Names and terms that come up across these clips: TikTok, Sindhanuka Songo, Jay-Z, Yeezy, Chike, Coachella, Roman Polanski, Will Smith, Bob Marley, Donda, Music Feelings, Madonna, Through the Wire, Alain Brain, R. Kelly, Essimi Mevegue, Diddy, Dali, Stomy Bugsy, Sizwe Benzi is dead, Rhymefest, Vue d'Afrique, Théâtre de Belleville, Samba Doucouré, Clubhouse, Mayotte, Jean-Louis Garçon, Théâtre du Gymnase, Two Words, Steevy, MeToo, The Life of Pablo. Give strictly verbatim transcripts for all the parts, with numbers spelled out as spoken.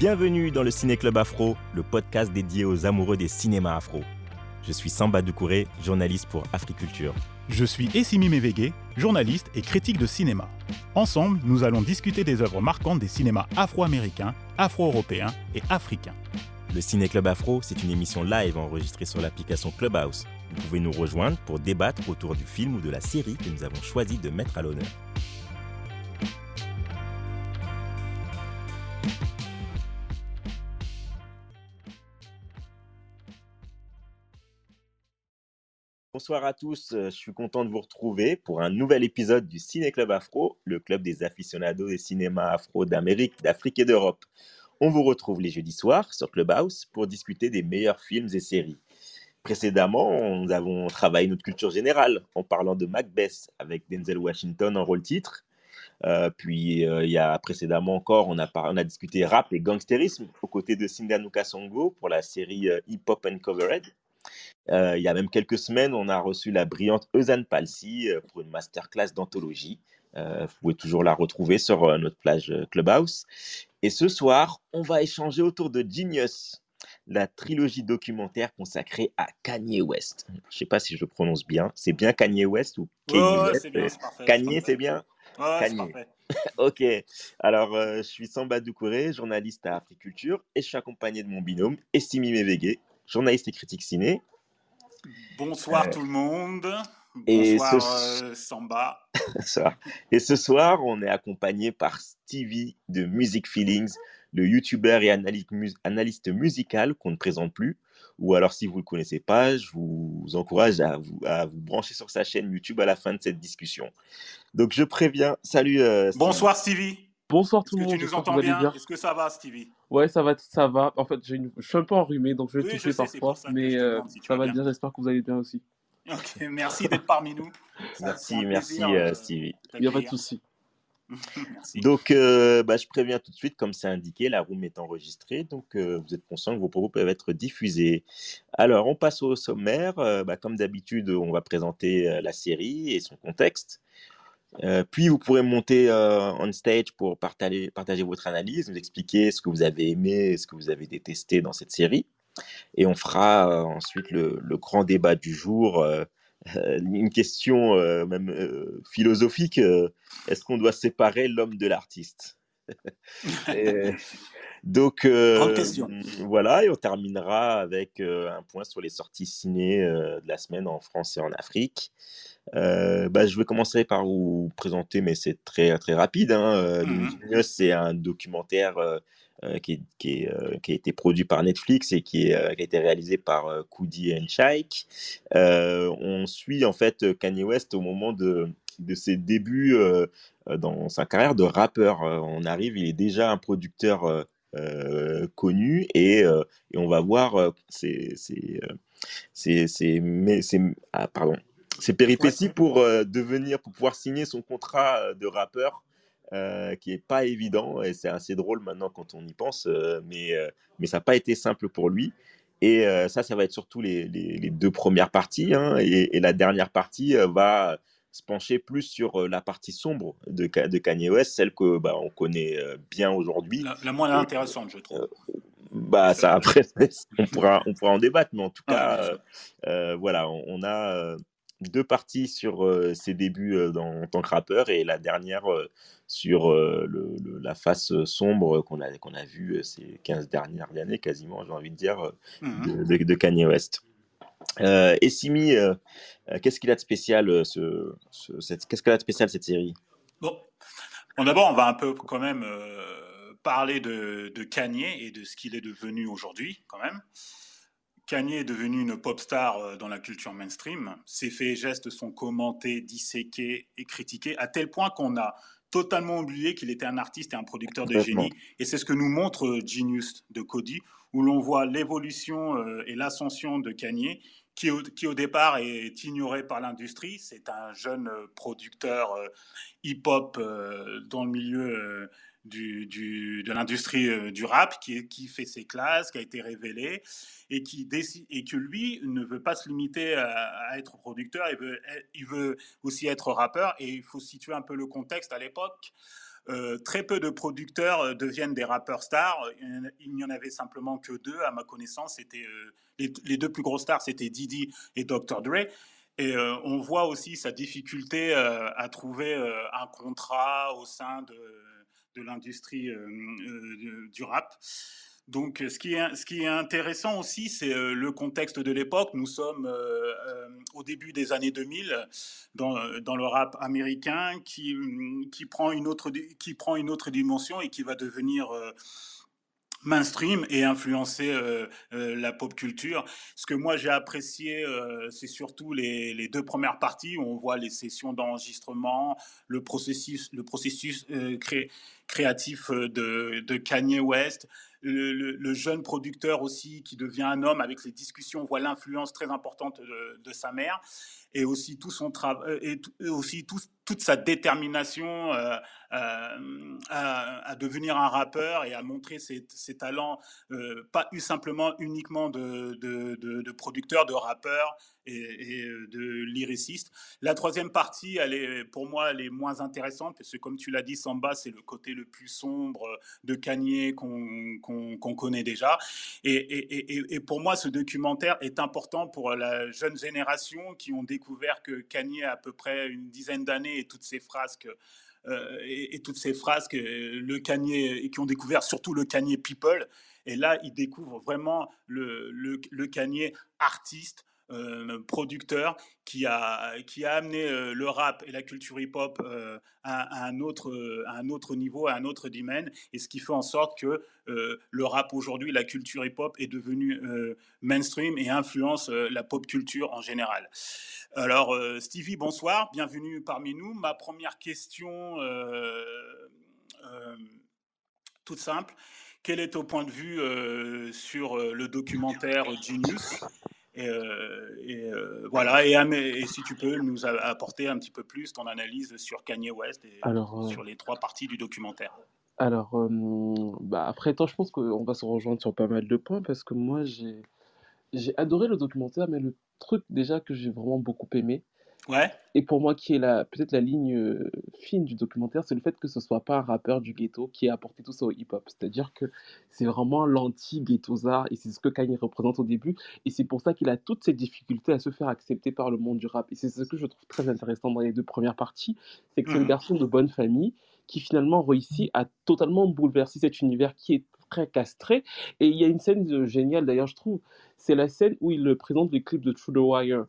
Bienvenue dans le Ciné Club Afro, le podcast dédié aux amoureux des cinémas afro. Je suis Samba Doucouré, journaliste pour Africulture. Je suis Essimi Mevegue, journaliste et critique de cinéma. Ensemble, nous allons discuter des œuvres marquantes des cinémas afro-américains, afro-européens et africains. Le Ciné Club Afro, c'est une émission live enregistrée sur l'application Clubhouse. Vous pouvez nous rejoindre pour débattre autour du film ou de la série que nous avons choisi de mettre à l'honneur. Bonsoir à tous, je suis content de vous retrouver pour un nouvel épisode du Ciné Club Afro, le club des aficionados des cinémas afro d'Amérique, d'Afrique et d'Europe. On vous retrouve les jeudis soirs sur Clubhouse pour discuter des meilleurs films et séries. Précédemment, nous avons travaillé notre culture générale en parlant de Macbeth avec Denzel Washington en rôle titre. Euh, puis euh, il y a précédemment encore, on a, par... on a discuté rap et gangstérisme aux côtés de Sindhanuka Songo pour la série euh, Hip Hop Uncovered. Euh, il y a même quelques semaines, on a reçu la brillante Euzhan Palcy euh, pour une masterclass d'anthologie. Euh, vous pouvez toujours la retrouver sur euh, notre plage euh, Clubhouse. Et ce soir, on va échanger autour de Jeen-Yuhs, la trilogie documentaire consacrée à Kanye West. Je ne sais pas si je prononce bien. C'est bien Kanye West ou Kanye oh, West c'est bien, c'est parfait, Kanye, c'est, c'est bien oh, Kanye. C'est Ok, alors euh, je suis Samba Doucouré, journaliste à Africulture, et je suis accompagné de mon binôme, Essimi Mevegue, journaliste et critique ciné. Bonsoir euh, tout le monde, bonsoir ce... euh, Samba. Et ce soir, on est accompagné par Steevy de Music Feelings, le youtubeur et analyste, mus- analyste musical qu'on ne présente plus. Ou alors, si vous ne le connaissez pas, je vous encourage à vous, à vous brancher sur sa chaîne YouTube à la fin de cette discussion. Donc, je préviens. Salut. Euh, Bonsoir, Steevy. Bonsoir tout le monde. Est-ce que tu nous entends bien ? Est-ce que ça va, Steevy ? Ouais, ça va, ça va. En fait, j'ai une... je suis un peu enrhumé, donc je vais oui, toucher parfois, mais euh, si ça va bien. bien. J'espère que vous allez bien aussi. Ok, merci d'être parmi nous. Ça merci, merci euh, Steevy. Il n'y a pas de souci. Merci. Donc, euh, bah, je préviens tout de suite, comme c'est indiqué, la room est enregistrée, donc euh, vous êtes conscient que vos propos peuvent être diffusés. Alors, on passe au sommaire. Euh, bah, comme d'habitude, on va présenter euh, la série et son contexte. Euh, puis, vous pourrez monter euh, on stage pour partager, partager votre analyse, nous expliquer ce que vous avez aimé, ce que vous avez détesté dans cette série. Et on fera euh, ensuite le, le grand débat du jour, euh, euh, une question euh, même euh, philosophique, euh, est-ce qu'on doit séparer l'homme de l'artiste ? et, donc, euh, voilà, et on terminera avec euh, un point sur les sorties ciné euh, de la semaine en France et en Afrique. Euh, bah, je vais commencer par vous présenter, mais c'est très, très rapide. Hein. Mm-hmm. C'est un documentaire euh, euh, qui, est, qui, est, euh, qui a été produit par Netflix et qui, est, euh, qui a été réalisé par euh, Coodie et Chike. Euh, on suit en fait Kanye West au moment de, de ses débuts euh, dans sa carrière de rappeur. On arrive, il est déjà un producteur euh, euh, connu et, euh, et on va voir euh, ses, ses, ses, ses, mes, ses, ah, pardon. ses péripéties ouais. pour euh, devenir, pour pouvoir signer son contrat de rappeur, euh, qui est pas évident et c'est assez drôle maintenant quand on y pense, euh, mais euh, mais ça n'a pas été simple pour lui. Et euh, ça, ça va être surtout les les, les deux premières parties, hein, et, et la dernière partie euh, va se pencher plus sur euh, la partie sombre de de Kanye West, celle que bah on connaît euh, bien aujourd'hui. La, la moins et, intéressante, je trouve. Euh, bah ça après, on pourra on pourra en débattre, mais en tout cas, ah, euh, euh, voilà, on, on a euh, deux parties sur euh, ses débuts euh, dans, en tant que rappeur et la dernière euh, sur euh, le, le, la face sombre qu'on a, qu'on a vue euh, ces quinze dernières années quasiment, j'ai envie de dire, euh, mm-hmm. de, de, de Kanye West. Euh, et Simi, euh, euh, qu'est-ce qu'il a de spécial, euh, ce, ce, cette, qu'est-ce qu'il a de spécial cette série ? Bon, bon d'abord, on va un peu quand même euh, parler de, de Kanye et de ce qu'il est devenu aujourd'hui quand même. Kanye est devenu une pop star dans la culture mainstream. Ses faits et gestes sont commentés, disséqués et critiqués à tel point qu'on a totalement oublié qu'il était un artiste et un producteur de génie. Et c'est ce que nous montre Jeen-Yuhs de Coodie, où l'on voit l'évolution et l'ascension de Kanye, qui au, qui au départ est ignoré par l'industrie. C'est un jeune producteur hip-hop dans le milieu du, du, de l'industrie euh, du rap, qui, qui fait ses classes, qui a été révélé, et, qui décide, et que lui ne veut pas se limiter à, à être producteur, il veut, il veut aussi être rappeur. Et il faut situer un peu le contexte à l'époque. Euh, très peu de producteurs deviennent des rappeurs stars. Il n'y en avait simplement que deux, à ma connaissance. C'était, euh, les, les deux plus grosses stars, c'était Diddy et docteur Dre. Et euh, on voit aussi sa difficulté euh, à trouver euh, un contrat au sein de, de l'industrie euh, euh, du rap. Donc, ce qui est, ce qui est intéressant aussi, c'est euh, le contexte de l'époque. Nous sommes euh, euh, au début des années deux mille dans, dans le rap américain qui, qui, prend une autre, qui prend une autre dimension et qui va devenir... Euh, mainstream et influencer euh, euh, la pop culture. Ce que moi j'ai apprécié, euh, c'est surtout les, les deux premières parties où on voit les sessions d'enregistrement, le processus, le processus euh, cré, créatif de, de Kanye West, le, le, le jeune producteur aussi qui devient un homme avec les discussions. On voit l'influence très importante de, de sa mère et aussi tout son travail et, et aussi tout, toute sa détermination euh, euh, à, à devenir un rappeur et à montrer ses, ses talents, euh, pas simplement uniquement de, de, de, de producteur, de rappeur et, et de lyriciste. La troisième partie, elle est, pour moi, elle est moins intéressante parce que, comme tu l'as dit, Samba, c'est le côté le plus sombre de Kanye qu'on, qu'on, qu'on connaît déjà. Et, et, et, et pour moi, ce documentaire est important pour la jeune génération qui ont découvert que Kanye a à peu près une dizaine d'années et toutes ces frasques, euh, et, et toutes ces frasques, euh, le Kanye, et qui ont découvert surtout le Kanye people. Et là, ils découvrent vraiment le, le, le Kanye artiste, euh, producteur, qui a, qui a amené euh, le rap et la culture hip-hop euh, à, à, un autre, euh, à un autre niveau, à un autre domaine. Et ce qui fait en sorte que euh, le rap aujourd'hui, la culture hip-hop est devenue euh, mainstream et influence euh, la pop culture en général. Alors, euh, Steevy, bonsoir, bienvenue parmi nous. Ma première question, euh, euh, toute simple, quel est ton point de vue euh, sur euh, le documentaire Jeen-Yuhs ? Et, euh, et euh, voilà, et, et si tu peux nous apporter un petit peu plus ton analyse sur Kanye West et alors, euh... sur les trois parties du documentaire. Alors, euh, bah après, tant, je pense qu'on va se rejoindre sur pas mal de points parce que moi, j'ai, j'ai adoré le documentaire, mais le truc déjà que j'ai vraiment beaucoup aimé, ouais. Et pour moi qui est la, peut-être la ligne euh, fine du documentaire, c'est le fait que ce soit pas un rappeur du ghetto qui a apporté tout ça au hip-hop, c'est-à-dire que c'est vraiment l'anti-ghettoisard et c'est ce que Kanye représente au début et c'est pour ça qu'il a toutes ces difficultés à se faire accepter par le monde du rap et c'est ce que je trouve très intéressant dans les deux premières parties, c'est que c'est un garçon de bonne famille qui finalement réussit à totalement bouleverser cet univers qui est très castré. Et il y a une scène euh, géniale d'ailleurs je trouve, c'est la scène où il présente les clips de Through the Wire.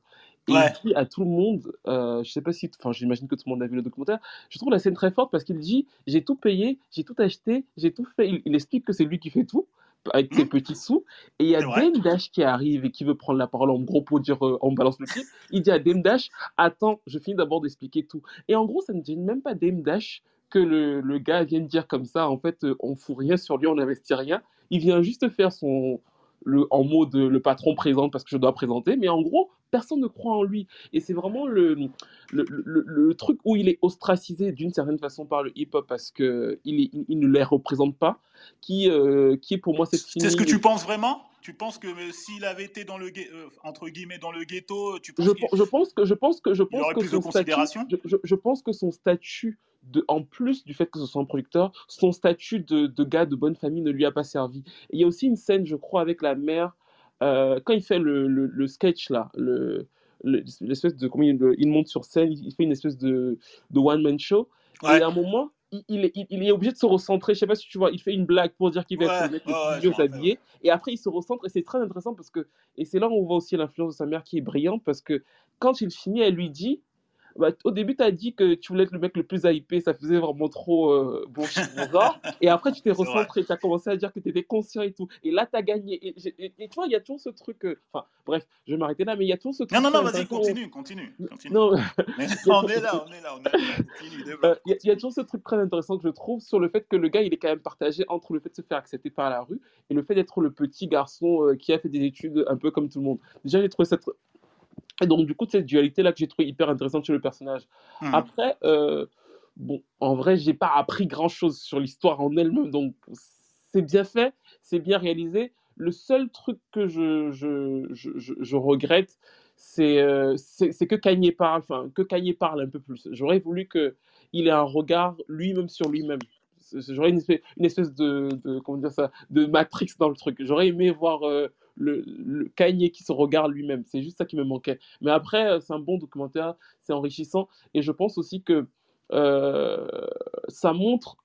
Et ouais. Il dit à tout le monde, euh, je sais pas si, enfin j'imagine que tout le monde a vu le documentaire, je trouve la scène très forte parce qu'il dit « j'ai tout payé, j'ai tout acheté, j'ai tout fait ». Il, il explique que c'est lui qui fait tout, avec mmh. ses petits sous. Et il y a ouais. Dame Dash qui arrive et qui veut prendre la parole en gros pour dire euh, on balance le clip. Il dit à Dame Dash « attends, je finis d'abord d'expliquer tout ». Et en gros, ça ne gêne même pas Dame Dash que le, le gars vienne dire comme ça, en fait, euh, on fout rien sur lui, on n'investit rien. Il vient juste faire son... Le, en mode le patron présente parce que je dois présenter, mais en gros, personne ne croit en lui. Et c'est vraiment le, le, le, le truc où il est ostracisé d'une certaine façon par le hip-hop parce qu'il il, il ne les représente pas, qui, euh, qui est pour moi cette... C'est ce que tu penses vraiment ? Tu penses que euh, s'il avait été dans le euh, entre guillemets dans le ghetto, tu penses je, qu'il... je pense que je pense que je pense que son statut, je, je, je pense que son statut de, en plus du fait que ce soit un producteur, son statut de, de gars de bonne famille ne lui a pas servi. Et il y a aussi une scène, je crois, avec la mère euh, quand il fait le, le, le sketch là, le, le l'espèce de comment il, il monte sur scène, il fait une espèce de, de one man show. Ouais. Et à un moment Il, il, il, il est obligé de se recentrer, je sais pas si tu vois, il fait une blague pour dire qu'il va ouais, être le ouais, plus vieux s'habiller, ouais. Et après il se recentre et c'est très intéressant parce que, et c'est là où on voit aussi l'influence de sa mère qui est brillante parce que quand il finit, elle lui dit, bah, au début t'as dit que tu voulais être le mec le plus hypé, ça faisait vraiment trop euh, bon genre, et après tu t'es recentré, t'as commencé à dire que t'étais conscient et tout, et là t'as gagné, et, et, et tu vois, il y a toujours ce truc, enfin euh, bref, je vais m'arrêter là, mais il y a toujours ce truc... Non, non, non, vas-y, continue, continue, continue. Non, mais on est là, on est là, on est là, continue, développe. Il euh, y, y a toujours ce truc très intéressant que je trouve sur le fait que le gars, il est quand même partagé entre le fait de se faire accepter par la rue, et le fait d'être le petit garçon euh, qui a fait des études un peu comme tout le monde. Déjà, j'ai trouvé cette... Et donc, du coup, cette dualité-là que j'ai trouvé hyper intéressante chez le personnage. Mmh. Après, euh, bon, en vrai, j'ai pas appris grand-chose sur l'histoire en elle-même, donc c'est bien fait, c'est bien réalisé. Le seul truc que je, je, je, je, je regrette, c'est, euh, c'est, c'est que Kanye parle, enfin, que Kanye parle un peu plus. J'aurais voulu qu'il ait un regard lui-même sur lui-même. J'aurais une espèce, une espèce de, de, comment dire ça, de Matrix dans le truc. J'aurais aimé voir euh, le, le Kanye qui se regarde lui-même. C'est juste ça qui me manquait. Mais après, c'est un bon documentaire, c'est enrichissant. Et je pense aussi que euh, ça montre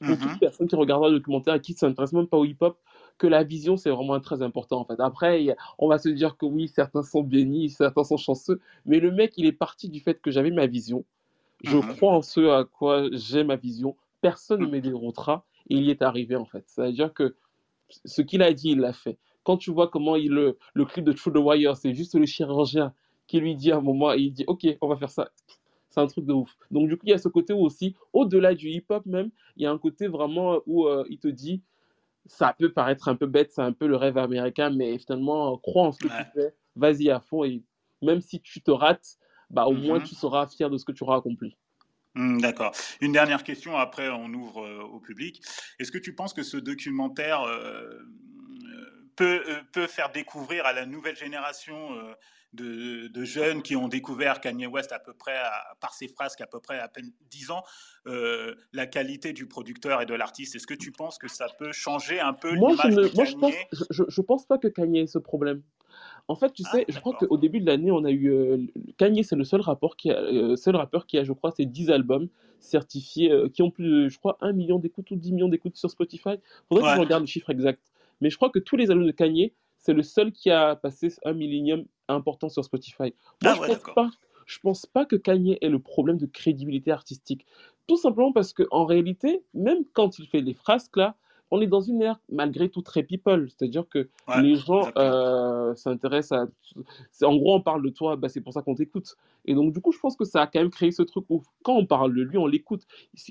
pour toute personne qui regardera le documentaire et qui ne s'intéresse même pas au hip-hop, que la vision, c'est vraiment très important, en fait. Après, on va se dire que oui, certains sont bénis, certains sont chanceux, mais le mec, il est parti du fait que j'avais ma vision. Je mmh. crois en ce à quoi j'ai ma vision. Personne ne mmh. me dérotera, et il y est arrivé, en fait. C'est-à-dire que ce qu'il a dit, il l'a fait. Quand tu vois comment il, le, le clip de Through the Wire, c'est juste le chirurgien qui lui dit à un moment, et il dit « Ok, on va faire ça ». C'est un truc de ouf. Donc, du coup, il y a ce côté où aussi, au-delà du hip-hop même, il y a un côté vraiment où euh, il te dit ça peut paraître un peu bête, c'est un peu le rêve américain, mais finalement, crois en ce que ouais. tu fais, vas-y à fond, et même si tu te rates, bah, au mm-hmm. moins tu seras fier de ce que tu auras accompli. Mmh, d'accord. Une dernière question, après on ouvre euh, au public. Est-ce que tu penses que ce documentaire euh, peut, euh, peut faire découvrir à la nouvelle génération euh, de, de jeunes qui ont découvert Kanye West à peu près, à, par ses phrases qu'à peu près à peine dix ans, euh, la qualité du producteur et de l'artiste? Est-ce que tu penses que ça peut changer un peu moi, l'image je ne, de Kanye? Moi, je pense, je, je pense pas que Kanye ait ce problème. En fait, tu ah, sais, d'accord. je crois qu'au début de l'année, on a eu euh, Kanye, c'est le seul rappeur qui a, euh, seul rappeur qui a, je crois, ses dix albums certifiés, euh, qui ont plus, de, je crois, un million d'écoutes ou dix millions d'écoutes sur Spotify. Faudrait ouais. que je regarde le chiffre exact. Mais je crois que tous les albums de Kanye, c'est le seul qui a passé un millénium important sur Spotify. Moi, ah, je ouais, pense d'accord. pas, je pense pas que Kanye ait le problème de crédibilité artistique. Tout simplement parce que, en réalité, même quand il fait les frasques là, on est dans une ère, malgré tout, très people. C'est-à-dire que ouais, les gens euh, s'intéressent à... C'est, en gros, on parle de toi, bah, c'est pour ça qu'on t'écoute. Et donc, du coup, je pense que ça a quand même créé ce truc où, quand on parle de lui, on l'écoute.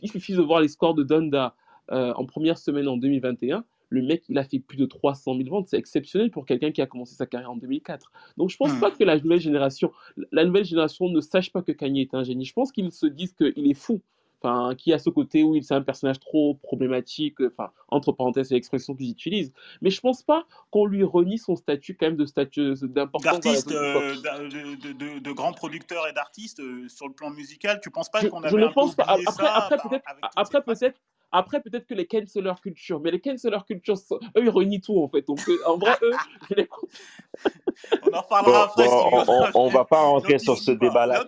Il suffit de voir les scores de Donda euh, en première semaine en deux mille vingt et un. Le mec, il a fait plus de trois cent mille ventes. C'est exceptionnel pour quelqu'un qui a commencé sa carrière en deux mille quatre. Donc, je pense mmh. pas que la nouvelle génération... La nouvelle génération ne sache pas que Kanye est un génie. Je pense qu'ils se disent qu'il est fou. Enfin, qui a ce côté où c'est un personnage trop problématique, enfin, entre parenthèses, c'est l'expression qu'ils utilisent. Mais je ne pense pas qu'on lui renie son statut quand même de statut d'importance. D'artiste, euh, de, de, de, de grand producteur et d'artiste euh, sur le plan musical, tu ne penses pas je, qu'on avait je ne un pense peu pas. Après, ça après, bah, peut-être, après, peut-être, après, peut-être que les canceller culture, mais les canceller culture, eux, ils renient tout, en fait. Donc, en vrai, eux, je les compte. On en reparlera après. Bon, on, on, on va pas rentrer sur ce pas, débat-là.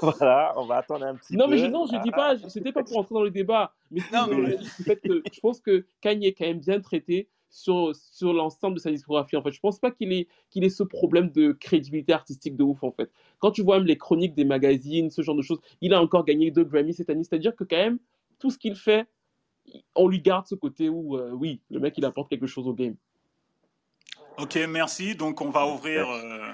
Voilà, on va attendre un petit non, peu. Mais je, non, je ne dis pas, c'était pas pour rentrer dans le débat. Mais, non, mais... Le, le fait que, je pense que Kanye est quand même bien traité sur, sur l'ensemble de sa discographie. En fait, je ne pense pas qu'il ait, qu'il ait ce problème de crédibilité artistique de ouf, en fait. Quand tu vois même les chroniques des magazines, ce genre de choses, il a encore gagné deux Grammys cette année. C'est-à-dire que quand même, tout ce qu'il fait, on lui garde ce côté où, euh, oui, le mec, il apporte quelque chose au game. Ok, merci. Donc, on va ouvrir... Euh...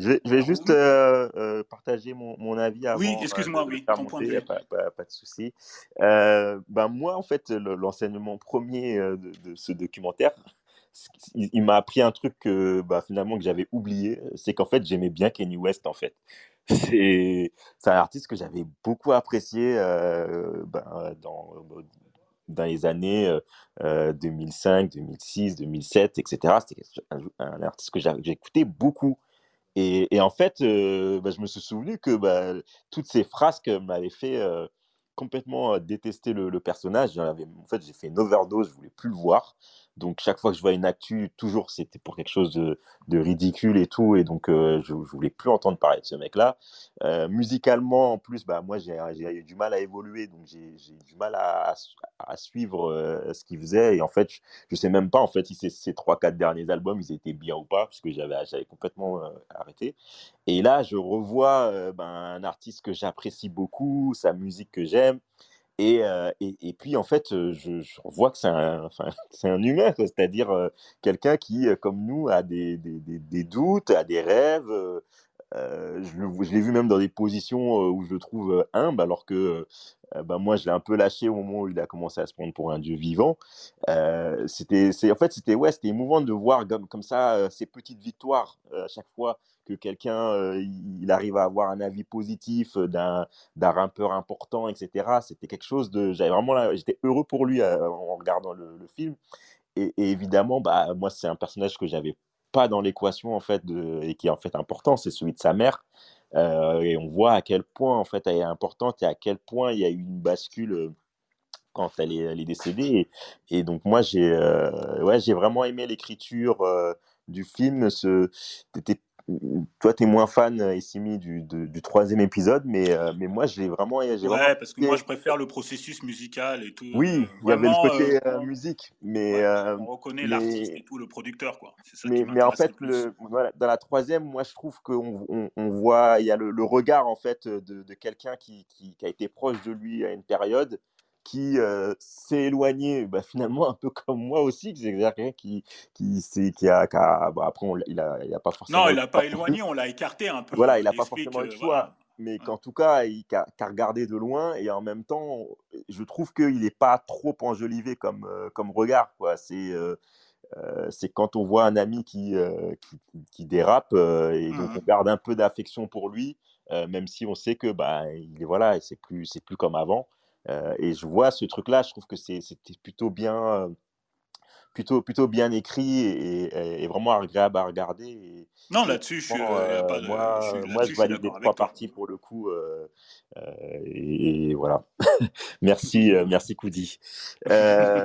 Je vais, je vais juste euh, euh, partager mon, mon avis avant... Oui, excuse-moi, euh, oui, ton monter, point de vue. Pas, pas, pas de souci. Euh, ben moi, en fait, le, l'enseignement premier de, de ce documentaire, il, il m'a appris un truc que, bah, finalement que j'avais oublié, c'est qu'en fait, j'aimais bien Kanye West, en fait. C'est, c'est un artiste que j'avais beaucoup apprécié euh, ben, dans... dans les années euh, deux mille cinq, deux mille six, deux mille sept, et cetera. C'était un, un artiste que j'écoutais beaucoup. Et, et en fait, euh, bah, je me suis souvenu que bah, toutes ces frasques m'avaient fait euh, complètement détester le, le personnage. J'en avais, en fait, j'ai fait une overdose, je ne voulais plus le voir. Donc, chaque fois que je voyais une actu, toujours, c'était pour quelque chose de, de ridicule et tout. Et donc, euh, je ne voulais plus entendre parler de ce mec-là. Euh, musicalement, en plus, bah, moi, j'ai, j'ai eu du mal à évoluer. Donc, j'ai, j'ai eu du mal à, à, à suivre euh, ce qu'il faisait. Et en fait, je ne sais même pas, en fait, si ces, ces trois quatre derniers albums, ils étaient bien ou pas, parce que j'avais, j'avais complètement euh, arrêté. Et là, je revois euh, ben, un artiste que j'apprécie beaucoup, sa musique que j'aime. Et, euh, et, et puis, en fait, je, je vois que c'est un, enfin, c'est un humain, c'est-à-dire euh, quelqu'un qui, comme nous, a des, des, des, des doutes, a des rêves, Euh, je, je l'ai vu même dans des positions où je le trouve humble, alors que euh, bah moi je l'ai un peu lâché au moment où il a commencé à se prendre pour un dieu vivant. Euh, c'était, c'est, en fait, c'était, ouais, c'était émouvant de voir comme, comme ça euh, ces petites victoires euh, à chaque fois que quelqu'un euh, il arrive à avoir un avis positif d'un, d'un rappeur important, et cetera. C'était quelque chose de, j'avais vraiment, là, j'étais heureux pour lui euh, en regardant le, le film. Et, et évidemment, bah moi c'est un personnage que j'avais pas dans l'équation en fait de, et qui est en fait important, c'est celui de sa mère. Euh, et on voit à quel point en fait elle est importante et à quel point il y a eu une bascule quand elle est, elle est décédée. Et, et donc moi j'ai euh, ouais j'ai vraiment aimé l'écriture euh, du film. Ce, t'étais, toi t'es moins fan Essimi du, du, du troisième épisode, mais euh, mais moi j'ai vraiment j'ai ouais vraiment... parce que moi je préfère le processus musical et tout. Oui, il y avait le côté euh, musique, mais ouais, euh, on reconnaît mais... l'artiste et tout, le producteur quoi. C'est ça mais qui mais en fait le, le voilà, dans la troisième, moi je trouve que on, on, on voit il y a le, le regard en fait de, de quelqu'un qui, qui qui a été proche de lui à une période, qui euh, s'est éloigné, bah, finalement un peu comme moi aussi, c'est-à-dire quelqu'un qui, qui, c'est, qui a, qui a bah, après on, il a, il a pas forcément. Non, il a pas éloigné, on l'a écarté un peu. Voilà, il a pas forcément le choix, voilà. Mais qu'en tout cas, il a regardé de loin et en même temps, je trouve qu'il n'est pas trop enjolivé comme euh, comme regard, quoi. C'est euh, Euh, c'est quand on voit un ami qui, euh, qui, qui dérape euh, et donc mmh. on garde un peu d'affection pour lui, euh, même si on sait que bah, il est, voilà, c'est, plus, c'est plus comme avant. Euh, et je vois ce truc-là, je trouve que c'est, c'était plutôt bien, euh, plutôt, plutôt bien écrit et, et, et vraiment agréable à regarder. Et, non, là-dessus, je suis valide les trois parties pour le coup. Euh, euh, et, et voilà. Merci, euh, merci Coodie. Euh,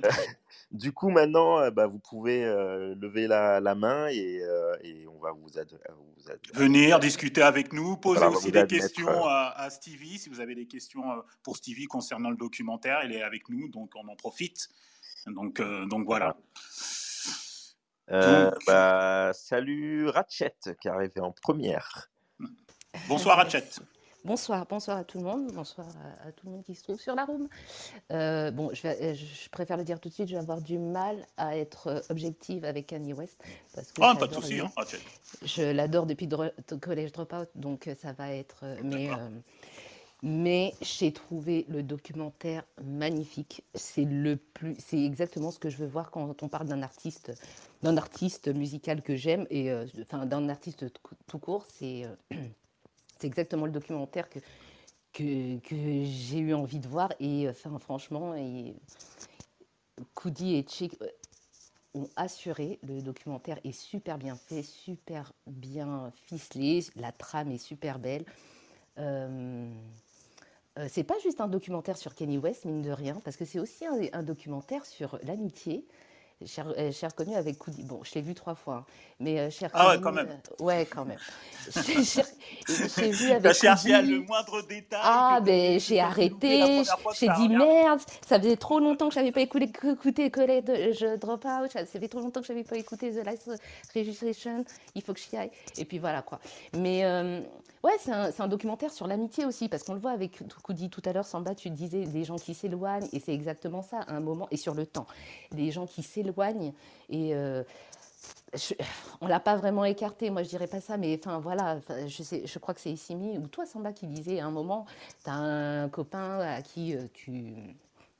Du coup, maintenant, bah, vous pouvez euh, lever la, la main et, euh, et on va vous, ad- vous ad- venir discuter avec nous, poser voilà, aussi des admettre... questions à, à Steevy. Si vous avez des questions pour Steevy concernant le documentaire, il est avec nous, donc on en profite. Donc, euh, donc voilà. Euh, donc... Bah, salut Ratchet qui est arrivé en première. Bonsoir Ratchet. Bonsoir, bonsoir à tout le monde, bonsoir à, à tout le monde qui se trouve sur la room. Euh, bon, je, vais, je préfère le dire tout de suite, je vais avoir du mal à être objective avec Kanye West. Parce que ah, pas de souci. Hein. Je l'adore depuis dro- College Dropout, donc ça va être... Mais, euh, mais j'ai trouvé le documentaire magnifique. C'est, le plus, c'est exactement ce que je veux voir quand on parle d'un artiste, d'un artiste musical que j'aime, et euh, enfin, d'un artiste tout court, c'est... Euh, C'est exactement le documentaire que, que, que j'ai eu envie de voir. Et enfin, franchement, et, Coodie et Chike ont assuré. Le documentaire est super bien fait, super bien ficelé. La trame est super belle. Euh, c'est pas juste un documentaire sur Kanye West, mine de rien, parce que c'est aussi un, un documentaire sur l'amitié. Cher, euh, cher connu avec Coodie. Bon, je l'ai vu trois fois, hein. mais euh, cher ah ouais, connu, quand même. Euh, ouais, quand même. j'ai, j'ai, j'ai vu avec. T'as cherché à le moindre détail. Ah, mais j'ai arrêté. J'ai dit merde. Ça faisait trop longtemps que j'avais pas écouté, écouté College Dropout. Ça faisait trop longtemps que j'avais pas écouté The Last Registration. Il faut que j'y aille. Et puis voilà quoi. Mais euh, ouais, c'est un, c'est un documentaire sur l'amitié aussi, parce qu'on le voit avec Coodie tout à l'heure. Samba, tu disais des gens qui s'éloignent, et c'est exactement ça. À un moment et sur le temps, des gens qui s'éloignent. Et euh, je, on l'a pas vraiment écarté, moi je dirais pas ça, mais enfin voilà, je, sais, je crois que c'est Essimi ou toi Samba qui disait à un moment, t'as un copain à qui euh, tu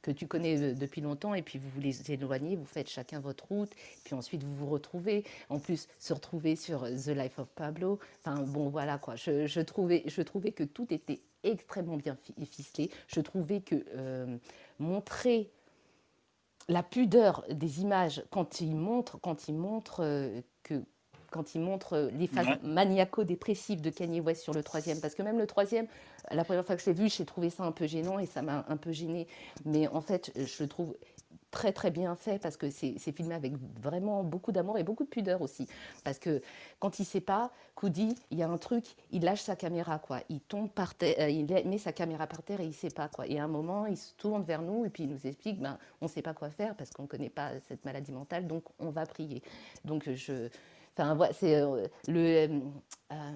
que tu connais depuis longtemps et puis vous vous les éloignez, vous faites chacun votre route, puis ensuite vous vous retrouvez. En plus, se retrouver sur The Life of Pablo. Enfin bon voilà quoi, je, je trouvais je trouvais que tout était extrêmement bien ficelé. Je trouvais que euh, montrer la pudeur des images, quand ils montrent, quand ils montrent, euh, que, quand ils montrent euh, les phases ouais. maniaco-dépressives de Kanye West sur le troisième, parce que même le troisième, la première fois que je l'ai vu, j'ai trouvé ça un peu gênant et ça m'a un peu gênée. Mais en fait, je le trouve très très bien fait parce que c'est, c'est filmé avec vraiment beaucoup d'amour et beaucoup de pudeur aussi. Parce que quand il ne sait pas, Coodie, il y a un truc, il lâche sa caméra, quoi. Il tombe par terre, euh, il met sa caméra par terre et il ne sait pas, quoi. Et à un moment, il se tourne vers nous et puis il nous explique, ben, on ne sait pas quoi faire parce qu'on ne connaît pas cette maladie mentale, donc on va prier. Donc je... Enfin, c'est euh, le... Euh, euh,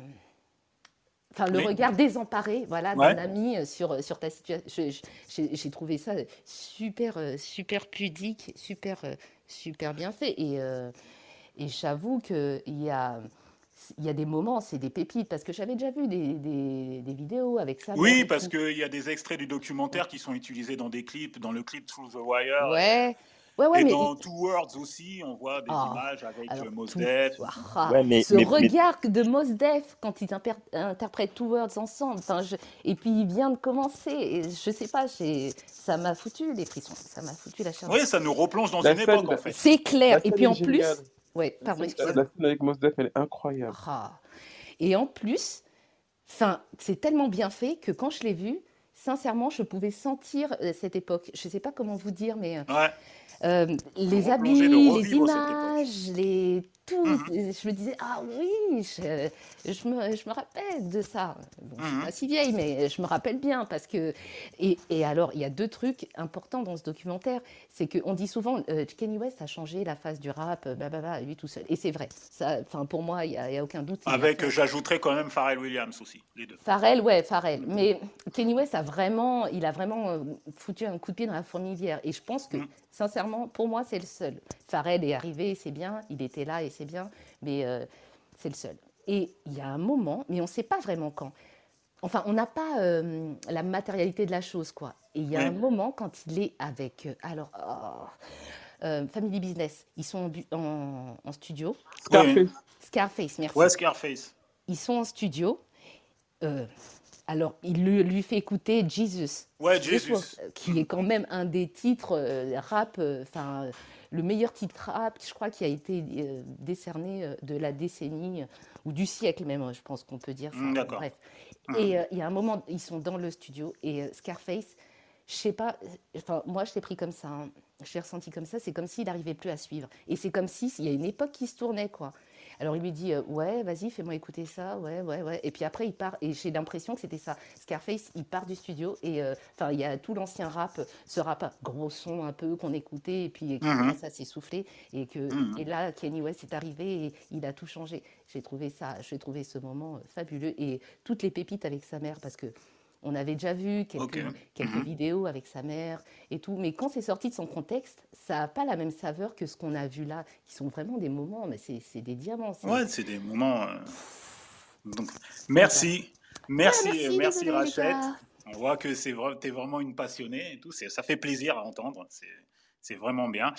Enfin, le mais... regard désemparé, voilà, ouais. d'un ami sur sur ta situation. J'ai, j'ai trouvé ça super super pudique, super super bien fait. Et euh, et j'avoue que il y a il y a des moments, c'est des pépites, parce que j'avais déjà vu des, des, des vidéos avec ça. Oui, parce qu'il y a des extraits du documentaire qui sont utilisés dans des clips, dans le clip Through the Wire. Ouais. Ouais, ouais, et mais... dans Two Words aussi, on voit des oh, images avec alors, Mos Def. Tout... Ah, ouais, mais, ce mais, regard mais... de Mos Def quand ils imper... interprètent Two Words ensemble. Enfin, je... Et puis, il vient de commencer. Et je sais pas, j'ai... ça m'a foutu les frissons. Ça m'a foutu la chair. Oui, ça nous replonge dans la une scène, époque, la... en fait. C'est clair. Et puis, en plus... Ouais, pardon, excusez-moi. La scène avec Mos Def, elle est incroyable. Ah. Et en plus, c'est tellement bien fait que quand je l'ai vu, sincèrement, je pouvais sentir cette époque. Je sais pas comment vous dire, mais... Ouais. Euh, les habits, les images, les... tout. Mm-hmm. Je me disais, ah oui, je, je, me, je me rappelle de ça. Bon, mm-hmm. Je ne suis pas si vieille, mais je me rappelle bien. Parce que... et, et alors, il y a deux trucs importants dans ce documentaire. C'est qu'on dit souvent, euh, Kanye West a changé la face du rap, blablabla, lui tout seul. Et c'est vrai. Ça, pour moi, il n'y a, a aucun doute. Avec, j'ajouterais quand même Pharrell Williams aussi, les deux. Pharrell, ouais, Pharrell. Mm-hmm. Mais Kanye West a vraiment, il a vraiment foutu un coup de pied dans la fourmilière. Et je pense que, mm-hmm. sincèrement, pour moi, c'est le seul. Pharrell est arrivé, c'est bien. Il était là et c'est bien. Mais euh, c'est le seul. Et il y a un moment, mais on ne sait pas vraiment quand. Enfin, on n'a pas euh, la matérialité de la chose, quoi. Et il y a ouais. un moment, quand il est avec... Euh, alors, oh, euh, Family Business, ils sont en, bu- en, en studio. Scarface. Scarface, merci. Ouais, Scarface. Ils sont en studio. Euh, Alors, il lui, lui fait écouter Jesus, ouais, Jesus. Qui est quand même un des titres euh, rap, enfin, euh, le meilleur titre rap, je crois, qui a été euh, décerné euh, de la décennie, euh, ou du siècle même, je pense qu'on peut dire. Ça, mmh, d'accord. Bref. Mmh. Et euh, il y a un moment, ils sont dans le studio, et euh, Scarface, je sais pas, enfin, moi, je l'ai pris comme ça, hein. Je l'ai ressenti comme ça, c'est comme s'il n'arrivait plus à suivre. Et c'est comme s'il y a une époque qui se tournait, quoi. Alors, il lui dit euh, « Ouais, vas-y, fais-moi écouter ça, ouais, ouais, ouais. » Et puis après, il part, et j'ai l'impression que c'était ça. Scarface, il part du studio, et enfin, euh, il y a tout l'ancien rap, ce rap gros son un peu qu'on écoutait, et puis qui mm-hmm. commence à s'essouffler, et, que, mm-hmm. et là, Kanye West est arrivé, et il a tout changé. J'ai trouvé ça, j'ai trouvé ce moment fabuleux, et toutes les pépites avec sa mère, parce que on avait déjà vu quelques, okay. quelques mm-hmm. vidéos avec sa mère et tout. Mais quand c'est sorti de son contexte, ça n'a pas la même saveur que ce qu'on a vu là. Ils sont vraiment des moments, mais c'est, c'est des diamants. C'est... Ouais, c'est des moments... Euh... Donc, merci. Merci, ah, merci, merci désolé, Rachette. On voit que c'est vrai, t'es vraiment une passionnée et tout. C'est, ça fait plaisir à entendre. C'est, c'est vraiment bien.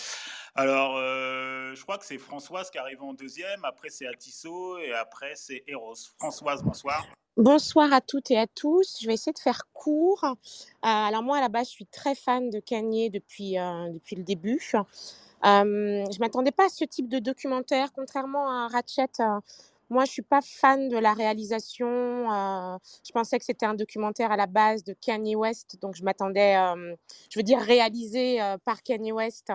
Alors, euh, je crois que c'est Françoise qui arrive en deuxième. Après, c'est Atisso et après, c'est Eros. Françoise, bonsoir. Bonsoir à toutes et à tous. Je vais essayer de faire court. Euh, alors moi, à la base, je suis très fan de Kanye depuis, euh, depuis le début. Euh, je ne m'attendais pas à ce type de documentaire. Contrairement à Ratchet, euh, moi, je ne suis pas fan de la réalisation. Euh, je pensais que c'était un documentaire à la base de Kanye West. Donc, je m'attendais, euh, je veux dire, réalisé euh, par Kanye West.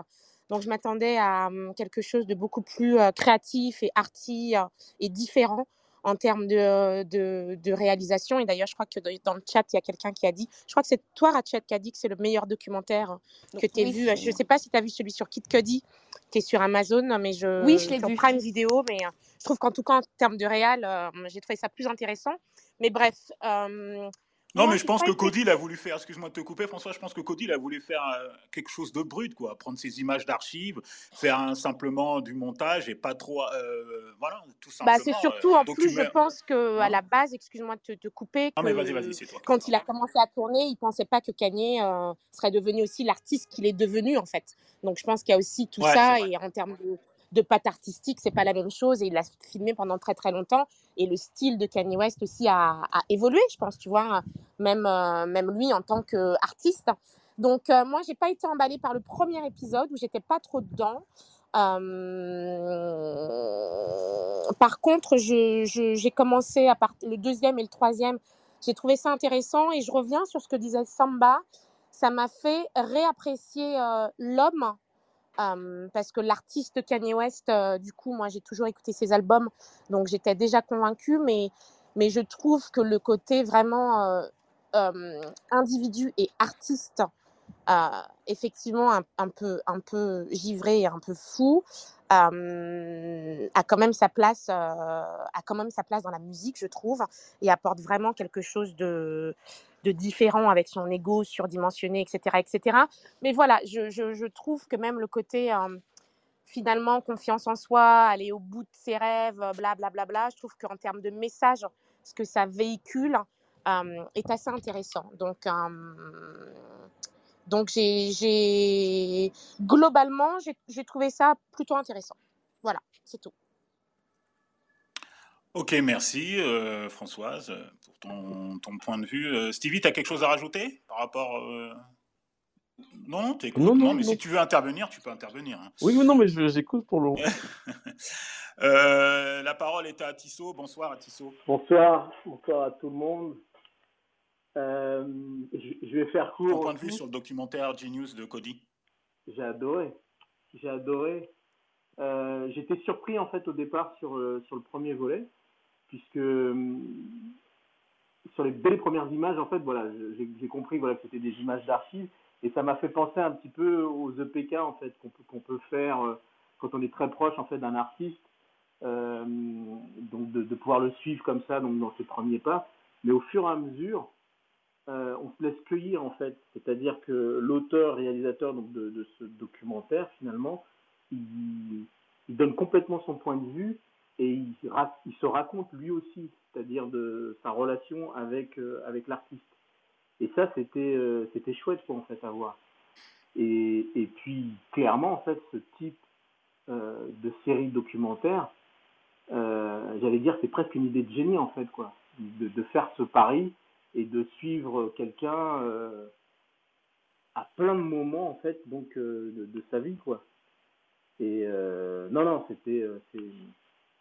Donc, je m'attendais à euh, quelque chose de beaucoup plus euh, créatif et arty euh, et différent. En termes de, de, de réalisation. Et d'ailleurs, je crois que dans le chat, il y a quelqu'un qui a dit, je crois que c'est toi, Ratchet, qui a dit que c'est le meilleur documentaire que tu as oui, vu. Je ne sais pas si tu as vu celui sur Kid Cudi, qui est sur Amazon, mais je, oui, je l'ai sur vu. Prime Video. Mais je trouve qu'en tout cas, en termes de réal, euh, j'ai trouvé ça plus intéressant. Mais bref... Euh, non, moi, mais je pense que Coodie, il a voulu faire... Excuse-moi de te couper, François. Je pense que Coodie, il a voulu faire euh, quelque chose de brut, quoi. Prendre ses images d'archives, faire un, simplement du montage et pas trop... Euh, voilà, tout simplement... Bah, c'est surtout, euh, en plus, je pense qu'à ouais. la base, excuse-moi de te, te couper, que, non, mais vas-y, vas-y, c'est toi. Quand il a commencé à tourner, il ne pensait pas que Kanye euh, serait devenu aussi l'artiste qu'il est devenu, en fait. Donc, je pense qu'il y a aussi tout ouais, ça. Et en termes de, de patte artistique, ce n'est pas la même chose. Et il l'a filmé pendant très, très longtemps. Et le style de Kanye West aussi a, a évolué, je pense, tu vois, même, euh, même lui en tant qu'artiste. Donc, euh, moi, je n'ai pas été emballée par le premier épisode où je n'étais pas trop dedans. Euh... Par contre, je, je, j'ai commencé à part... le deuxième et le troisième. J'ai trouvé ça intéressant et je reviens sur ce que disait Samba. Ça m'a fait réapprécier euh, l'homme. Euh, parce que l'artiste Kanye West, euh, du coup, moi, j'ai toujours écouté ses albums, donc j'étais déjà convaincue, mais, mais je trouve que le côté vraiment euh, euh, individu et artiste, euh, effectivement, un, un, peu, un peu givré et un peu fou, euh, a, quand même sa place, euh, a quand même sa place dans la musique, je trouve, et apporte vraiment quelque chose de... de différent avec son ego surdimensionné, et cetera, et cetera. Mais voilà, je, je, je trouve que même le côté euh, finalement confiance en soi, aller au bout de ses rêves, blablabla. Bla, bla. Je trouve qu'en termes de message, ce que ça véhicule euh, est assez intéressant. Donc, euh, donc j'ai, j'ai... globalement, j'ai, j'ai trouvé ça plutôt intéressant. Voilà, c'est tout. Ok, merci euh, Françoise pour ton, ton point de vue. Euh, Steevy, tu as quelque chose à rajouter par rapport... Euh... Non, t'écoutes. Non, non, non, mais non. Si tu veux intervenir, tu peux intervenir. Hein. Oui, mais non, mais je, j'écoute pour le. euh, la parole est à Atisso. Bonsoir, Atisso. Bonsoir, bonsoir à tout le monde. Euh, je, je vais faire court. Ton point de vue sur le documentaire Jeen-Yuhs de Coodie. J'ai adoré, j'ai adoré. Euh, j'étais surpris en fait au départ sur sur le premier volet, puisque sur les belles premières images en fait, voilà, j'ai, j'ai compris voilà que c'était des images d'archives. Et ça m'a fait penser un petit peu aux E P K en fait qu'on peut, qu'on peut faire euh, quand on est très proche en fait d'un artiste, euh, donc de, de pouvoir le suivre comme ça donc dans ses premiers pas. Mais au fur et à mesure, euh, on se laisse cueillir en fait. C'est-à-dire que l'auteur, réalisateur donc de, de ce documentaire finalement, il, il donne complètement son point de vue et il, il se raconte lui aussi, c'est-à-dire de sa relation avec euh, avec l'artiste. Et ça, c'était, euh, c'était chouette, quoi, en fait, à voir. Et, et puis, clairement, en fait, ce type euh, de série documentaire, euh, j'allais dire, c'est presque une idée de génie, en fait, quoi. De, de faire ce pari et de suivre quelqu'un euh, à plein de moments, en fait, donc, euh, de, de sa vie, quoi. Et euh, non, non, c'était... Euh, c'est...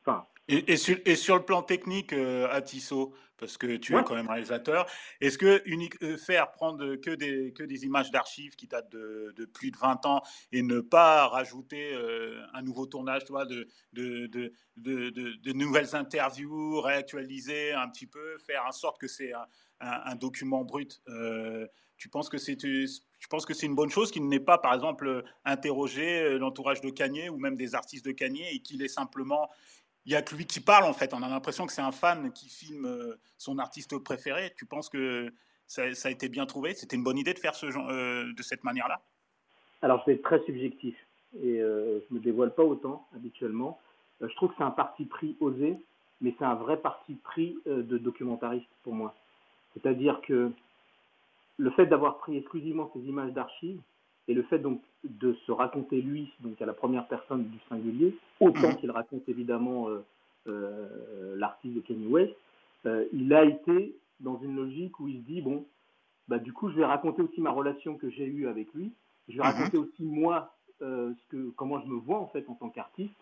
Enfin, Et, et, sur, et sur le plan technique, euh, Atisso, parce que tu ouais. es quand même réalisateur, est-ce que unique, euh, faire prendre que des, que des images d'archives qui datent de, de plus de vingt ans et ne pas rajouter euh, un nouveau tournage, tu vois, de, de, de, de, de, de nouvelles interviews, réactualiser un petit peu, faire en sorte que c'est un, un, un document brut, euh, tu penses que c'est... Tu, Je pense que c'est une bonne chose qu'il n'ait pas, par exemple, interrogé l'entourage de Kanye ou même des artistes de Kanye et qu'il est simplement... Il n'y a que lui qui parle, en fait. On a l'impression que c'est un fan qui filme son artiste préféré. Tu penses que ça, ça a été bien trouvé? C'était une bonne idée de faire ce genre, euh, de cette manière-là? Alors, c'est très subjectif et euh, je ne me dévoile pas autant, habituellement. Euh, je trouve que c'est un parti pris osé, mais c'est un vrai parti pris euh, de documentariste pour moi. C'est-à-dire que le fait d'avoir pris exclusivement ces images d'archives et le fait donc de se raconter lui donc à la première personne du singulier, autant qu'il raconte évidemment euh, euh, l'artiste de Kanye West, euh, il a été dans une logique où il se dit bon, bah du coup je vais raconter aussi ma relation que j'ai eue avec lui, je vais mm-hmm. raconter aussi moi euh, ce que comment je me vois en fait en tant qu'artiste.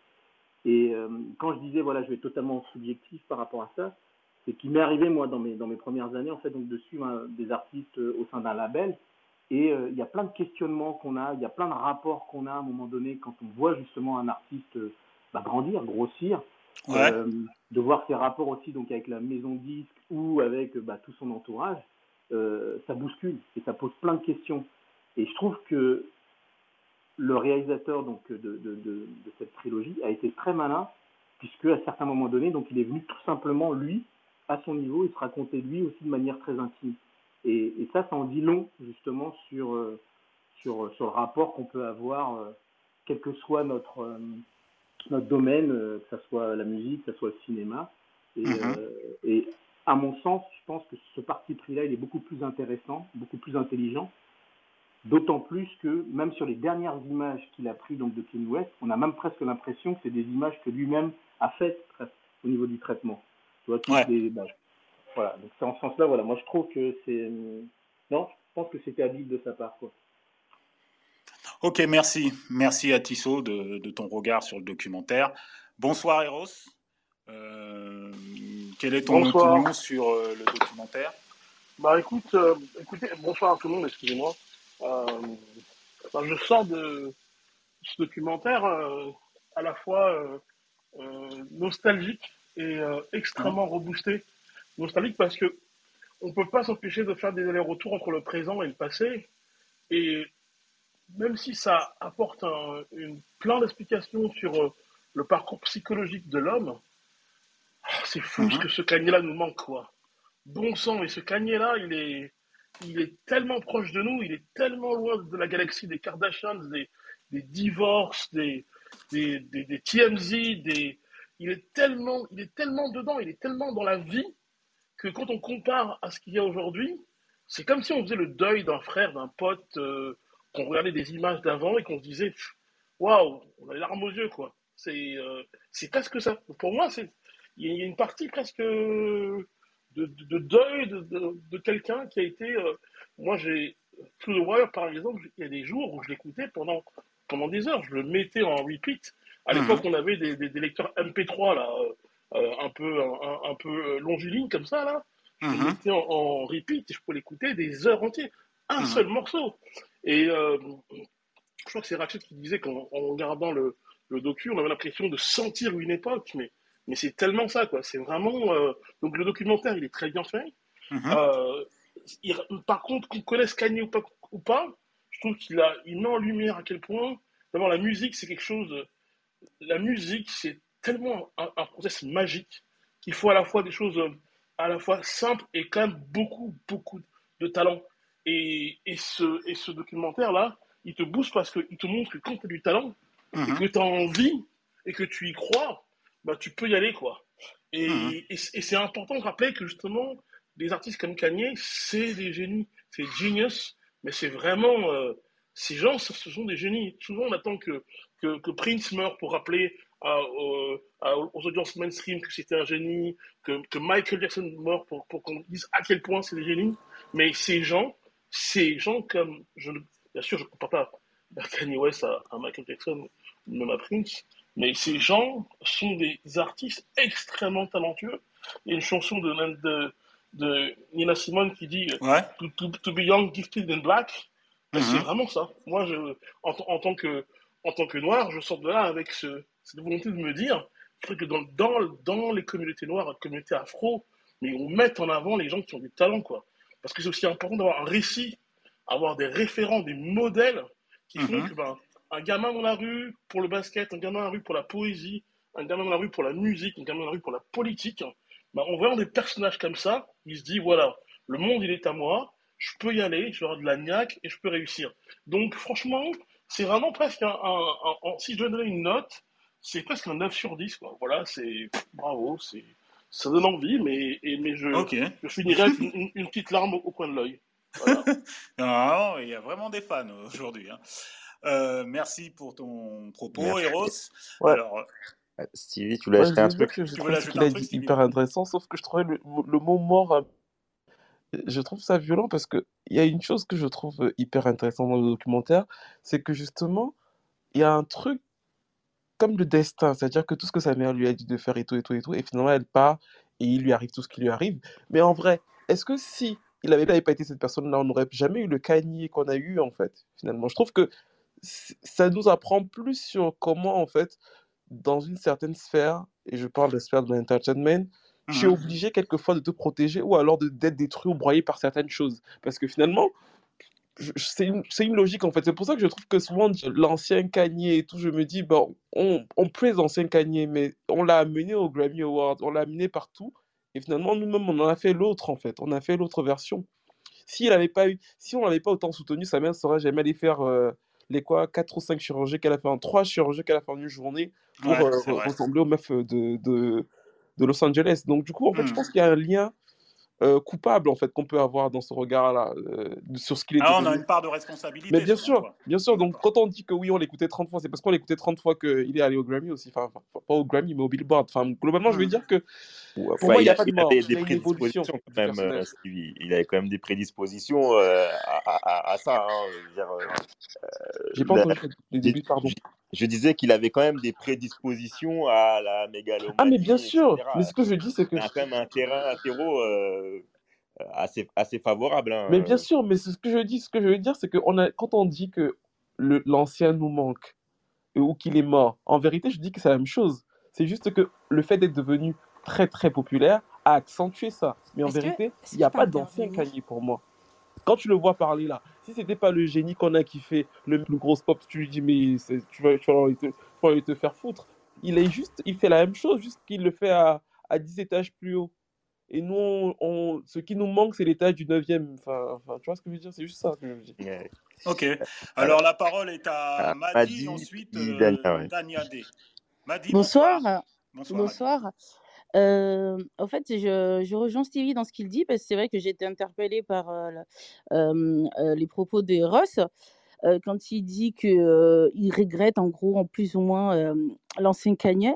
Et euh, quand je disais voilà je vais être totalement subjectif par rapport à ça. C'est qu'il m'est arrivé, moi, dans mes, dans mes premières années, en fait, donc, de suivre hein, des artistes euh, au sein d'un label. Et il euh, y a plein de questionnements qu'on a, il y a plein de rapports qu'on a à un moment donné quand on voit justement un artiste euh, bah, grandir, grossir, ouais. euh, de voir ses rapports aussi donc, avec la maison disque ou avec euh, bah, tout son entourage, euh, ça bouscule et ça pose plein de questions. Et je trouve que le réalisateur donc, de, de, de, de cette trilogie a été très malin, puisque à certains moments donnés, donc, il est venu tout simplement, lui, à son niveau, il se racontait lui aussi de manière très intime. Et, et ça, ça en dit long, justement, sur, euh, sur, sur le rapport qu'on peut avoir, euh, quel que soit notre, euh, notre domaine, euh, que ce soit la musique, que ce soit le cinéma. Et, mm-hmm. euh, et à mon sens, je pense que ce parti pris-là, il est beaucoup plus intéressant, beaucoup plus intelligent, d'autant plus que, même sur les dernières images qu'il a prises donc, de Kanye West, on a même presque l'impression que c'est des images que lui-même a faites au niveau du traitement. Tu vois, ouais. les, bah, voilà, donc c'est en ce sens-là, voilà, moi je trouve que c'est... Non, je pense que c'était habile de sa part, quoi. Ok, merci. Merci à Atisso de, de ton regard sur le documentaire. Bonsoir, Eros. Euh, quel est ton bonsoir. Opinion sur euh, le documentaire? Bah écoute, euh, écoutez, bonsoir à tout le monde, excusez-moi. Euh, bah, je sors de ce documentaire euh, à la fois euh, euh, nostalgique, et euh, extrêmement reboosté, nostalgique parce que on peut pas s'empêcher de faire des allers-retours entre le présent et le passé, et même si ça apporte un, une, plein d'explications sur euh, le parcours psychologique de l'homme, oh, c'est fou mm-hmm. ce que ce Kanye-là nous manque, quoi. Bon sang, et ce Kanye-là, il est, il est tellement proche de nous, il est tellement loin de la galaxie des Kardashians, des, des divorces, des, des, des, des T M Z, des... Il est tellement, il est tellement dedans, il est tellement dans la vie que quand on compare à ce qu'il y a aujourd'hui, c'est comme si on faisait le deuil d'un frère, d'un pote, euh, qu'on regardait des images d'avant et qu'on se disait « Waouh, on a les larmes aux yeux, quoi ». C'est euh, c'est presque ça. Pour moi, c'est il y a une partie presque de, de, de deuil de, de, de quelqu'un qui a été… Euh, moi, j'ai… Through the Wire, par exemple, il y a des jours où je l'écoutais pendant, pendant des heures. Je le mettais en repeat. À l'époque, on avait des, des, des lecteurs M P trois, là, euh, un peu, un, un peu longilignes, comme ça, là. Je le mettais en, en repeat et je pouvais l'écouter des heures entières. Un mm-hmm. seul morceau. Et euh, je crois que c'est Rachid qui disait qu'en en regardant le, le docu, on avait l'impression de sentir une époque, mais, mais c'est tellement ça, quoi. C'est vraiment... Euh, donc, le documentaire, il est très bien fait. Mm-hmm. Euh, il, par contre, qu'on connaisse Kanye ou pas, ou pas je trouve qu'il a, il met en lumière à quel point... D'abord, la musique, c'est quelque chose... La musique, c'est tellement un, un process magique qu'il faut à la fois des choses à la fois simples et quand même beaucoup, beaucoup de talent. Et, et, ce, et ce documentaire-là, il te booste parce qu'il te montre que quand tu as du talent, mm-hmm. et que tu as envie et que tu y crois, bah, tu peux y aller, quoi. Et, mm-hmm. et, et c'est important de rappeler que justement, des artistes comme Kanye, c'est des génies, c'est genius, mais c'est vraiment... Euh, ces gens, ce sont des génies. Souvent, on attend que... Que, que Prince meurt pour rappeler à, euh, à, aux audiences mainstream que c'était un génie, que, que Michael Jackson meurt pour, pour qu'on dise à quel point c'est des génies. Mais ces gens, ces gens comme... Je, bien sûr, je ne compare pas Kanye West à, à Michael Jackson, même à Prince, mais ces gens sont des artistes extrêmement talentueux. Il y a une chanson de, de, de Nina Simone qui dit ouais. « to, to, to be young, gifted and black mm-hmm. ». C'est vraiment ça. Moi, je, en, en tant que... En tant que noir, je sors de là avec ce, cette volonté de me dire que dans, dans, dans les communautés noires, les communautés afro, mais on met en avant les gens qui ont du talent, quoi. Parce que c'est aussi important d'avoir un récit, avoir des référents, des modèles qui font mm-hmm. que ben, un gamin dans la rue pour le basket, un gamin dans la rue pour la poésie, un gamin dans la rue pour la musique, un gamin dans la rue pour la politique, ben, en voyant des personnages comme ça, ils se disent voilà, le monde il est à moi, je peux y aller, je vais avoir de la niaque et je peux réussir. Donc franchement, c'est vraiment presque un, un, un, un... Si je donnerais une note, c'est presque un neuf sur dix, quoi. Voilà, c'est... Bravo, c'est... Ça donne envie, mais, et, mais je, okay. je finirais avec une, une petite larme au, au coin de l'œil. Voilà. Non, il y a vraiment des fans aujourd'hui. Hein. Euh, merci pour ton propos, merci. Eros. Ouais. Alors... Steevy, tu voulais ouais, ajouter un truc. Je trouve ce qu'il a dit hyper intéressant, sauf que je trouvais le, le mot mort... Je trouve ça violent parce qu'il y a une chose que je trouve hyper intéressante dans le documentaire, c'est que justement, il y a un truc comme le destin, c'est-à-dire que tout ce que sa mère lui a dit de faire et tout, et tout, et tout, et finalement elle part et il lui arrive tout ce qui lui arrive. Mais en vrai, est-ce que si il n'avait pas été cette personne-là, on n'aurait jamais eu le Kanye qu'on a eu en fait, finalement. Je trouve que ça nous apprend plus sur comment en fait, dans une certaine sphère, et je parle de la sphère de l'entertainment, tu es obligé quelquefois de te protéger ou alors de, d'être détruit ou broyé par certaines choses. Parce que finalement, je, c'est, une, c'est une logique en fait. C'est pour ça que je trouve que souvent l'ancien Kanye et tout, je me dis, bon, on, on plaise l'ancien Kanye, mais on l'a amené au Grammy Awards, on l'a amené partout. Et finalement, nous-mêmes, on en a fait l'autre en fait. On a fait l'autre version. Si, il avait pas eu, si on ne l'avait pas autant soutenu, sa mère ne saurait jamais aller faire... Euh, les quoi, quatre ou cinq chirurgies qu'elle a fait en trois chirurgies qu'elle a fait en une journée pour ouais, euh, ressembler aux meufs de... de de Los Angeles. Donc, du coup, en fait, mmh. je pense qu'il y a un lien euh, coupable, en fait, qu'on peut avoir dans ce regard-là, euh, sur ce qu'il est devenu. Ah, on a une part de responsabilité. Mais bien sûr, quoi. bien sûr. Donc, quand on dit que oui, on l'écoutait trente fois, c'est parce qu'on l'écoutait trente fois qu'il est allé au Grammy aussi. Enfin, pas au Grammy, mais au Billboard. Enfin, globalement, mmh. je veux dire que pour ouais, moi, il n'y a pas de mort. Il y a une évolution. Quand même, euh, il avait quand même des prédispositions euh, à, à, à ça. Hein, je veux dire, euh, j'ai pas entendu les débuts, pardon. Je disais qu'il avait quand même des prédispositions à la mégalomanie. Ah mais bien sûr, et cetera. Mais ce que je dis c'est que... Il a quand même un terrain, un terreau euh, assez, assez favorable. Hein. Mais bien sûr, mais ce que je dis, ce que je veux dire c'est que on a, quand on dit que le, l'ancien nous manque ou qu'il est mort, en vérité je dis que c'est la même chose. C'est juste que le fait d'être devenu très très populaire a accentué ça. Mais en est-ce vérité, il n'y a pas d'ancien Kanye pour moi. Quand tu le vois parler là, si c'était pas le génie qu'on a kiffé, le plus gros pop, tu lui dis mais c'est, tu vas, tu vas aller te, tu vas aller te faire foutre. Il est juste, il fait la même chose, juste qu'il le fait à, à dix étages plus haut. Et nous, on, on, ce qui nous manque, c'est l'étage du neuvième. Enfin, enfin, tu vois ce que je veux dire? C'est juste ça que je veux dire. Yeah. Ok. Alors, la parole est à ah, Madi, Madi, ensuite euh, ouais. Tania D. Madi, bonsoir. Bonsoir. Bonsoir. Bonsoir. Euh, en fait, je, je rejoins Steevy dans ce qu'il dit, parce que c'est vrai que j'ai été interpellée par euh, euh, euh, les propos de Ross, euh, quand il dit qu'il euh, regrette, en gros, en plus ou moins... Euh, l'ancien Kanye,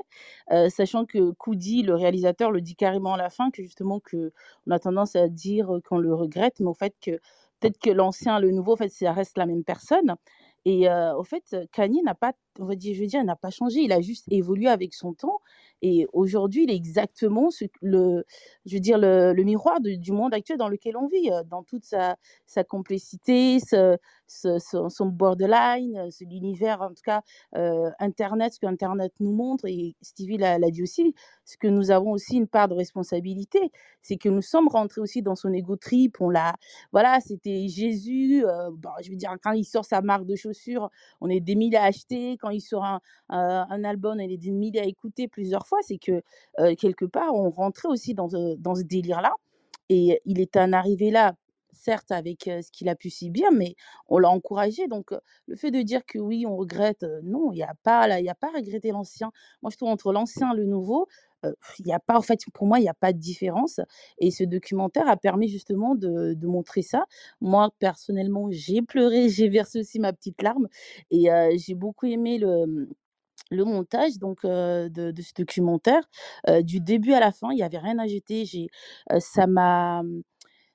euh, sachant que Coodie, le réalisateur, le dit carrément à la fin, que justement que on a tendance à dire qu'on le regrette, mais au fait que peut-être que l'ancien, le nouveau, en fait, ça reste la même personne. Et euh, au fait, Kanye n'a pas, on va dire, je veux dire, n'a pas changé. Il a juste évolué avec son temps. Et aujourd'hui, il est exactement ce, le, je veux dire, le, le miroir de, du monde actuel dans lequel on vit, dans toute sa, sa complexité, ce, ce, son, son borderline, ce, l'univers, en tout cas, euh, Internet, ce qu'Internet nous montre. Et Steevy l'a, l'a dit aussi, ce que nous avons aussi une part de responsabilité, c'est que nous sommes rentrés aussi dans son égo trip. On l'a, voilà, c'était Jésus. Euh, bon, je veux dire, quand il sort sa marque de chaussures, on est des mille à acheter. Quand il sort un, un, un album, on est des mille à écouter plusieurs fois. C'est que, euh, quelque part, on rentrait aussi dans, euh, dans ce délire-là. Et il est en arrivé là, certes, avec euh, ce qu'il a pu si bien, mais on l'a encouragé. Donc, euh, le fait de dire que oui, on regrette, euh, non, il n'y a pas à regretter l'ancien. Moi, je trouve entre l'ancien et le nouveau, il euh, n'y a pas, en fait, pour moi, il n'y a pas de différence. Et ce documentaire a permis justement de, de montrer ça. Moi, personnellement, j'ai pleuré, j'ai versé aussi ma petite larme. Et euh, j'ai beaucoup aimé le... le montage donc euh, de, de ce documentaire, euh, du début à la fin, il n'y avait rien à jeter. J'ai, euh, ça m'a,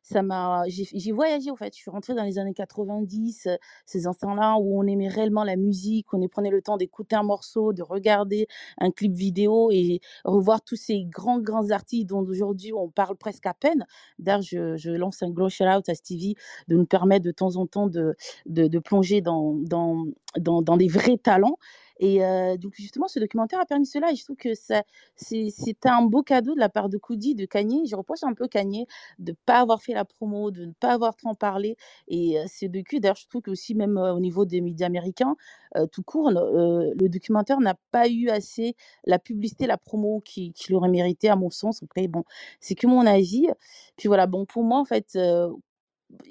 ça m'a, j'ai, j'ai voyagé en fait. Je suis rentrée dans les années quatre-vingt-dix, euh, ces instants-là où on aimait réellement la musique, on y prenait le temps d'écouter un morceau, de regarder un clip vidéo et revoir tous ces grands, grands artistes dont aujourd'hui on parle presque à peine. D'ailleurs, je, je lance un gros shout-out à Steevy de nous permettre de temps en temps de, de, de plonger dans, dans, dans, dans des vrais talents. Et euh, donc justement, ce documentaire a permis cela. Et je trouve que ça, c'est, c'est un beau cadeau de la part de Coodie, de Kanye. Je reproche un peu Kanye de ne pas avoir fait la promo, de ne pas avoir trop en parlé. Et euh, ce docu, d'ailleurs, je trouve que aussi même euh, au niveau des médias américains, euh, tout court, euh, le documentaire n'a pas eu assez la publicité, la promo qui, qui l'aurait mérité, à mon sens. Après, bon, c'est que mon avis. Puis voilà, bon, pour moi, en fait... Euh,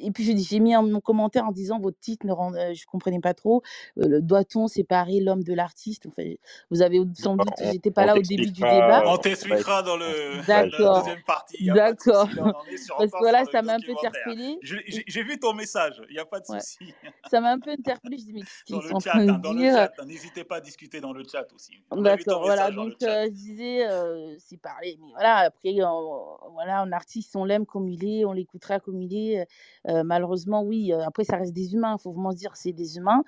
Et puis, j'ai, j'ai mis un, mon commentaire en disant « Votre titre, ne rend, euh, je ne comprenais pas trop. Euh, doit-on séparer l'homme de l'artiste ?» Enfin, vous avez sans doute, je n'étais pas là au début du débat. On t'expliquera ouais. dans, le, dans la deuxième partie. D'accord. Souci, on parce que là, ça m'a un peu interpellée. Je, j'ai, j'ai vu ton message, il n'y a pas de souci. Ouais. Ça m'a un peu interpellée. Je dis « Mais qu'est-ce qu'ils sont en train de dire ?» Dans le chat, n'hésitez pas à discuter dans le chat aussi. On D'accord, voilà. Donc, euh, je disais euh, « C'est pareil. » Mais voilà, après, on, voilà, un artiste, on l'aime comme il est, on l'écoutera comme il est. Euh, malheureusement, oui, euh, après ça reste des humains, il faut vraiment se dire c'est des humains,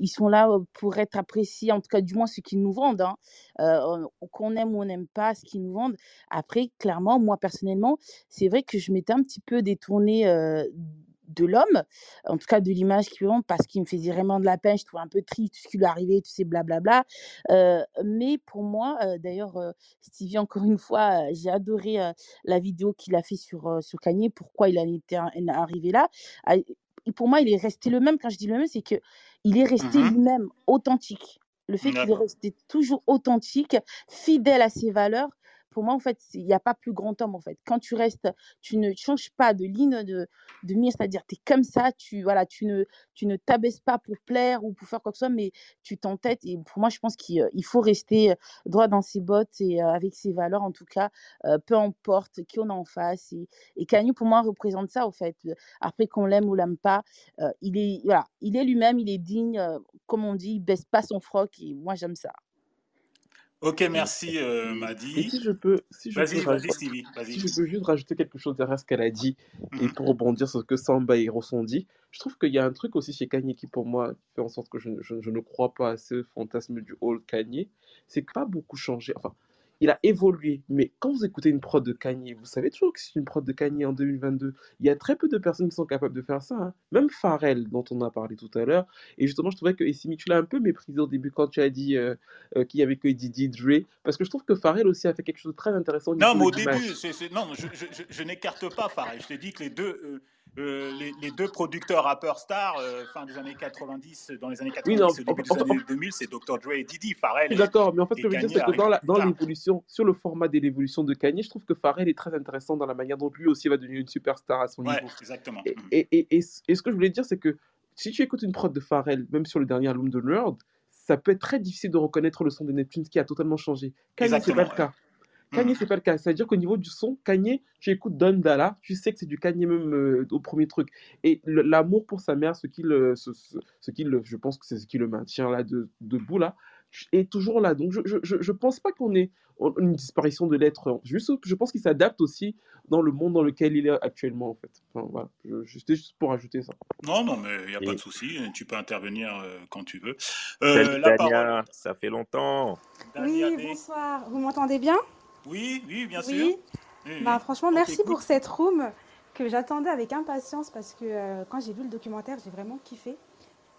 ils sont là pour être appréciés, en tout cas du moins ceux qui nous vendent, hein. euh, qu'on aime ou on n'aime pas ce qu'ils nous vendent. Après, clairement, moi personnellement, c'est vrai que je m'étais un petit peu détournée euh, de l'homme, en tout cas de l'image qu'il vend, parce qu'il me faisait vraiment de la peine, je trouvais un peu triste tout ce qui lui arrivait, tout ces blablabla. Euh, mais pour moi, euh, d'ailleurs, euh, Steevy, encore une fois, euh, j'ai adoré euh, la vidéo qu'il a fait sur, euh, sur Kanye, pourquoi il en était arrivé là. Et pour moi, il est resté le même. Quand je dis le même, c'est qu'il est resté mm-hmm. lui-même, authentique. Le fait mm-hmm. qu'il est resté toujours authentique, fidèle à ses valeurs. Pour moi, en fait, il n'y a pas plus grand homme, en fait. Quand tu restes, tu ne changes pas de ligne de, de mire, c'est-à-dire tu es comme ça, tu, voilà, tu, ne, tu ne t'abaisses pas pour plaire ou pour faire quoi que ce soit, mais tu t'entêtes. Et pour moi, je pense qu'il il faut rester droit dans ses bottes et euh, avec ses valeurs, en tout cas, euh, peu importe qui on a en face. Et, et Kanye, pour moi, représente ça, en fait. Après, qu'on l'aime ou l'aime pas, euh, il, est, voilà, il est lui-même, il est digne, euh, comme on dit, il ne baisse pas son froc et moi, j'aime ça. Ok, merci euh, Madi. Et si je peux, si je vas-y, peux vas-y, rajouter, Steevy, vas-y. Si je peux juste rajouter quelque chose derrière ce qu'elle a dit mm-hmm. et pour rebondir sur ce que Samba et Ross ont dit, je trouve qu'il y a un truc aussi chez Kanye qui pour moi fait en sorte que je, je, je ne crois pas à ce fantasme du old Kanye, c'est que pas beaucoup changé. Enfin, il a évolué, mais quand vous écoutez une prod de Kanye, vous savez toujours que c'est une prod de Kanye en deux mille vingt-deux. Il y a très peu de personnes qui sont capables de faire ça. Hein. Même Pharrell, dont on a parlé tout à l'heure. Et justement, je trouvais que Essimi, tu l'as un peu méprisé au début quand tu as dit euh, euh, qu'il n'y avait que Diddy, Dre. Parce que je trouve que Pharrell aussi a fait quelque chose de très intéressant. Non, mais au début, c'est, c'est, non, je, je, je, je n'écarte pas Pharrell. Je t'ai dit que les deux... Euh... euh, les, les deux producteurs rappeurs stars euh, fin des années quatre-vingt-dix, dans les années quatre-vingt-dix, oui, non, début en, des en, années deux mille, c'est docteur Dre et Diddy. Pharrell. D'accord, mais en fait, ce que je veux dire, c'est que dans, la, dans l'évolution, sur le format de l'évolution de Kanye, je trouve que Pharrell est très intéressant dans la manière dont lui aussi va devenir une superstar à son ouais, niveau. Exactement. Et, et, et, et, et ce que je voulais dire, c'est que si tu écoutes une prod de Pharrell, même sur le dernier album de Nerd, ça peut être très difficile de reconnaître le son de Neptune qui a totalement changé. Kanye, c'est pas le cas. Kanye, c'est pas le cas. C'est-à-dire qu'au niveau du son, Kanye, tu écoutes Donda là, tu sais que c'est du Kanye même euh, au premier truc. Et le, l'amour pour sa mère, ce qui le, ce, ce, ce qui le, je pense que c'est ce qui le maintient là de, debout là, est toujours là. Donc je, je, je pense pas qu'on ait une disparition de l'être. Juste, je pense qu'il s'adapte aussi dans le monde dans lequel il est actuellement en fait. Enfin, voilà. C'était juste pour ajouter ça. Non, non, mais il y a Et... pas de souci. Tu peux intervenir euh, quand tu veux. Euh, Salut, la Dania, parole. Ça fait longtemps. Dania, oui, des... bonsoir. Vous m'entendez bien? Oui, oui, bien sûr. Oui. Oui, bah, oui. Franchement, merci pour cette room que j'attendais avec impatience parce que euh, quand j'ai vu le documentaire, j'ai vraiment kiffé.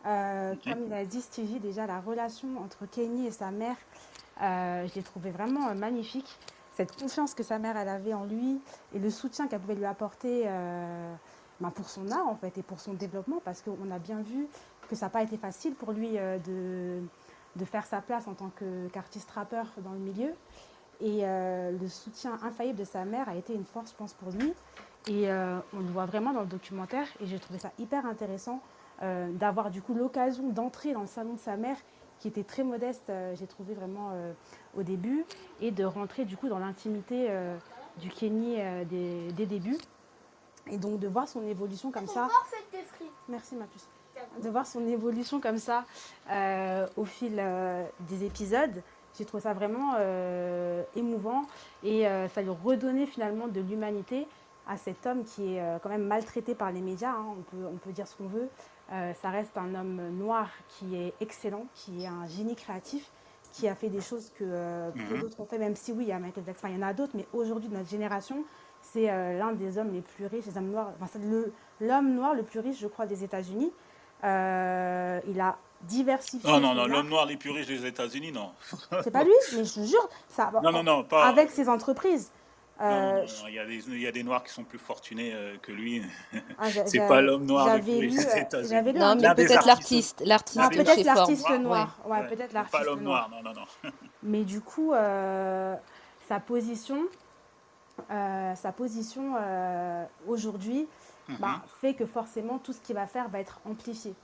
Euh, okay. Comme il a dit Steevy, déjà la relation entre Kanye et sa mère, euh, je l'ai trouvée vraiment euh, magnifique. Cette confiance que sa mère elle avait en lui et le soutien qu'elle pouvait lui apporter euh, bah, pour son art en fait et pour son développement, parce qu'on a bien vu que ça n'a pas été facile pour lui euh, de, de faire sa place en tant que, qu'artiste rappeur dans le milieu. Et euh, le soutien infaillible de sa mère a été une force, je pense, pour lui. Et euh, on le voit vraiment dans le documentaire. Et j'ai trouvé ça hyper intéressant euh, d'avoir du coup l'occasion d'entrer dans le salon de sa mère, qui était très modeste, euh, j'ai trouvé vraiment euh, au début, et de rentrer du coup dans l'intimité euh, du Kanye euh, des, des débuts. Et donc de voir son évolution comme ça. Merci Mathus. De voir son évolution comme ça euh, au fil euh, des épisodes. J'ai trouvé ça vraiment euh, émouvant et euh, ça lui redonnait finalement de l'humanité à cet homme qui est euh, quand même maltraité par les médias, hein, on peut, on peut dire ce qu'on veut. Euh, ça reste un homme noir qui est excellent, qui est un génie créatif, qui a fait des choses que euh, mm-hmm. d'autres ont fait, même si oui, il y a Michael Jackson, il y en a d'autres, mais aujourd'hui de notre génération, c'est euh, l'un des hommes les plus riches, des hommes noirs, enfin, c'est le, l'homme noir le plus riche, je crois, des États-Unis. Euh, il a diversifié. Non, non, non, l'homme noir les plus riches des États-Unis, non. C'est pas lui, mais je te jure, ça. Non, non, non, pas. Avec ses entreprises. Euh, il y, y a des noirs qui sont plus fortunés euh, que lui. Ah, c'est pas l'homme noir les plus riche des États-Unis. J'avais lu, non, mais peut-être l'artiste, l'artiste. Ah, peut-être l'artiste noir. Ouais, ouais, ouais, peut-être l'artiste. Pas l'homme noir, non, non, non. Mais du coup, euh, sa position, euh, sa position euh, aujourd'hui. Bah, fait que forcément tout ce qu'il va faire va être amplifié.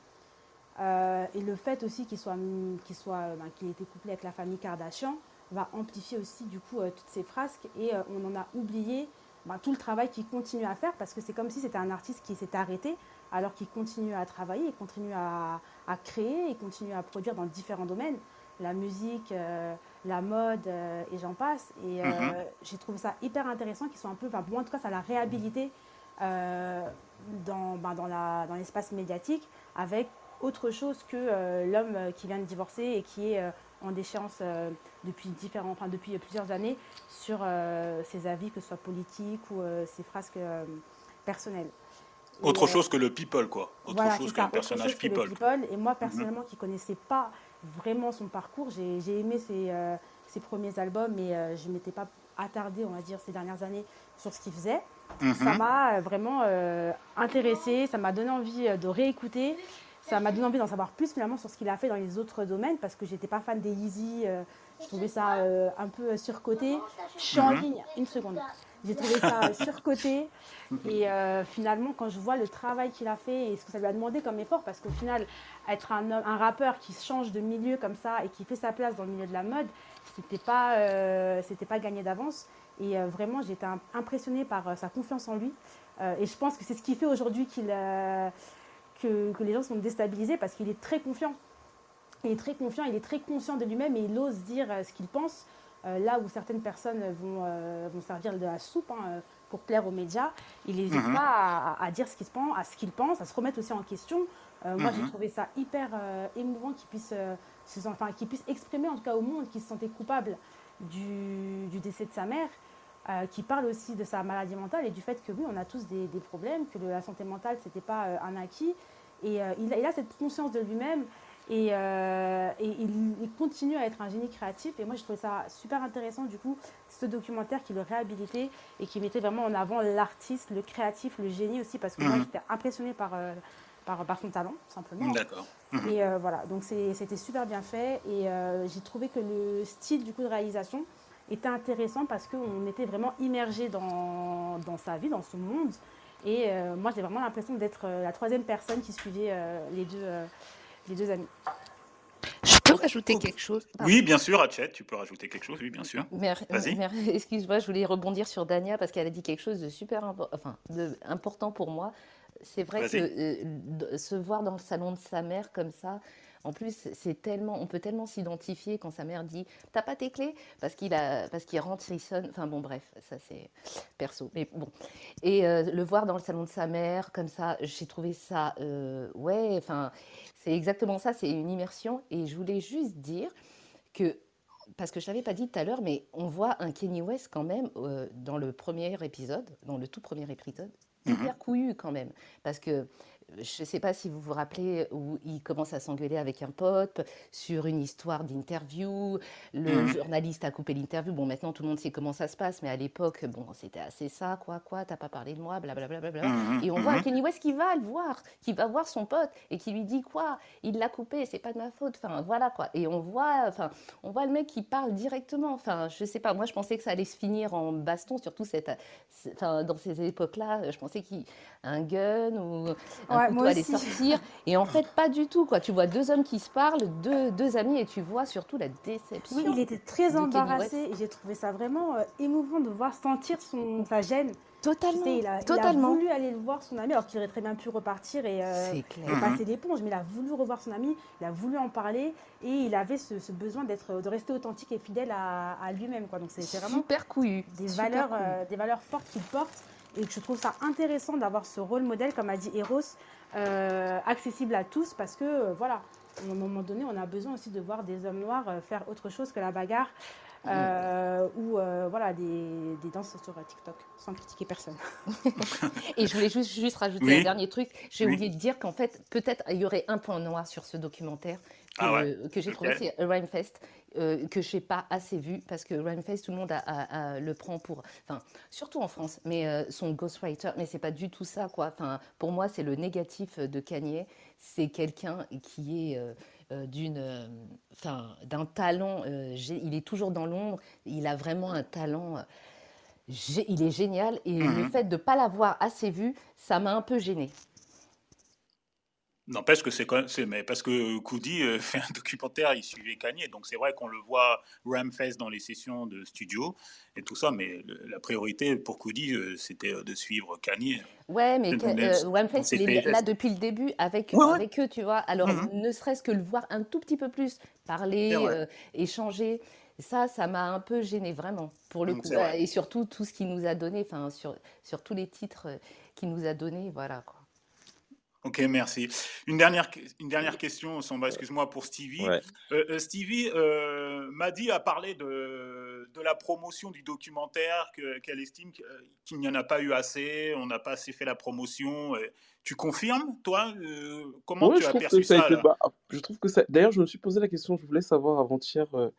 Euh, et le fait aussi qu'il soit, qu'il soit, bah, qu'il ait été couplé avec la famille Kardashian va amplifier aussi du coup euh, toutes ces frasques et euh, on en a oublié bah, tout le travail qu'il continue à faire, parce que c'est comme si c'était un artiste qui s'est arrêté alors qu'il continue à travailler, il continue à, à créer, il continue à produire dans différents domaines, la musique, euh, la mode euh, et j'en passe. Et euh, mm-hmm. j'ai trouvé ça hyper intéressant qu'ils soient un peu, enfin, bon, en tout cas ça l'a réhabilité Euh, dans, ben dans, la, dans l'espace médiatique avec autre chose que euh, l'homme qui vient de divorcer et qui est euh, en déchéance euh, depuis, différents, enfin, depuis plusieurs années sur euh, ses avis, que ce soit politique ou euh, ses frasques euh, personnelles. Et, autre chose euh, que le people, quoi. Autre voilà, chose qu'un personnage people. people. Et moi, personnellement, mmh. qui ne connaissais pas vraiment son parcours, j'ai, j'ai aimé ses, euh, ses premiers albums, mais euh, je ne m'étais pas attardée, on va dire, ces dernières années sur ce qu'il faisait. Mmh. Ça m'a vraiment euh, intéressée, ça m'a donné envie de réécouter, ça m'a donné envie d'en savoir plus finalement sur ce qu'il a fait dans les autres domaines, parce que j'étais pas fan des Yeezy, euh, je trouvais ça euh, un peu surcoté. Je suis en ligne, une seconde. J'ai trouvé ça surcoté et euh, finalement quand je vois le travail qu'il a fait et ce que ça lui a demandé comme effort, parce qu'au final être un, un rappeur qui change de milieu comme ça et qui fait sa place dans le milieu de la mode, c'était pas, euh, c'était pas gagné d'avance. Et euh, vraiment, j'étais impressionnée par euh, sa confiance en lui. Euh, et je pense que c'est ce qui fait aujourd'hui qu'il, euh, que, que les gens sont déstabilisés, parce qu'il est très confiant. Il est très confiant, il est très conscient de lui-même et il ose dire euh, ce qu'il pense. Euh, là où certaines personnes vont, euh, vont servir de la soupe hein, pour plaire aux médias, il n'hésite mm-hmm. pas à, à dire ce qu'il pense, à ce qu'il pense, à se remettre aussi en question. Euh, mm-hmm. Moi, j'ai trouvé ça hyper euh, émouvant qu'il puisse, euh, se, enfin, qu'il puisse exprimer, en tout cas au monde, qu'il se sentait coupable du, du décès de sa mère. Euh, qui parle aussi de sa maladie mentale et du fait que oui, on a tous des, des problèmes, que le, la santé mentale, c'était pas euh, un acquis. Et euh, il, il a cette conscience de lui-même Et, euh, et il, il continue à être un génie créatif. Et moi, je trouvais ça super intéressant, du coup, ce documentaire qui le réhabilitait et qui mettait vraiment en avant l'artiste, le créatif, le génie aussi, parce que mmh. moi, j'étais impressionnée par, euh, par, par son talent, simplement. D'accord. Mmh. Et euh, voilà, donc c'est, c'était super bien fait. Et euh, j'ai trouvé que le style, du coup, de réalisation était intéressant parce qu'on était vraiment immergé dans, dans sa vie, dans ce monde. Et euh, moi, j'ai vraiment l'impression d'être euh, la troisième personne qui suivait euh, les deux... Euh, les deux amis. Je peux rajouter quelque chose? Pardon. Oui, bien sûr, Hachette, tu peux rajouter quelque chose, oui, bien sûr. Mer- Vas-y. Mer- excuse-moi, je voulais rebondir sur Dania parce qu'elle a dit quelque chose de super impo- enfin, de, important pour moi. C'est vrai Vas-y. que euh, se voir dans le salon de sa mère comme ça, en plus, c'est tellement, on peut tellement s'identifier quand sa mère dit « t'as pas tes clés ?» parce qu'il a, parce qu'il rentre, il sonne, enfin bon bref, ça c'est perso, mais bon. Et euh, le voir dans le salon de sa mère, comme ça, j'ai trouvé ça, euh, ouais, enfin, c'est exactement ça, c'est une immersion. Et je voulais juste dire que, parce que je l'avais pas dit tout à l'heure, mais on voit un Kanye West quand même euh, dans le premier épisode, dans le tout premier épisode, hyper couillu quand même, parce que je ne sais pas si vous vous rappelez où il commence à s'engueuler avec un pote sur une histoire d'interview. Le mmh. journaliste a coupé l'interview. Bon, maintenant, tout le monde sait comment ça se passe. Mais à l'époque, bon, c'était assez ça. Quoi, quoi, t'as pas parlé de moi, blablabla. Bla, bla, bla. Mmh. Et on mmh. voit Kanye West qui va le voir, qui va voir son pote et qui lui dit quoi ? Il l'a coupé, c'est pas de ma faute. Enfin, voilà quoi. Et on voit, enfin, on voit le mec qui parle directement. Enfin, je sais pas. Moi, je pensais que ça allait se finir en baston, surtout cette, enfin, dans ces époques-là. Je pensais qu'il un gun ou... Un ouais, coup, moi toi, aussi. Sortir. Et en fait, pas du tout. Quoi. Tu vois deux hommes qui se parlent, deux, deux amis, et tu vois surtout la déception. Oui, il était très embarrassé. Et j'ai trouvé ça vraiment euh, émouvant de voir sentir son, sa gêne. Totalement. Tu sais, il, a, Totalement. il a voulu aller le voir son ami, alors qu'il aurait très bien pu repartir et, euh, et passer l'éponge. Mais il a voulu revoir son ami, il a voulu en parler, et il avait ce, ce besoin d'être, de rester authentique et fidèle à, à lui-même. Quoi. Donc c'est, c'est vraiment super couillu. Des, super valeurs, couillu. Euh, des valeurs fortes qu'il porte. Et que je trouve ça intéressant d'avoir ce rôle modèle, comme a dit Eros, euh, accessible à tous, parce que, euh, voilà, à un moment donné, on a besoin aussi de voir des hommes noirs euh, faire autre chose que la bagarre euh, mmh. ou euh, voilà, des, des danses sur TikTok, sans critiquer personne. Et je voulais juste, juste rajouter oui. un dernier truc. J'ai oui. oublié de dire qu'en fait, peut-être il y aurait un point noir sur ce documentaire que, ah ouais. euh, que j'ai trouvé, okay. c'est Rhymefest. Euh, que je n'ai pas assez vu, parce que Rhymefest, tout le monde a, a, a, le prend pour... Enfin, surtout en France, mais euh, son ghostwriter, mais ce n'est pas du tout ça, quoi. Enfin, pour moi, c'est le négatif de Kanye. C'est quelqu'un qui est euh, d'une, euh, enfin, d'un talent... Euh, gé- il est toujours dans l'ombre. Il a vraiment un talent... Euh, gé- il est génial. Et mm-hmm. le fait de ne pas l'avoir assez vu, ça m'a un peu gênée. N'empêche que c'est, c'est mais parce que Coodie euh, fait un documentaire, il suivait Kanye, donc c'est vrai qu'on le voit Rhymefest dans les sessions de studio et tout ça, mais le, la priorité pour Coodie euh, c'était de suivre Kanye. Ouais, mais euh, Rhymefest il est là depuis le début avec, ouais, ouais. avec eux, tu vois. Alors mm-hmm. ne serait-ce que le voir un tout petit peu plus, parler, euh, échanger, ça, ça m'a un peu gênée vraiment pour le donc coup, et surtout tout ce qu'il nous a donné, enfin sur sur tous les titres qu'il nous a donné, voilà quoi. Ok, merci. Une dernière, une dernière question, Samba, excuse-moi, pour Steevy. Ouais. Euh, Steevy, euh, Madi a parlé de, de la promotion du documentaire, que, qu'elle estime qu'il n'y en a pas eu assez, on n'a pas assez fait la promotion. Tu confirmes, toi euh, Comment ouais, tu as perçu ça, ça été, bah, Je trouve que ça... D'ailleurs, je me suis posé la question, je voulais savoir avant-hier euh,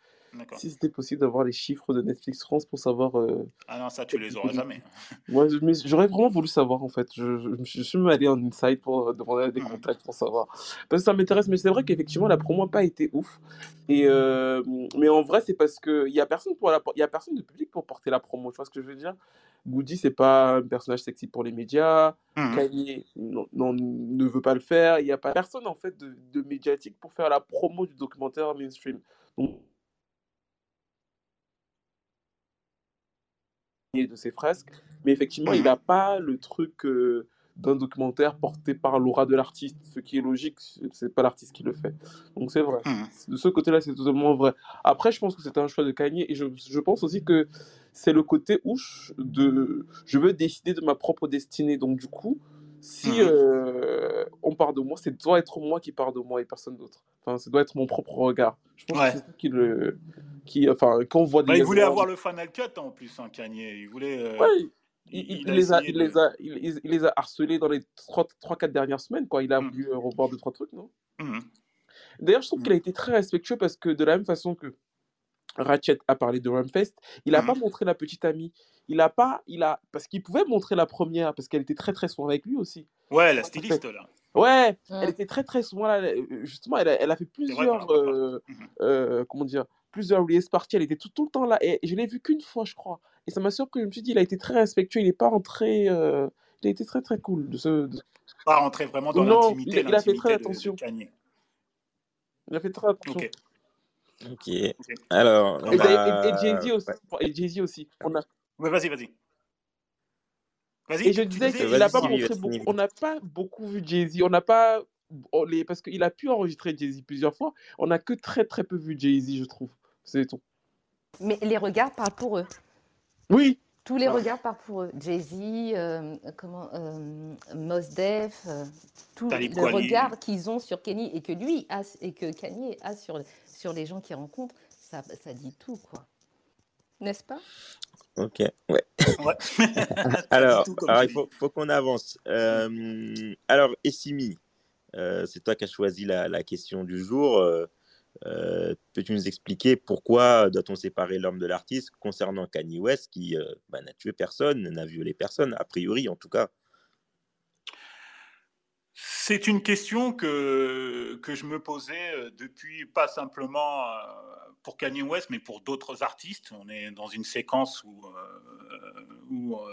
si c'était possible d'avoir les chiffres de Netflix France pour savoir... Euh... Ah non, ça, tu les auras jamais. Moi, ouais, j'aurais vraiment voulu savoir, en fait. Je, je, je suis même allé en inside pour demander à des contacts pour savoir. Parce que ça m'intéresse, mais c'est vrai qu'effectivement, la promo n'a pas été ouf. Et, euh... mais en vrai, c'est parce qu'il n'y a, la... a personne de public pour porter la promo. Tu vois ce que je veux dire ? Coodie, c'est pas un personnage sexy pour les médias. Mmh. Kanye non, non, ne veut pas le faire. Il n'y a pas personne, en fait, de, de médiatique pour faire la promo du documentaire mainstream. Donc, de ses fresques, mais effectivement il n'a pas le truc euh, d'un documentaire porté par l'aura de l'artiste, ce qui est logique, c'est pas l'artiste qui le fait, donc c'est vrai, de ce côté là c'est totalement vrai. Après je pense que c'est un choix de Kanye, et je, je pense aussi que c'est le côté où je, de, je veux décider de ma propre destinée, donc du coup si euh, on part de moi, c'est doit être moi qui part de moi et personne d'autre. Enfin, ça doit être mon propre regard. Je pense ouais. que c'est ça qui le... Qui, enfin, quand on voit des... Bah, il voulait avoir en... le final cut, en plus, hein, Kanye. Il voulait... Euh... Ouais, il, il, il, les a, de... il, les a, il, il les a harcelés dans les trois quatre dernières semaines, quoi. Il a mmh. voulu revoir deux trois trucs, non mmh. D'ailleurs, je trouve mmh. qu'il a été très respectueux parce que de la même façon que Ratchet a parlé de Rhymefest, il n'a mmh. pas montré la petite amie. Il a pas, il a, parce qu'il pouvait montrer la première, parce qu'elle était très très souvent avec lui aussi. Ouais, la styliste là. Ouais, ouais, elle était très très souvent là. Justement, elle a, elle a fait plusieurs, vrai, euh, euh, comment dire, plusieurs release parties. Elle était tout, tout le temps là. Et je l'ai vue qu'une fois, je crois. Et ça m'a surpris. Je me suis dit, il a été très respectueux. Il n'est pas rentré. Euh... Il a été très très cool de ce. De... Pas rentré vraiment dans non, l'intimité. Il, il a fait très attention. De, de il a fait très attention. Ok. Ok. Alors. Et, bah... et, et Jay-Z aussi. Ouais. Et Jay-Z aussi. On a. Mais vas-y, vas-y. Vas-y, et je disais qu'il n'a pas montré beaucoup. On n'a pas beaucoup vu Jay-Z. On n'a pas. On les... Parce qu'il a pu enregistrer Jay-Z plusieurs fois. On n'a que très, très peu vu Jay-Z, je trouve. C'est tout. Mais les regards parlent pour eux. Oui. Tous les ah. regards parlent pour eux. Jay-Z, euh, comment, euh, Mos Def, euh, tout T'as le regard lui. Qu'ils ont sur Kanye et que lui a, et que Kanye a sur, sur les gens qu'il rencontre, ça, ça dit tout, quoi. N'est-ce pas ? Ok, ouais. ouais. alors, alors il faut, faut qu'on avance. Euh, alors, Essimi, euh, c'est toi qui as choisi la, la question du jour. Euh, peux-tu nous expliquer pourquoi doit-on séparer l'homme de l'artiste concernant Kanye West qui euh, bah, n'a tué personne, n'a violé personne, a priori en tout cas ? C'est une question que, que je me posais depuis, pas simplement pour Kanye West, mais pour d'autres artistes. On est dans une séquence où, euh, où euh,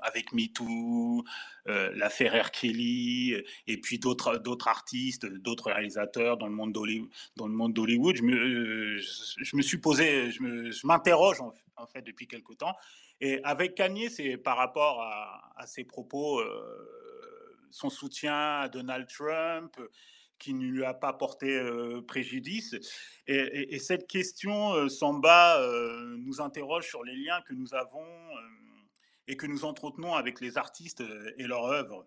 avec MeToo, euh, l'affaire R. Kelly, et puis d'autres, d'autres artistes, d'autres réalisateurs dans le monde, d'Holly, dans le monde d'Hollywood, je me, euh, je, je me suis posé, je, me, je m'interroge en, en fait depuis quelque temps. Et avec Kanye, c'est par rapport à, à ses propos... Euh, son soutien à Donald Trump, qui ne lui a pas porté euh, préjudice. Et, et, et cette question, euh, Samba, euh, nous interroge sur les liens que nous avons euh, et que nous entretenons avec les artistes euh, et leur œuvre.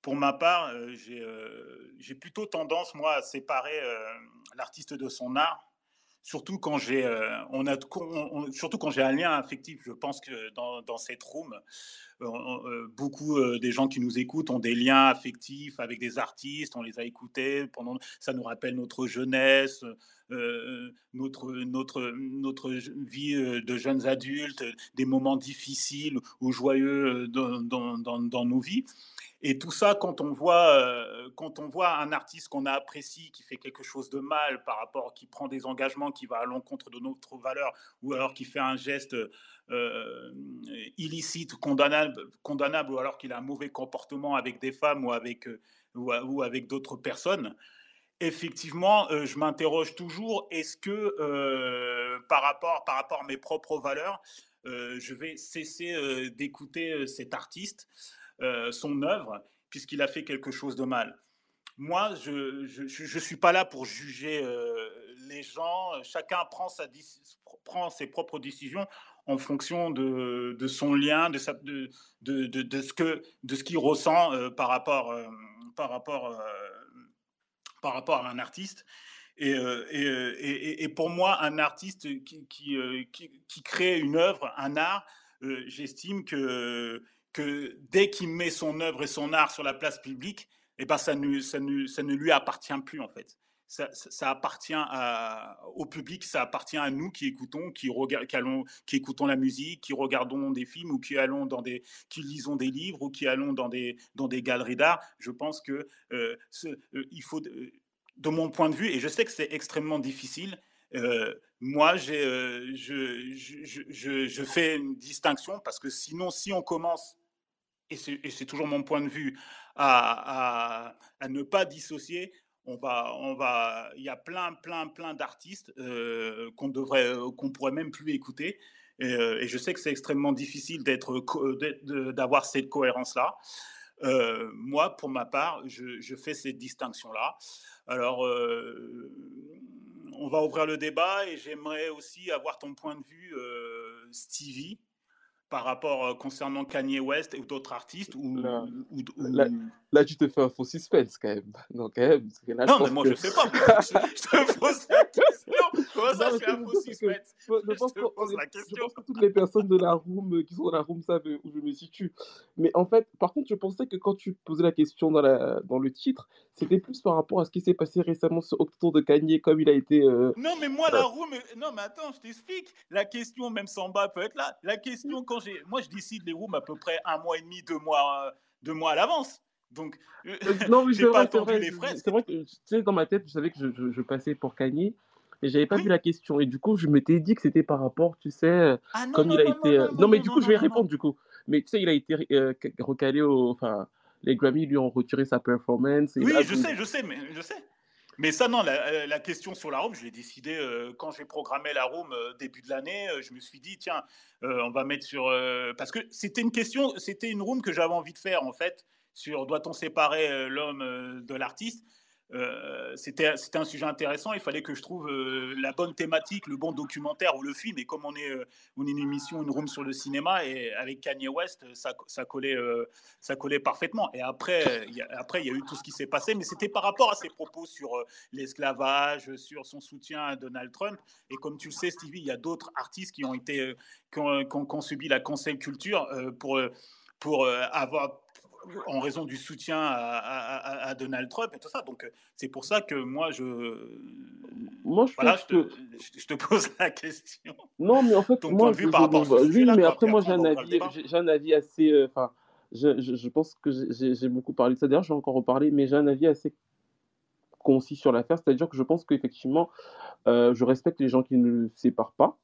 Pour ma part, euh, j'ai, euh, j'ai plutôt tendance, moi, à séparer euh, l'artiste de son art, surtout quand j'ai, euh, on a, on, on, surtout quand j'ai un lien affectif. Je pense que dans, dans cette room, euh, beaucoup euh, des gens qui nous écoutent ont des liens affectifs avec des artistes. On les a écoutés pendant, ça nous rappelle notre jeunesse, euh, notre, notre, notre vie de jeunes adultes, des moments difficiles ou joyeux dans, dans, dans, dans nos vies. Et tout ça, quand on voit, euh, quand on voit un artiste qu'on a apprécié, qui fait quelque chose de mal par rapport, qui prend des engagements, qui va à l'encontre de notre valeur, ou alors qui fait un geste euh, illicite, condamnable, condamnable, ou alors qu'il a un mauvais comportement avec des femmes ou avec, euh, ou, ou avec d'autres personnes, effectivement, euh, je m'interroge toujours, est-ce que euh, par rapport, par rapport à mes propres valeurs, euh, je vais cesser euh, d'écouter euh, cet artiste ? Euh, son œuvre, puisqu'il a fait quelque chose de mal. Moi, je je, je suis pas là pour juger euh, les gens. Chacun prend sa prend ses propres décisions en fonction de de son lien, de sa, de, de de de ce que de ce qu'il ressent euh, par rapport euh, par rapport euh, par rapport à un artiste. Et, et, et, et pour moi, un artiste qui qui qui, qui crée une œuvre, un art, euh, j'estime que que dès qu'il met son œuvre et son art sur la place publique, eh ben ça ne, ça ne, ça ne lui appartient plus, en fait. Ça, ça, ça appartient à, au public, ça appartient à nous qui écoutons, qui, regard, qui, allons, qui écoutons la musique, qui regardons des films ou qui, allons dans des, qui lisons des livres ou qui allons dans des, dans des galeries d'art. Je pense que euh, ce, euh, il faut, euh, de mon point de vue, et je sais que c'est extrêmement difficile, Euh, moi, j'ai, euh, je, je, je, je fais une distinction parce que sinon, si on commence, et c'est, et c'est toujours mon point de vue, à, à, à ne pas dissocier, on va, on va, il y a plein, plein, plein d'artistes euh, qu'on devrait, euh, qu'on pourrait même plus écouter. Et, euh, et je sais que c'est extrêmement difficile d'être, d'être, d'avoir cette cohérence-là. Euh, moi, pour ma part, je, je fais cette distinction-là. Alors. Euh, On va ouvrir le débat et j'aimerais aussi avoir ton point de vue, euh, Steevy, par rapport euh, concernant Kanye West et d'autres artistes. Ou, la, ou, ou, la, Là, tu te fais un faux suspense, quand même. Non, quand même. Parce que là, non, je mais moi, que... je sais pas. Je, je te pose la question. Comment ça, non, je fais un faux suspense que... Je, je pense te pose la question. Je pense que toutes les personnes de la room, qui sont dans la room savent où je me situe. Mais en fait, par contre, je pensais que quand tu posais la question dans, la... dans le titre, c'était plus par rapport à ce qui s'est passé récemment autour de Kanye, comme il a été... Euh... Non, mais moi, la room... Non, mais attends, je t'explique. La question, même Samba peut être là. La question, quand j'ai... Moi, je décide les rooms à peu près un mois et demi, deux mois, euh, deux mois à l'avance. Donc, euh, non, mais j'ai pas attendu les fraises. C'est vrai que, tu sais, dans ma tête, je savais que je, je, je passais pour Kanye, mais j'avais pas oui. vu la question. Et du coup, je m'étais dit que c'était par rapport, tu sais, ah, non, comme non, il a non, été... Non, non, non mais non, du coup, non, je vais non, répondre, non. du coup. Mais tu sais, il a été euh, recalé au... Enfin, les Grammys lui ont retiré sa performance. Et oui, là, je donc... sais, je sais, mais je sais. Mais ça, non, la, la question sur la room, je l'ai décidé euh, quand j'ai programmé la room euh, début de l'année. Euh, je me suis dit, tiens, euh, on va mettre sur... Euh, parce que c'était une question, c'était une room que j'avais envie de faire, en fait, sur doit-on séparer euh, l'homme euh, de l'artiste. Euh, c'était, c'était un sujet intéressant. Il fallait que je trouve euh, la bonne thématique, le bon documentaire ou le film. Et comme on est, euh, on est une émission, une room sur le cinéma, et avec Kanye West, ça, ça, collait, euh, ça collait parfaitement. Et après, il y a eu tout ce qui s'est passé. Mais c'était par rapport à ses propos sur euh, l'esclavage, sur son soutien à Donald Trump. Et comme tu le sais, Steevy, il y a d'autres artistes qui ont, été, euh, qui ont, qui ont, qui ont subi la cancel culture euh, pour, pour euh, avoir... en raison du soutien à, à, à Donald Trump et tout ça. Donc, c'est pour ça que moi, je... Moi, je voilà, pense je te, que... je te pose la question. Non, mais en fait, ton moi, point de vue par rapport à oui, mais après, moi, j'ai un, avis, j'ai un avis assez... Enfin, euh, je, je, je pense que j'ai, j'ai beaucoup parlé de ça. D'ailleurs, je vais encore en parler, mais j'ai un avis assez concis sur l'affaire. C'est-à-dire que je pense qu'effectivement, euh, je respecte les gens qui ne le séparent pas.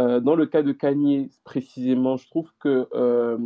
Euh, dans le cas de Kanye, précisément, je trouve que... Euh,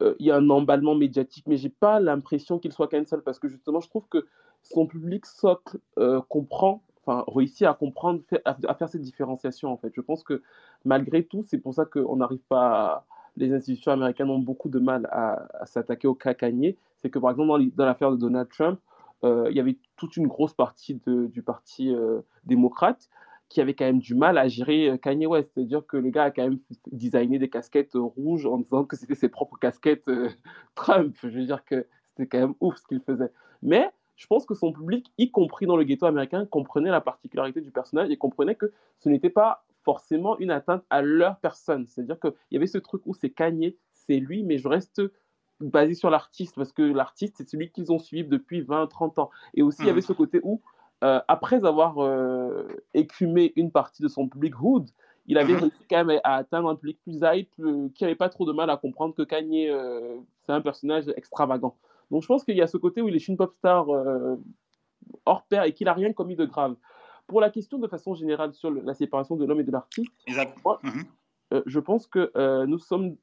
Il euh, y a un emballement médiatique, mais j'ai pas l'impression qu'il soit cancel parce que justement, je trouve que son public socle euh, comprend, enfin réussit à comprendre, fait, à, à faire cette différenciation en fait. Je pense que malgré tout, c'est pour ça que on n'arrive pas, à... les institutions américaines ont beaucoup de mal à, à s'attaquer au cas Kanye. C'est que par exemple dans, les, dans l'affaire de Donald Trump, il euh, y avait toute une grosse partie de, du parti euh, démocrate qui avait quand même du mal à gérer Kanye West. C'est-à-dire que le gars a quand même designé des casquettes rouges en disant que c'était ses propres casquettes euh, Trump. Je veux dire que c'était quand même ouf ce qu'il faisait. Mais je pense que son public, y compris dans le ghetto américain, comprenait la particularité du personnage et comprenait que ce n'était pas forcément une atteinte à leur personne. C'est-à-dire qu'il y avait ce truc où c'est Kanye, c'est lui, mais je reste... basé sur l'artiste, parce que l'artiste, c'est celui qu'ils ont suivi depuis vingt, trente ans. Et aussi, il mmh. y avait ce côté où Euh, après avoir euh, écumé une partie de son public hood, il avait réussi quand même à atteindre un public plus hype, euh, qui n'avait pas trop de mal à comprendre que Kanye, euh, c'est un personnage extravagant. Donc je pense qu'il y a ce côté où il est une pop star euh, hors pair et qu'il n'a rien commis de grave. Pour la question de façon générale sur le, la séparation de l'homme et de l'artiste, moi, mmh. euh, je pense que euh, nous sommes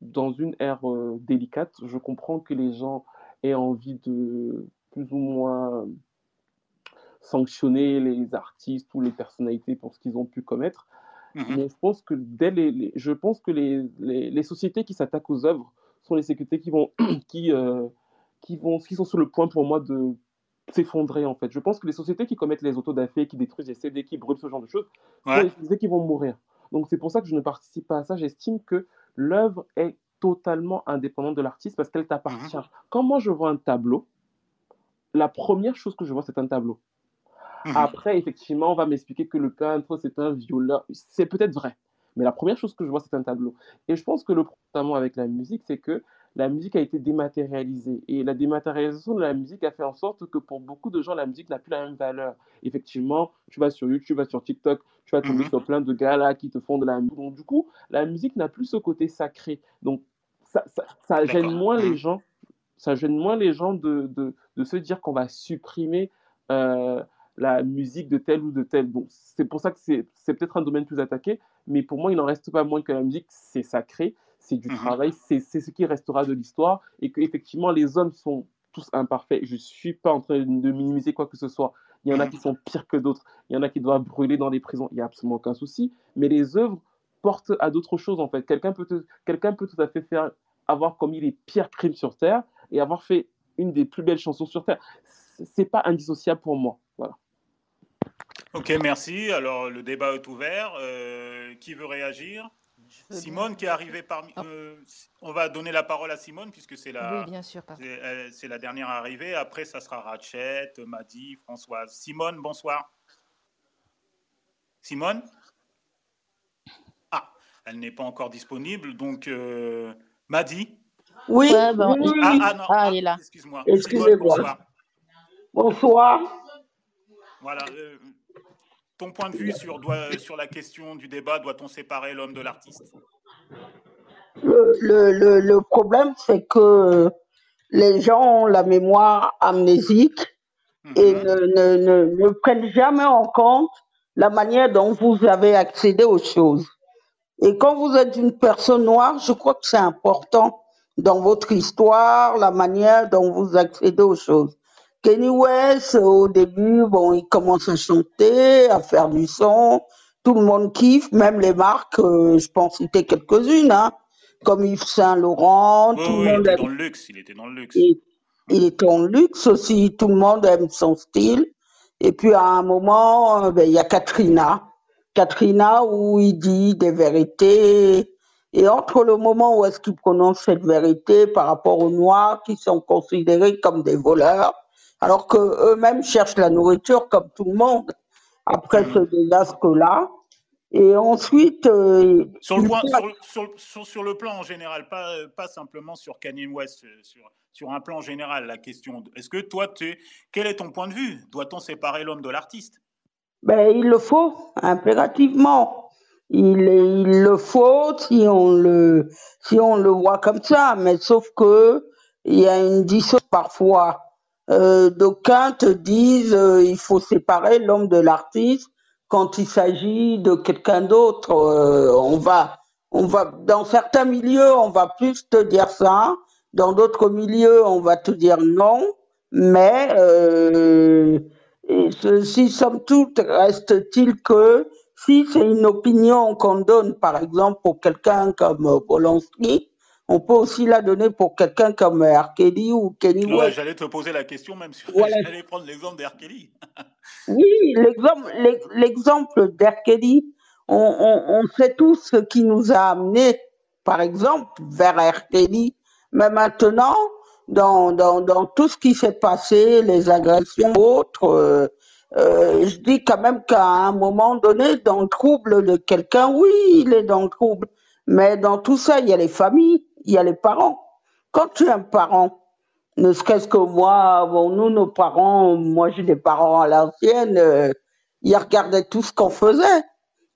dans une ère euh, délicate. Je comprends que les gens aient envie de plus ou moins... sanctionner les artistes ou les personnalités pour ce qu'ils ont pu commettre. Mmh. Mais je pense que, dès les, les, je pense que les, les, les sociétés qui s'attaquent aux œuvres sont les sociétés qui, vont, qui, euh, qui, vont, qui sont sur le point pour moi de s'effondrer en fait. Je pense que les sociétés qui commettent les autodafés, qui détruisent les C D, qui brûlent ce genre de choses, ouais. sont les sociétés qui vont mourir. Donc c'est pour ça que je ne participe pas à ça. J'estime que l'œuvre est totalement indépendante de l'artiste parce qu'elle t'appartient. Mmh. Quand moi je vois un tableau, la première chose que je vois c'est un tableau. Mmh. Après, effectivement, on va m'expliquer que le peintre, c'est un violeur. C'est peut-être vrai, mais la première chose que je vois, c'est un tableau. Et je pense que le problème avec la musique, c'est que la musique a été dématérialisée. Et la dématérialisation de la musique a fait en sorte que pour beaucoup de gens, la musique n'a plus la même valeur. Effectivement, tu vas sur YouTube, tu vas sur TikTok, tu vas tomber mmh. sur plein de gars là qui te font de la musique. Donc, du coup, la musique n'a plus ce côté sacré. Donc, ça, ça, ça gêne moins mmh. les gens, ça gêne moins les gens de, de, de se dire qu'on va supprimer... Euh, la musique de tel ou de tel. Bon, c'est pour ça que c'est, c'est peut-être un domaine plus attaqué, mais pour moi, il n'en reste pas moins que la musique, c'est sacré, c'est du mmh. travail, c'est, c'est ce qui restera de l'histoire, et qu'effectivement, les hommes sont tous imparfaits. Je ne suis pas en train de minimiser quoi que ce soit. Il y en a qui sont pires que d'autres, il y en a qui doivent brûler dans les prisons, il n'y a absolument aucun souci, mais les œuvres portent à d'autres choses, en fait. Quelqu'un peut, te, quelqu'un peut tout à fait faire, avoir commis les pires crimes sur Terre, et avoir fait une des plus belles chansons sur Terre. Ce n'est pas indissociable pour moi. Voilà. Ok, merci. Alors, le débat est ouvert. Euh, qui veut réagir ? Simone qui est arrivée parmi... Oh. Euh, on va donner la parole à Simone, puisque c'est la, oui, bien sûr, c'est, c'est la dernière arrivée. Après, ça sera Ratchet, Madi, Françoise. Simone, bonsoir. Simone ? Ah, elle n'est pas encore disponible, donc euh, Madi ? Oui. Ouais, ben, oui. Ah, ah, non, ah, elle est là. Excuse-moi. Excusez-moi. Simone, bonsoir. Bonsoir. Voilà. Euh, Ton point de vue sur, doit, sur la question du débat, doit-on séparer l'homme de l'artiste ? le, le, le problème, c'est que les gens ont la mémoire amnésique mmh. et ne, ne, ne, ne prennent jamais en compte la manière dont vous avez accédé aux choses. Et quand vous êtes une personne noire, je crois que c'est important dans votre histoire, la manière dont vous accédez aux choses. Kanye West, au début, bon, il commence à chanter, à faire du son. Tout le monde kiffe, même les marques, euh, je pense c'était quelques-unes, hein, comme Yves Saint-Laurent. Oh, tout oui, le monde il était aime... dans le luxe, il était dans le luxe. Il, il était dans le luxe aussi, tout le monde aime son style. Et puis à un moment, ben, il y a Katrina. Katrina où il dit des vérités. Et entre le moment où est-ce qu'il prononce cette vérité par rapport aux Noirs qui sont considérés comme des voleurs, alors qu'eux-mêmes cherchent la nourriture comme tout le monde, après mmh. ce désastre-là. Et ensuite... Euh, sur, le point, a... sur, sur, sur, sur le plan en général, pas, pas simplement sur Kanye West, sur, sur un plan général, la question. Est-ce que toi, tu, quel est ton point de vue ? Doit-on séparer l'homme de l'artiste ? Ben, il le faut, impérativement. Il, il le faut si on le, si on le voit comme ça, mais sauf que il y a une dissonance parfois. Euh, d'aucuns te disent euh, il faut séparer l'homme de l'artiste quand il s'agit de quelqu'un d'autre. Euh, on va, on va, dans certains milieux, on va plus te dire ça. Dans d'autres milieux, on va te dire non. Mais euh, ceci, somme toute, reste-t-il que si c'est une opinion qu'on donne, par exemple, pour quelqu'un comme Polanski, on peut aussi la donner pour quelqu'un comme R. Kelly ou Kanye West. Ouais, j'allais te poser la question, même si voilà. J'allais prendre l'exemple d'R. Kelly. Oui, l'exemple, l'exemple d'R. Kelly, on, on, on sait tous ce qui nous a amenés, par exemple, vers R. Kelly. Mais maintenant, dans, dans, dans tout ce qui s'est passé, les agressions et autres, euh, euh, je dis quand même qu'à un moment donné, dans le trouble de quelqu'un, oui, il est dans le trouble. Mais dans tout ça, il y a les familles. Il y a les parents. Quand tu es un parent, ne serait-ce que moi, bon, nous, nos parents, moi j'ai des parents à l'ancienne, euh, ils regardaient tout ce qu'on faisait,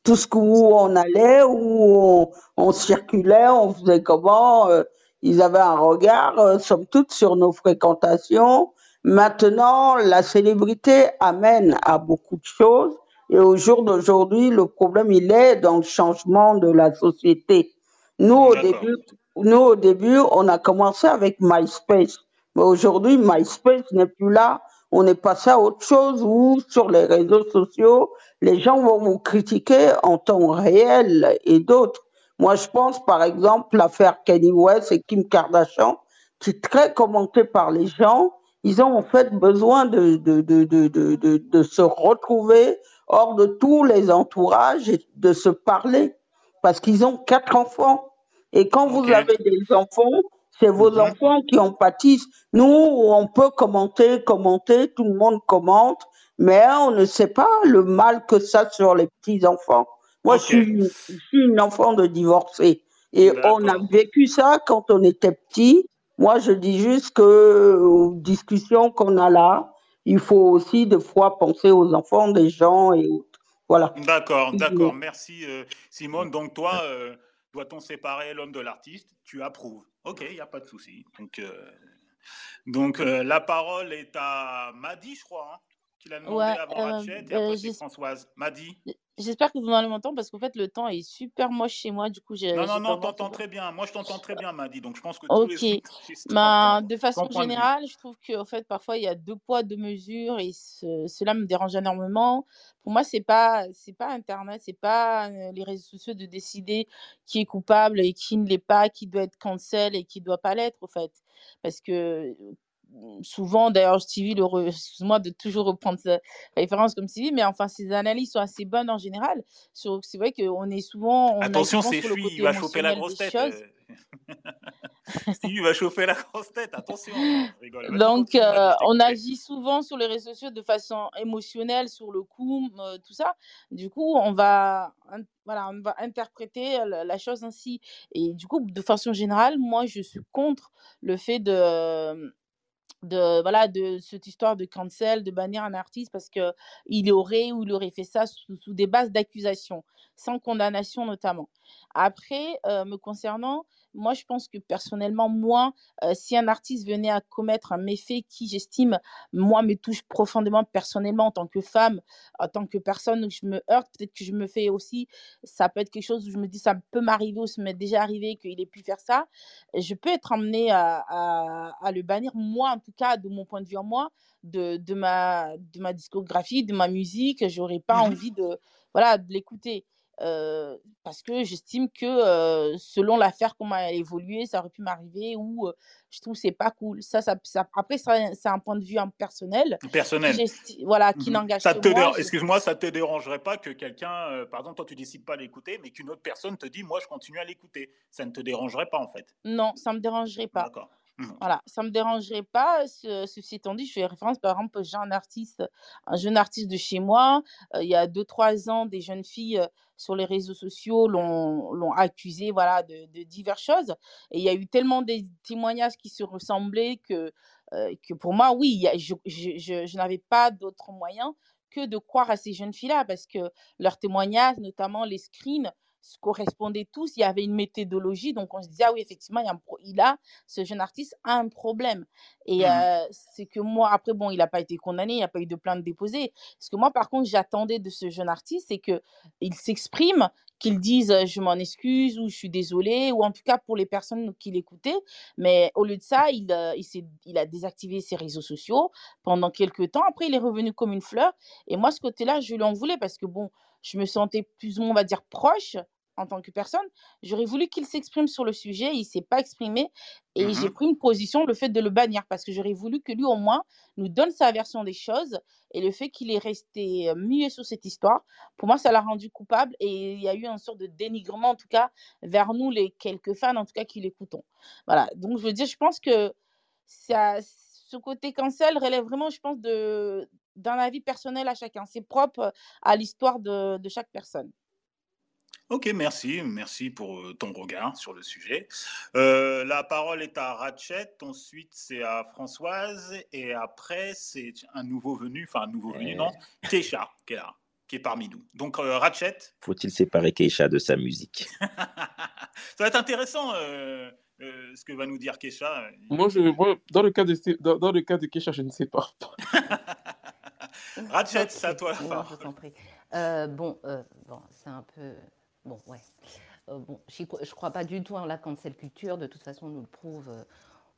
tout ce où on allait, où on, on circulait, on faisait comment, euh, ils avaient un regard, euh, somme toute, sur nos fréquentations. Maintenant, la célébrité amène à beaucoup de choses et au jour d'aujourd'hui, le problème, il est dans le changement de la société. Nous, au début, nous, au début, on a commencé avec MySpace. Mais aujourd'hui, MySpace n'est plus là. On est passé à autre chose où, sur les réseaux sociaux, les gens vont vous critiquer en temps réel et d'autres. Moi, je pense, par exemple, l'affaire Kanye West et Kim Kardashian, qui est très commentée par les gens. Ils ont en fait besoin de, de, de, de, de, de, de se retrouver hors de tous les entourages et de se parler. Parce qu'ils ont quatre enfants. Et quand okay. vous avez des enfants, c'est vos okay. enfants qui en pâtissent. Nous, on peut commenter, commenter, tout le monde commente, mais on ne sait pas le mal que ça sur les petits-enfants. Moi, okay. je, suis, je suis une enfant de divorcée. Et D'accord. on a vécu ça quand on était petit. Moi, je dis juste que aux discussions qu'on a là, il faut aussi des fois penser aux enfants des gens et autres. Voilà. D'accord, d'accord. Merci, euh, Simone. Donc, toi, euh, doit-on séparer l'homme de l'artiste ? Tu approuves. OK, il n'y a pas de souci. Donc, euh, donc euh, la parole est à Madi, je crois, hein, qui l'a demandé ouais, avant euh, Ratchet. Et euh, après, c'est Françoise. Madi. J'espère que vous m'entendez, parce qu'en fait, le temps est super moche chez moi. Du coup, j'ai, non, j'ai non, non, t'entends très bien. Moi, je t'entends très bien, Madi. Donc, je pense que tous okay. les Ok. Bah, de façon générale, de je trouve qu'en fait, parfois, il y a deux poids, deux mesures et ce, cela me dérange énormément. Pour moi, c'est pas, c'est pas Internet, c'est pas les réseaux sociaux de décider qui est coupable et qui ne l'est pas, qui doit être cancel et qui doit pas l'être, en fait. Parce que souvent, d'ailleurs, Steevy, re... excuse-moi de toujours reprendre la référence comme Steevy, mais enfin, ses analyses sont assez bonnes en général. Sur... C'est vrai qu'on est souvent... On Attention, c'est fui, il va choper la grosse tête. Steevy va choper la grosse tête, attention. Rigole, Donc, euh, on agit souvent sur les réseaux sociaux de façon émotionnelle, sur le coup, euh, tout ça. Du coup, on va, voilà, on va interpréter la, la chose ainsi. Et du coup, de façon générale, moi, je suis contre le fait de... de voilà de cette histoire de cancel, de bannir un artiste parce que il aurait ou il aurait fait ça sous, sous des bases d'accusation sans condamnation notamment. Après euh, me concernant, moi je pense que personnellement moi euh, si un artiste venait à commettre un méfait qui j'estime moi me touche profondément personnellement en tant que femme, en tant que personne où je me heurte, peut-être que je me fais aussi, ça peut être quelque chose où je me dis ça peut m'arriver ou ça m'est déjà arrivé qu'il ait pu faire ça, je peux être emmenée à, à, à le bannir moi en tout cas de mon point de vue en moi de, de, ma, de ma discographie, de ma musique, j'aurais pas envie de, voilà, de l'écouter. Euh, parce que j'estime que euh, selon l'affaire comment elle a évolué, ça aurait pu m'arriver ou euh, je trouve que c'est pas cool. Ça, ça, ça après, ça, c'est un point de vue personnel. Personnel. Voilà, qui mm-hmm. n'engage ça te moi, dé- je... Excuse-moi, ça te dérangerait pas que quelqu'un, euh, par exemple, toi tu décides pas d'écouter, mais qu'une autre personne te dit, moi je continue à l'écouter. Ça ne te dérangerait pas en fait. Non, ça me dérangerait pas. D'accord. Voilà, ça me dérangerait pas. Ce, ceci étant dit, je fais référence par exemple, j'ai un artiste, un jeune artiste de chez moi. Euh, il y a deux trois ans, des jeunes filles euh, sur les réseaux sociaux l'ont, l'ont accusé, voilà, de, de diverses choses. Et il y a eu tellement des témoignages qui se ressemblaient que, euh, que pour moi, oui, il y a, je, je, je, je n'avais pas d'autre moyen que de croire à ces jeunes filles-là parce que leurs témoignages, notamment les screens, correspondaient tous, il y avait une méthodologie, donc on se disait, ah oui, effectivement, il, y a un pro- il a, ce jeune artiste a un problème. Et mmh. euh, c'est que moi, après, bon, il n'a pas été condamné, il n'y a pas eu de plainte déposée. Ce que moi, par contre, j'attendais de ce jeune artiste, c'est qu'il s'exprime, qu'il dise, je m'en excuse, ou je suis désolée, ou en tout cas pour les personnes qui l'écoutaient. Mais au lieu de ça, il, euh, il, s'est, il a désactivé ses réseaux sociaux pendant quelques temps. Après, il est revenu comme une fleur. Et moi, ce côté-là, je l'en voulais parce que, bon, je me sentais plus ou moins, on va dire, proche en tant que personne, j'aurais voulu qu'il s'exprime sur le sujet, il ne s'est pas exprimé et mmh. j'ai pris une position, le fait de le bannir parce que j'aurais voulu que lui au moins nous donne sa version des choses et le fait qu'il est resté muet sur cette histoire, pour moi ça l'a rendu coupable et il y a eu une sorte de dénigrement en tout cas vers nous les quelques fans en tout cas qui l'écoutons. Voilà, donc je veux dire, je pense que ça, ce côté cancel relève vraiment, je pense, de, d'un avis personnel à chacun, c'est propre à l'histoire de, de chaque personne. Ok, merci. Merci pour ton regard sur le sujet. Euh, la parole est à Ratchette, ensuite c'est à Françoise, et après c'est un nouveau venu, enfin un nouveau venu, euh... non, Keisha, qui est là, qui est parmi nous. Donc euh, Ratchette. Faut-il séparer Keisha de sa musique? Ça va être intéressant euh, euh, ce que va nous dire Keisha. Moi, je, moi dans, le cas de, dans, dans le cas de Keisha, je ne sais pas. Ratchette, c'est à toi. Non, je t'en prie. Euh, bon, euh, bon, c'est un peu... Bon, ouais. Euh, bon, je ne crois pas du tout en la cancel culture. De toute façon, on nous le prouve, euh,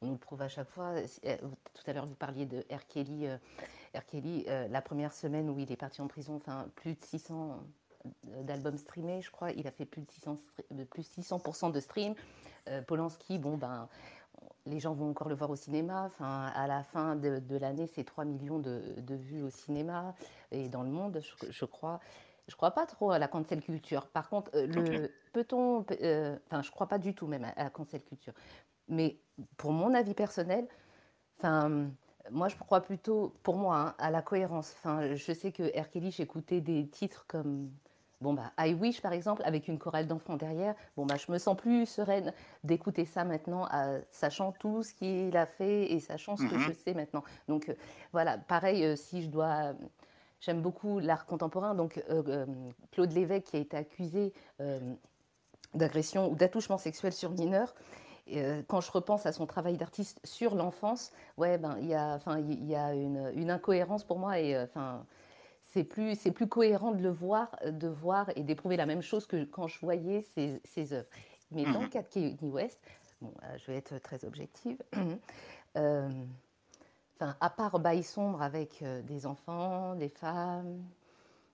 on nous le prouve à chaque fois. Euh, tout à l'heure, vous parliez de R. Kelly. Euh, R. Kelly, euh, la première semaine où il est parti en prison, enfin, plus de six cents d'albums streamés, je crois. Il a fait plus de six cents, de plus six cents pour cent de stream. Euh, Polanski, bon, ben, les gens vont encore le voir au cinéma. Enfin, à la fin de, de l'année, c'est trois millions de, de vues au cinéma et dans le monde, je, je crois. Je ne crois pas trop à la cancel culture. Par contre, euh, le, okay. peut-on, euh, enfin, je ne crois pas du tout même à la cancel culture. Mais pour mon avis personnel, enfin, moi, je crois plutôt, pour moi, hein, à la cohérence. Enfin, je sais que R. Kelly, j'écoutais des titres comme, bon bah, I Wish par exemple, avec une chorale d'enfants derrière. Bon bah, je me sens plus sereine d'écouter ça maintenant, à, sachant tout ce qu'il a fait et sachant ce mm-hmm. que je sais maintenant. Donc euh, voilà, pareil, euh, si je dois. J'aime beaucoup l'art contemporain, donc euh, euh, Claude Lévesque qui a été accusé euh, d'agression ou d'attouchement sexuel sur mineur. Et, euh, quand je repense à son travail d'artiste sur l'enfance, ouais, ben il y a, enfin il y a une, une incohérence pour moi et enfin euh, c'est plus c'est plus cohérent de le voir, de voir et d'éprouver la même chose que quand je voyais ses ses œuvres. Mais dans le cas de Kanye West, bon, euh, je vais être très objective. euh, Enfin, à part bail sombre avec euh, des enfants, des femmes,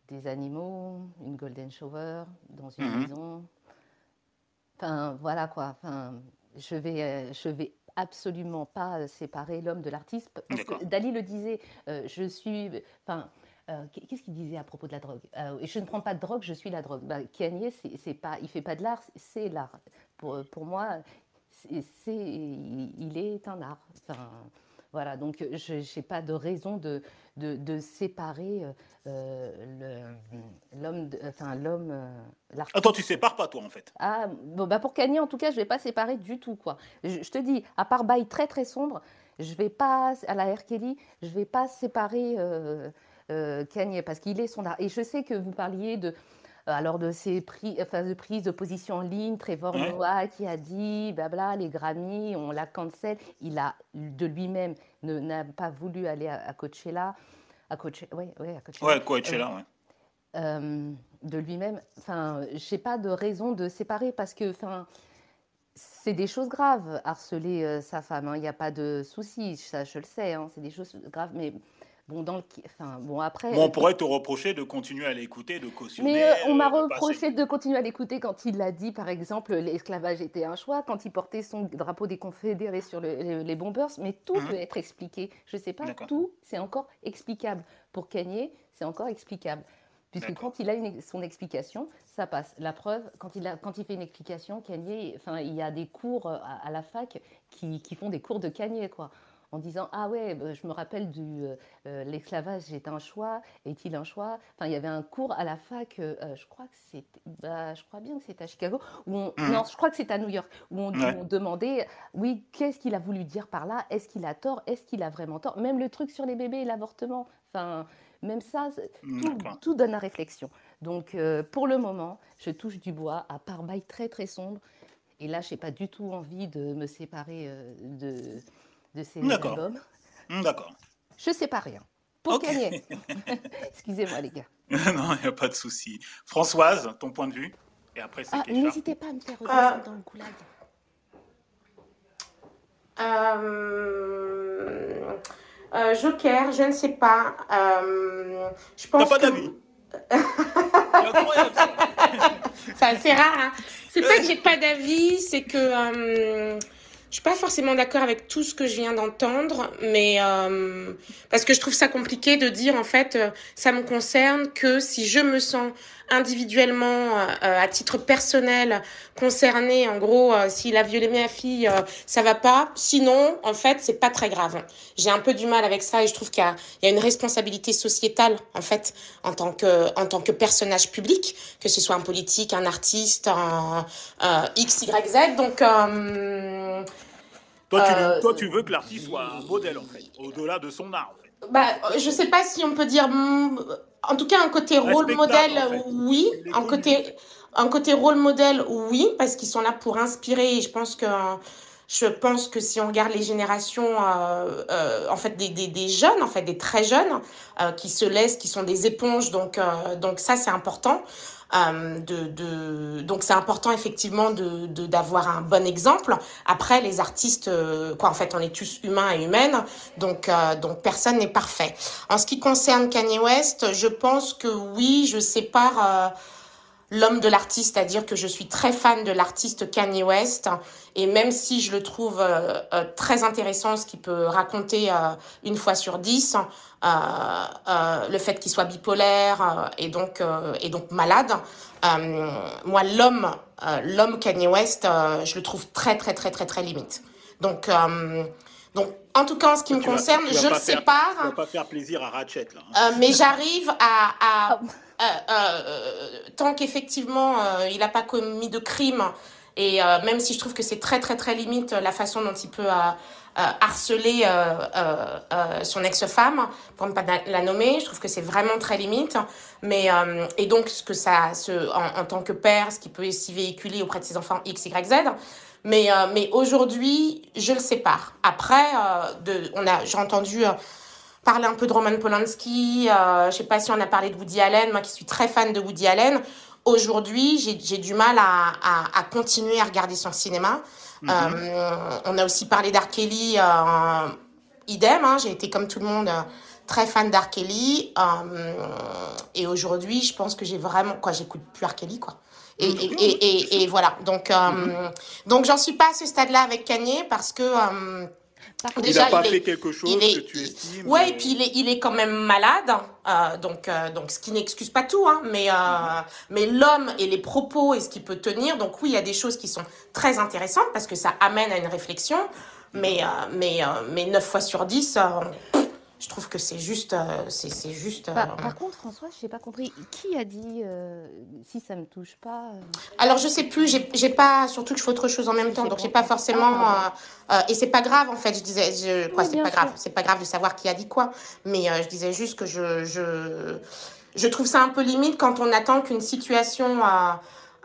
des animaux, une golden shower dans une mm-hmm. maison. Enfin, voilà quoi. Enfin, je vais, euh, je vais absolument pas séparer l'homme de l'artiste. Parce que Dali le disait, euh, je suis... Enfin, euh, qu'est-ce qu'il disait à propos de la drogue ? euh, Je ne prends pas de drogue, je suis la drogue. Ben, Kanye, c'est, c'est pas, il ne fait pas de l'art, c'est l'art. Pour, pour moi, c'est, c'est, il est un art. Enfin, voilà, donc je n'ai pas de raison de, de, de séparer euh, le, l'homme, de, enfin l'homme, euh, l'artiste. Attends, tu ne sépares pas, toi, en fait. Ah, bon, bah pour Kanye, en tout cas, je ne vais pas séparer du tout, quoi. Je, je te dis, à part bail très, très sombre, je ne vais pas, à la R. Kelly, je ne vais pas séparer euh, euh, Kanye, parce qu'il est son art. Et je sais que vous parliez de... Alors, de ces prises, enfin, de prises de position en ligne, Trevor ouais. Noah qui a dit, blabla, les Grammys, on la cancel. Il a, de lui-même, ne, n'a pas voulu aller à, à Coachella. À Coachella, oui, ouais, à Coachella. Ouais, Coachella, euh, ouais. Euh, de lui-même, enfin, je n'ai pas de raison de séparer parce que, enfin, c'est des choses graves, harceler euh, sa femme. Il hein, n'y a pas de souci, ça, je le sais, hein, c'est des choses graves, mais... Bon, dans le... enfin, bon, après... Bon, on pourrait te reprocher de continuer à l'écouter, de cautionner... Mais euh, on m'a de reproché passer... de continuer à l'écouter quand il a dit, par exemple, l'esclavage était un choix, quand il portait son drapeau des Confédérés sur le, les, les bombers, mais tout mmh. peut être expliqué. Je ne sais pas, D'accord. tout, c'est encore explicable. Pour Kanye, c'est encore explicable. Puisque D'accord. quand il a une, son explication, ça passe. La preuve, quand il, a, quand il fait une explication, Kanye... Enfin, il y a des cours à, à la fac qui, qui font des cours de Kanye, quoi. En disant « Ah ouais, je me rappelle du euh, l'esclavage est un choix, est-il un choix ?» Enfin, il y avait un cours à la fac, euh, je crois que c'est, bah, je crois bien que c'est à Chicago, où on, mmh. non, je crois que c'est à New York, où on, ouais. on demandait « Oui, qu'est-ce qu'il a voulu dire par là ? Est-ce qu'il a tort ? Est-ce qu'il a vraiment tort ?» Même le truc sur les bébés et l'avortement, enfin, même ça, tout, tout donne à réflexion. Donc, euh, pour le moment, je touche du bois, à part bail très très sombre, et là, je n'ai pas du tout envie de me séparer euh, de... de ces D'accord. albums. D'accord. Je ne sais pas rien. Pour okay. Kanye. Excusez-moi, les gars. Non, il n'y a pas de souci. Françoise, ton point de vue. Et après, c'est ah, n'hésitez pas à me faire redescendre euh... dans le goulag. Euh... Euh, Joker, je ne sais pas. Euh... Je pense T'as pas que... d'avis ça, c'est rare. Hein. C'est pas que j'ai pas d'avis, c'est que... Euh... Je suis pas forcément d'accord avec tout ce que je viens d'entendre, mais euh, parce que je trouve ça compliqué de dire en fait, euh, ça me concerne que si je me sens individuellement, euh, à titre personnel, concernée. En gros, euh, s'il a violé ma fille, euh, ça va pas. Sinon, en fait, c'est pas très grave. J'ai un peu du mal avec ça et je trouve qu'il y a, il y a une responsabilité sociétale en fait en tant que en tant que personnage public, que ce soit un politique, un artiste, un, un X, Y, Z. Donc euh, Toi tu, veux, euh, toi, tu veux que l'artiste soit un modèle, en fait, au-delà de son art, en fait. Bah, je ne sais pas si on peut dire... En tout cas, un côté rôle modèle, en fait. oui. Un côté, un côté rôle modèle, oui, parce qu'ils sont là pour inspirer. Et je pense que, je pense que si on regarde les générations, euh, euh, en fait, des, des, des jeunes, en fait, des très jeunes, euh, qui se laissent, qui sont des éponges, donc, euh, donc ça, c'est important. Euh, de, de, donc c'est important effectivement de, de, d'avoir un bon exemple. Après les artistes, euh, quoi, en fait on est tous humains et humaines, donc, euh, donc personne n'est parfait. En ce qui concerne Kanye West, je pense que oui, je sépare euh, l'homme de l'artiste, c'est-à-dire que je suis très fan de l'artiste Kanye West, et même si je le trouve euh, euh, très intéressant, ce qu'il peut raconter euh, une fois sur dix, Euh, euh, le fait qu'il soit bipolaire euh, et donc euh, et donc malade, euh, moi l'homme euh, l'homme Kanye West, euh, je le trouve très très très très très limite. Donc euh, donc en tout cas en ce qui tu me vas, concerne, je le sépare. On va pas faire plaisir à Ratchet là. Hein. Euh, mais j'arrive à, à euh, euh, tant qu'effectivement euh, il a pas commis de crime et euh, même si je trouve que c'est très très très limite la façon dont il peut euh, Euh, harceler euh, euh, euh, son ex-femme, pour ne pas la nommer, je trouve que c'est vraiment très limite. Mais euh, et donc ce que ça, ce, en, en tant que père, ce qui peut s'y véhiculer auprès de ses enfants X, Y, Z. Mais euh, mais aujourd'hui, je le sépare. Après, euh, de, on a, j'ai entendu euh, parler un peu de Roman Polanski. Euh, je sais pas si on a parlé de Woody Allen. Moi, qui suis très fan de Woody Allen, aujourd'hui, j'ai, j'ai du mal à, à, à continuer à regarder son cinéma. Mmh. Euh, on a aussi parlé d'R. Kelly, euh, idem, hein, j'ai été comme tout le monde très fan d'R. Kelly. Euh, et aujourd'hui, je pense que j'ai vraiment... Quoi, j'écoute plus R. Kelly, quoi. Et, et, et, et, et voilà. Donc, euh, mm-hmm. donc j'en suis pas à ce stade-là avec Kanye parce que... Euh, Déjà, il n'a pas il fait est, quelque chose est, que tu il, estimes. Oui, mais... et puis il est, il est quand même malade, euh, donc, euh, donc ce qui n'excuse pas tout, hein, mais, euh, mm-hmm. mais l'homme et les propos et ce qu'il peut tenir, donc oui, il y a des choses qui sont très intéressantes parce que ça amène à une réflexion, mais, euh, mais, euh, mais neuf fois sur dix, euh, je trouve que c'est juste... Euh, c'est, c'est juste euh, par, par contre, François, je n'ai pas compris, qui a dit euh, si ça ne me touche pas euh... Alors, je ne sais plus, j'ai, j'ai pas, surtout que je fais autre chose en même temps, donc je n'ai pas forcément... Euh, Euh, et c'est pas grave en fait, je disais, je, quoi, oui, c'est pas sûr. grave, c'est pas grave de savoir qui a dit quoi, mais euh, je disais juste que je, je, je trouve ça un peu limite quand on attend qu'une situation, euh,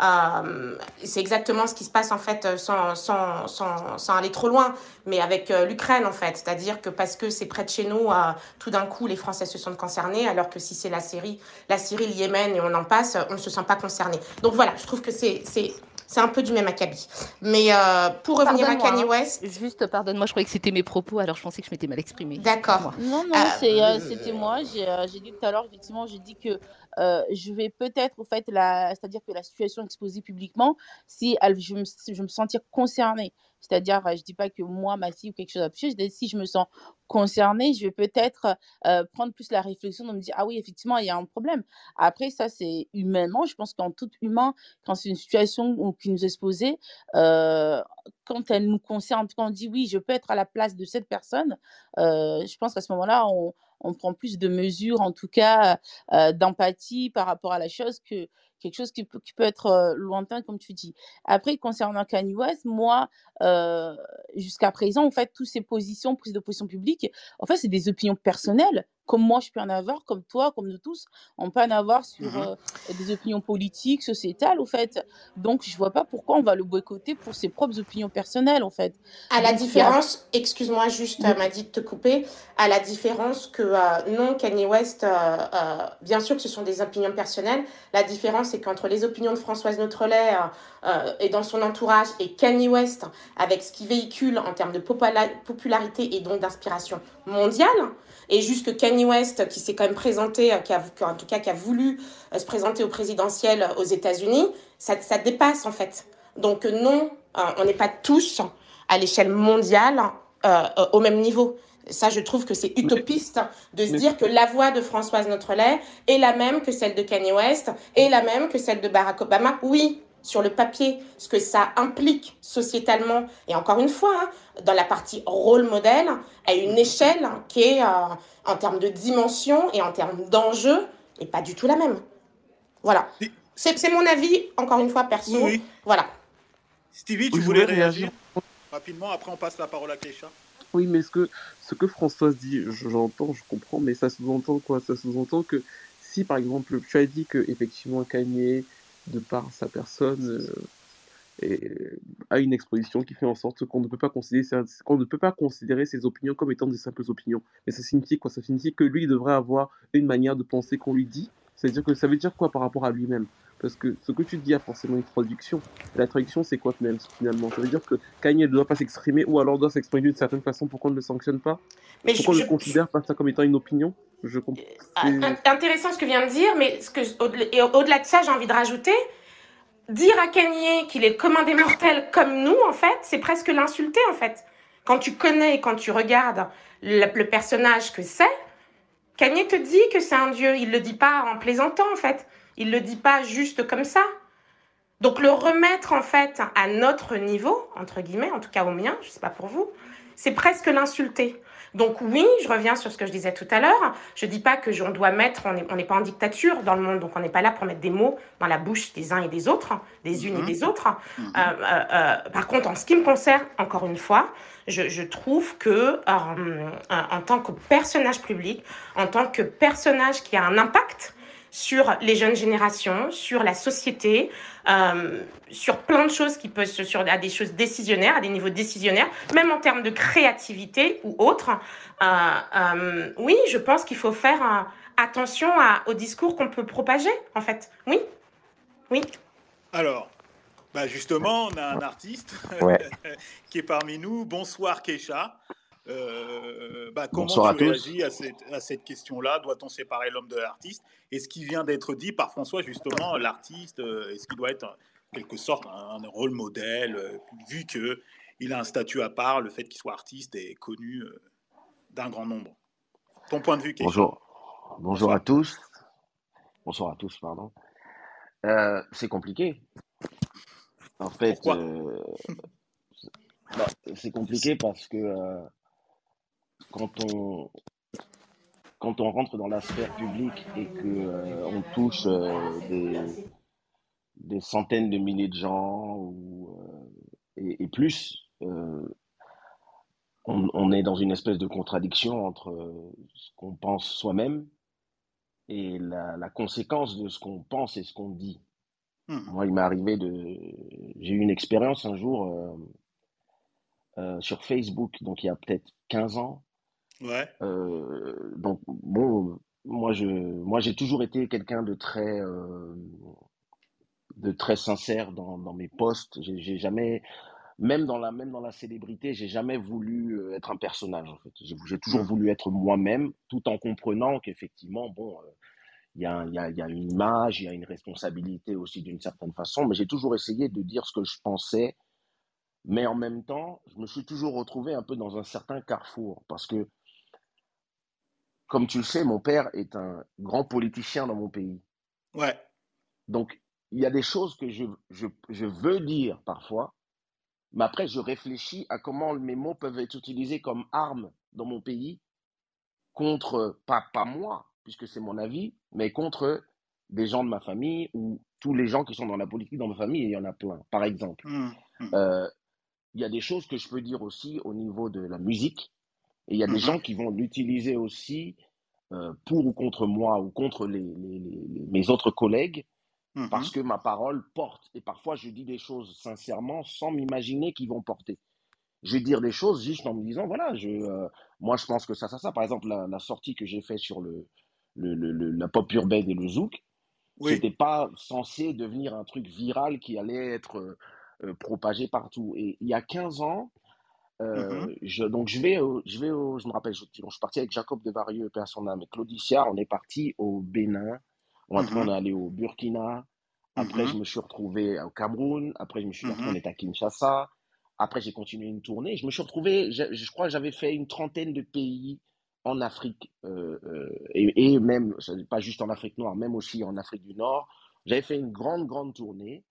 euh, c'est exactement ce qui se passe en fait sans, sans, sans, sans aller trop loin, mais avec euh, l'Ukraine en fait, c'est-à-dire que parce que c'est près de chez nous, euh, tout d'un coup les Français se sentent concernés, alors que si c'est la Syrie, la Syrie, le Yémen et on en passe, on se sent pas concerné. Donc voilà, je trouve que c'est... c'est C'est un peu du même acabit. Mais euh, pour revenir à Kanye West... Juste, pardonne-moi, je croyais que c'était mes propos, alors je pensais que je m'étais mal exprimée. D'accord. Moi. Non, non, euh, c'est, euh, c'était moi. J'ai, euh, j'ai dit tout à l'heure, effectivement, j'ai dit que euh, je vais peut-être, au fait, la, c'est-à-dire que la situation exposée publiquement, si elle, je, me, je vais me sentir concernée. C'est-à-dire, je ne dis pas que moi, ma fille ou quelque chose à plus, je dis si je me sens concernée, je vais peut-être euh, prendre plus la réflexion de me dire, ah oui, effectivement, il y a un problème. Après, ça, c'est humainement. Je pense qu'en tout humain, quand c'est une situation qui nous est exposée, euh, quand elle nous concerne, quand on dit, oui, je peux être à la place de cette personne, euh, je pense qu'à ce moment-là, on, on prend plus de mesures, en tout cas, euh, d'empathie par rapport à la chose que... quelque chose qui peut, qui peut être euh, lointain, comme tu dis. Après, concernant Kanye West, moi, euh, jusqu'à présent, en fait, toutes ces positions, prises de position publiques, en fait, c'est des opinions personnelles, comme moi, je peux en avoir, comme toi, comme nous tous, on peut en avoir sur mm-hmm. euh, des opinions politiques, sociétales, en fait. Donc, je ne vois pas pourquoi on va le boycotter pour ses propres opinions personnelles, en fait. À la Donc, différence, a... excuse-moi juste, oui. Madi, de te couper, à la différence que, euh, non, Kanye West, euh, euh, bien sûr que ce sont des opinions personnelles, la différence, c'est qu'entre les opinions de Françoise Notrelais euh, et dans son entourage et Kanye West, avec ce qu'il véhicule en termes de popula- popularité et donc d'inspiration mondiale, et juste que Kanye West, qui s'est quand même présenté, qui a, en tout cas qui a voulu se présenter au présidentiel aux États-Unis, ça, ça dépasse en fait. Donc non, euh, on n'est pas tous à l'échelle mondiale euh, euh, au même niveau. Ça, je trouve que c'est utopiste de se dire que la voix de Françoise Notrelais est la même que celle de Kanye West, est la même que celle de Barack Obama. Oui, sur le papier, ce que ça implique sociétalement, et encore une fois, hein, dans la partie rôle modèle, à une échelle qui est, euh, en termes de dimension et en termes d'enjeu, n'est pas du tout la même. Voilà. C'est, c'est mon avis, encore une fois, perso. Oui, oui. Voilà. Steevy, tu voulais réagir rapidement, après on passe la parole à Keisha. Oui, mais ce que, ce que Françoise dit, j'entends, je comprends, mais ça sous-entend quoi? Ça sous-entend que si, par exemple, tu as dit qu'effectivement Kanye, de par sa personne, euh, est, a une exposition qui fait en sorte qu'on ne peut pas considérer, qu'on ne peut pas considérer ses opinions comme étant des simples opinions. Mais ça signifie quoi? Ça signifie que lui, il devrait avoir une manière de penser qu'on lui dit. C'est-à-dire que ça veut dire quoi par rapport à lui-même? Parce que ce que tu dis a forcément une traduction. La traduction, c'est quoi finalement? Ça veut dire que Kanye ne doit pas s'exprimer ou alors doit s'exprimer d'une certaine façon. Pourquoi on ne le sanctionne pas? Mais Pourquoi je, on ne je... considère pas ça comme étant une opinion? Je comprends. C'est intéressant ce que vient de dire, mais ce que je... Et au-delà de ça, j'ai envie de rajouter, dire à Kanye qu'il est commun des mortels comme nous, en fait, c'est presque l'insulter, en fait. Quand tu connais et quand tu regardes le, le personnage que c'est, Kanye te dit que c'est un dieu. Il ne le dit pas en plaisantant, en fait. Il ne le dit pas juste comme ça. Donc, le remettre, en fait, à notre niveau, entre guillemets, en tout cas au mien, je ne sais pas pour vous, c'est presque l'insulter. Donc, oui, je reviens sur ce que je disais tout à l'heure. Je ne dis pas que on doit mettre... On n'est pas en dictature dans le monde, donc on n'est pas là pour mettre des mots dans la bouche des uns et des autres, des unes mmh. et des autres. Mmh. Euh, euh, euh, par contre, en ce qui me concerne, encore une fois, je, je trouve que, euh, en tant que personnage public, en tant que personnage qui a un impact... sur les jeunes générations, sur la société, euh, sur plein de choses qui peuvent se, sur à des choses décisionnaires, à des niveaux décisionnaires, même en termes de créativité ou autre. Euh, euh, oui, je pense qu'il faut faire euh, attention à, au discours qu'on peut propager, en fait. Oui, oui. Alors, bah justement, on a un artiste ouais. qui est parmi nous. Bonsoir, Keisha. Euh, bah, comment tu réagis à cette, à cette question-là? Doit-on séparer l'homme de l'artiste? Et ce qui vient d'être dit par François, justement, l'artiste, est-ce qu'il doit être en quelque sorte un rôle modèle, vu qu'il a un statut à part, le fait qu'il soit artiste et connu d'un grand nombre? Ton point de vue, Kay. Bonjour. Bonjour à tous. Bonsoir à tous, pardon. Euh, c'est compliqué. En fait, euh, bah, c'est compliqué parce que euh, quand on quand on rentre dans la sphère publique et que euh, on touche euh, des des centaines de milliers de gens ou euh, et, et plus, euh, on, on est dans une espèce de contradiction entre euh, ce qu'on pense soi-même et la, la conséquence de ce qu'on pense et ce qu'on dit. Mmh. Moi, il m'est arrivé de... J'ai eu une expérience un jour euh, euh, sur Facebook, donc il y a peut-être quinze ans. Ouais. Euh, donc, bon, moi, je, moi, j'ai toujours été quelqu'un de très, euh, de très sincère dans, dans mes posts. J'ai, j'ai jamais... Même dans la, même dans la célébrité, j'ai jamais voulu être un personnage, en fait. J'ai, j'ai toujours voulu être moi-même, tout en comprenant qu'effectivement, bon, il y a, y a, y a une image, il y a une responsabilité aussi d'une certaine façon, mais j'ai toujours essayé de dire ce que je pensais, mais en même temps, je me suis toujours retrouvé un peu dans un certain carrefour, parce que, comme tu le sais, mon père est un grand politicien dans mon pays. Ouais. Donc, il y a des choses que je, je, je veux dire parfois, mais après, je réfléchis à comment mes mots peuvent être utilisés comme arme dans mon pays contre, pas, pas moi, puisque c'est mon avis, mais contre des gens de ma famille ou tous les gens qui sont dans la politique dans ma famille, et il y en a plein, par exemple. Mmh. Euh, y a des choses que je peux dire aussi au niveau de la musique, et il y a mmh. des gens qui vont l'utiliser aussi euh, pour ou contre moi ou contre les, les, les, mes autres collègues, parce que ma parole porte. Et parfois, je dis des choses sincèrement sans m'imaginer qu'ils vont porter. Je vais dire des choses juste en me disant, voilà, je, euh, moi, je pense que ça, ça, ça. Par exemple, la, la sortie que j'ai faite sur le, le, le, la pop urbaine et le zouk, oui. C'était pas censé devenir un truc viral qui allait être euh, euh, propagé partout. Et il y a quinze ans, euh, mm-hmm. je, donc je vais, au, je, vais au, je me rappelle, je, je suis parti avec Jacob Devarieux, paix à son âme, et Claudie Siard, on est parti au Bénin. Après, mm-hmm. on est allé au Burkina. Après, mm-hmm. je me suis retrouvé au Cameroun. Après, je me suis mm-hmm. retrouvé à Kinshasa. Après, j'ai continué une tournée. Je me suis retrouvé, je, je crois que j'avais fait une trentaine de pays en Afrique. Euh, euh, et, et même, pas juste en Afrique noire, même aussi en Afrique du Nord. J'avais fait une grande, grande tournée.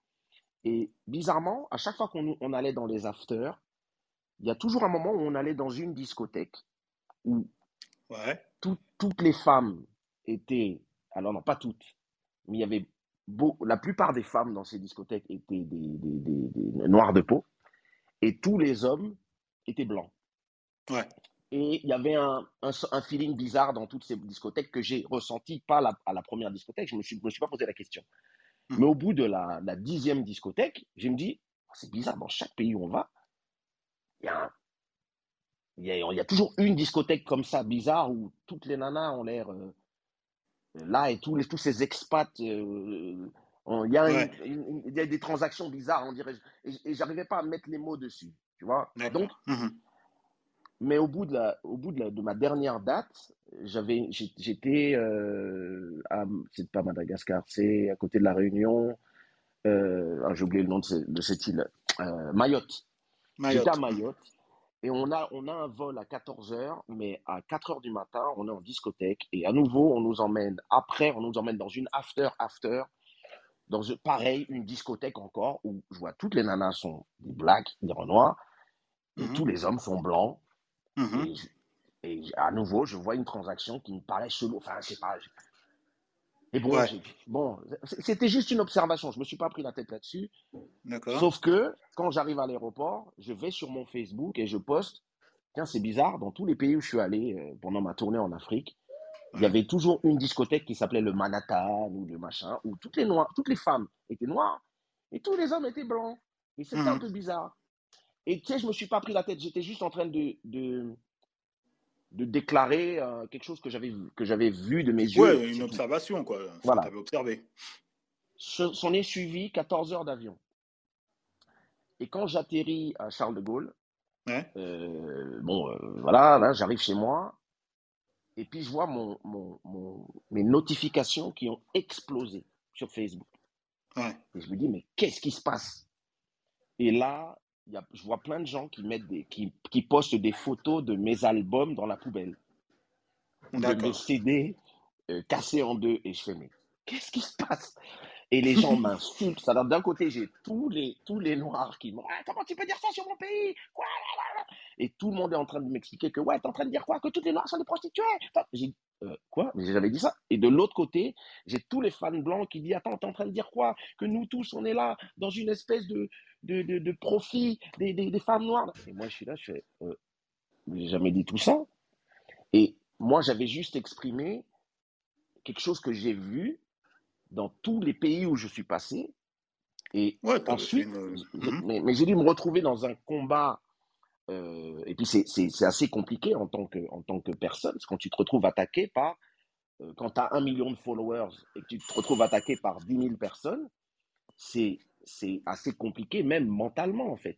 Et bizarrement, à chaque fois qu'on on allait dans les afters, il y a toujours un moment où on allait dans une discothèque où ouais. tout, toutes les femmes étaient... Alors non, pas toutes, mais il y avait beau, la plupart des femmes dans ces discothèques étaient des, des, des, des noirs de peau, et tous les hommes étaient blancs. Ouais. Et il y avait un, un, un feeling bizarre dans toutes ces discothèques que j'ai ressenti, pas la, à la première discothèque, je ne me, me suis pas posé la question. Mmh. Mais au bout de la, la dixième discothèque, je me dis, c'est bizarre, dans chaque pays où on va, il y a un... Il y a, il y a toujours une discothèque comme ça, bizarre, où toutes les nanas ont l'air... Euh, là et tous, les, tous ces expats, il euh, y, ouais. y a des transactions bizarres, on dirait, et j'arrivais pas à mettre les mots dessus, tu vois. D'accord. Donc, mmh. mais au bout de la, au bout de, la, de ma dernière date, j'avais, j'étais, euh, à, c'est pas Madagascar, c'est à côté de la Réunion, euh, ah, j'ai oublié le nom de, ce, de cette île, euh, Mayotte. Mayotte. J'étais à Mayotte. Et on a, on a un vol à quatorze heures, mais à quatre heures du matin, on est en discothèque. Et à nouveau, on nous emmène, après, on nous emmène dans une after-after, dans une, pareil, une discothèque encore, où je vois toutes les nanas sont des blacks, des noirs, et mm-hmm. tous les hommes sont blancs. Mm-hmm. Et, et à nouveau, je vois une transaction qui me paraît chelou. Enfin, je sais pas. Je... Et bon, ouais. j'ai, bon, c'était juste une observation. Je me suis pas pris la tête là-dessus. D'accord. Sauf que quand j'arrive à l'aéroport, je vais sur mon Facebook et je poste. Tiens, c'est bizarre. Dans tous les pays où je suis allé euh, pendant ma tournée en Afrique, il ouais. y avait toujours une discothèque qui s'appelait le Manhattan ou le machin, où toutes les noirs, toutes les femmes étaient noires et tous les hommes étaient blancs. Et c'était mmh. un peu bizarre. Et tu sais, je me suis pas pris la tête. J'étais juste en train de de de déclarer euh, quelque chose que j'avais, que j'avais vu de mes yeux. Ouais, une observation, quoi. Voilà. T'avais observé. S'en est suivi quatorze heures d'avion. Et quand j'atterris à Charles de Gaulle, Ouais. Euh, bon, euh, voilà, là, j'arrive chez moi. Et puis, je vois mon, mon, mon, mes notifications qui ont explosé sur Facebook. Ouais. Et je me dis, mais qu'est-ce qui se passe? Et là, y a, je vois plein de gens qui, mettent des, qui, qui postent des photos de mes albums dans la poubelle. D'accord. De C D euh, cassés en deux. Et je fais, mais qu'est-ce qui se passe? Et les gens m'insultent. Ça, d'un côté, j'ai tous les, tous les noirs qui m'ont ah, « Comment tu peux dire ça sur mon pays ?» Et tout le monde est en train de m'expliquer que « Ouais, t'es en train de dire quoi? Que toutes les noirs sont des prostituées ?» J'ai dit euh, « Quoi ?» Mais j'avais dit ça. Et de l'autre côté, j'ai tous les fans blancs qui disent « Attends, t'es en train de dire quoi? Que nous tous, on est là, dans une espèce de, de, de, de profit des, des, des femmes noires. » Et moi, je suis là, je fais euh, « J'ai jamais dit tout ça. » Et moi, j'avais juste exprimé quelque chose que j'ai vu dans tous les pays où je suis passé. Et ouais, ensuite, une... mmh. mais, mais j'ai dû me retrouver dans un combat. Euh, et puis, c'est, c'est, c'est assez compliqué en tant que, en tant que personne, parce que quand tu te retrouves attaqué par, euh, quand tu as un million de followers et que tu te retrouves attaqué par dix mille personnes, c'est, c'est assez compliqué, même mentalement, en fait.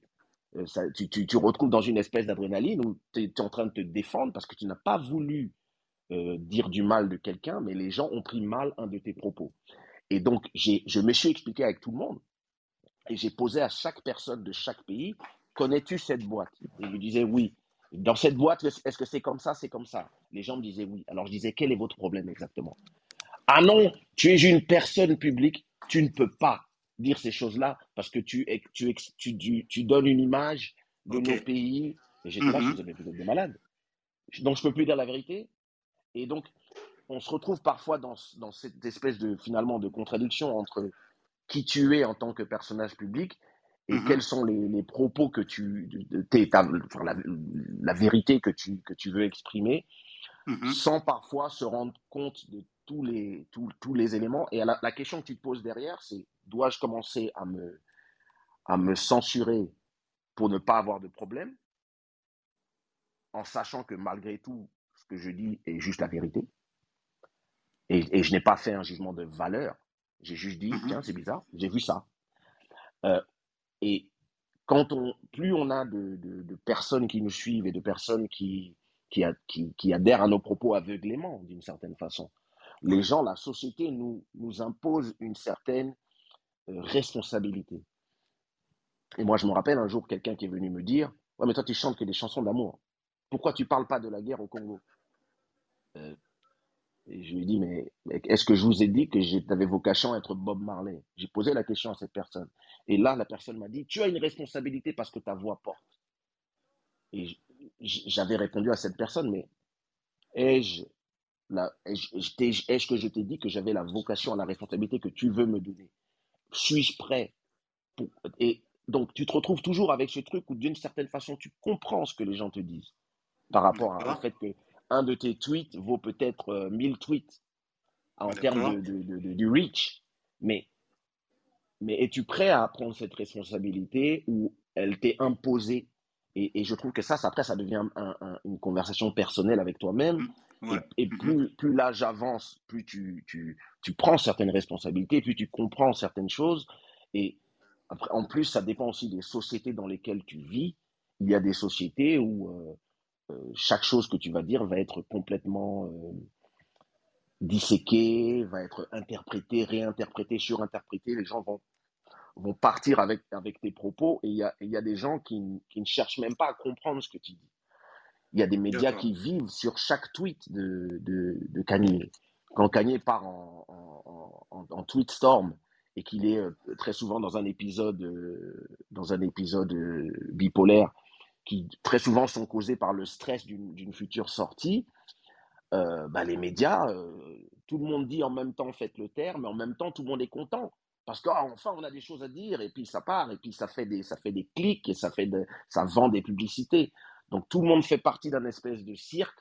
Euh, ça, tu, tu, tu retrouves dans une espèce d'adrénaline où tu es en train de te défendre parce que tu n'as pas voulu euh, dire du mal de quelqu'un, mais les gens ont pris mal un de tes propos. Et donc, j'ai, je me suis expliqué avec tout le monde et j'ai posé à chaque personne de chaque pays « Connais-tu cette boîte ?» Et je me disais « Oui ». « Dans cette boîte, est-ce que c'est comme ça, c'est comme ça ?» Les gens me disaient « Oui ». Alors, je disais « Quel est votre problème exactement ?»« Ah non, tu es une personne publique, tu ne peux pas dire ces choses-là parce que tu, tu, tu, tu, tu donnes une image de okay. nos pays. » Et j'étais mm-hmm. là, je me disais « Mais vous êtes des malades. » Donc, je ne peux plus dire la vérité. Et donc, on se retrouve parfois dans, dans cette espèce de, finalement, de contradiction entre qui tu es en tant que personnage public et mm-hmm. quels sont les, les propos que tu, t'es, ta, enfin, la, la vérité que tu, que tu veux exprimer, mm-hmm. sans parfois se rendre compte de tous les, tout, tous les éléments. Et la, la question que tu te poses derrière, c'est dois-je commencer à me, à me censurer pour ne pas avoir de problème, en sachant que malgré tout, ce que je dis est juste la vérité. Et, et je n'ai pas fait un jugement de valeur. J'ai juste dit, tiens, c'est bizarre, j'ai vu ça. Euh, et quand on, plus on a de, de, de personnes qui nous suivent et de personnes qui, qui, a, qui, qui adhèrent à nos propos aveuglément, d'une certaine façon, les gens, la société nous, nous impose une certaine euh, responsabilité. Et moi, je me rappelle un jour, quelqu'un qui est venu me dire, « Ouais, mais toi, tu chantes que des chansons d'amour. Pourquoi tu ne parles pas de la guerre au Congo ?» euh, Et je lui ai dit, mais est-ce que je vous ai dit que j'avais vocation à être Bob Marley? J'ai posé la question à cette personne. Et là, la personne m'a dit, tu as une responsabilité parce que ta voix porte. Et j'avais répondu à cette personne, mais ai-je, la, ai-je, ai-je, ai-je que je t'ai dit que j'avais la vocation à la responsabilité que tu veux me donner? Suis-je prêt pour... Et donc, tu te retrouves toujours avec ce truc où, d'une certaine façon, tu comprends ce que les gens te disent par rapport à, au fait que un de tes tweets vaut peut-être euh, mille tweets en termes de, de, de, de, du reach. Mais, mais es-tu prêt à prendre cette responsabilité ou elle t'est imposée? Et, et je trouve que ça, ça après, ça devient un, un, une conversation personnelle avec toi-même. Ouais. Et, et plus, plus là, j'avance, plus tu, tu, tu prends certaines responsabilités, plus tu comprends certaines choses. Et après, en plus, ça dépend aussi des sociétés dans lesquelles tu vis. Il y a des sociétés où... Euh, chaque chose que tu vas dire va être complètement euh, disséquée, va être interprétée, réinterprétée, surinterprétée. Les gens vont, vont partir avec, avec tes propos et il y, y a des gens qui, qui ne cherchent même pas à comprendre ce que tu dis. Il y a des médias D'accord. qui vivent sur chaque tweet de, de, de Kanye. Quand Kanye part en, en, en, en tweet storm et qu'il est euh, très souvent dans un épisode, euh, dans un épisode euh, bipolaire, qui très souvent sont causés par le stress d'une, d'une future sortie, euh, bah les médias, euh, tout le monde dit en même temps faites le taire, mais en même temps tout le monde est content parce qu'enfin on a des choses à dire et puis ça part et puis ça fait des, ça fait des clics et ça, fait de, ça vend des publicités. Donc tout le monde fait partie d'un espèce de cirque.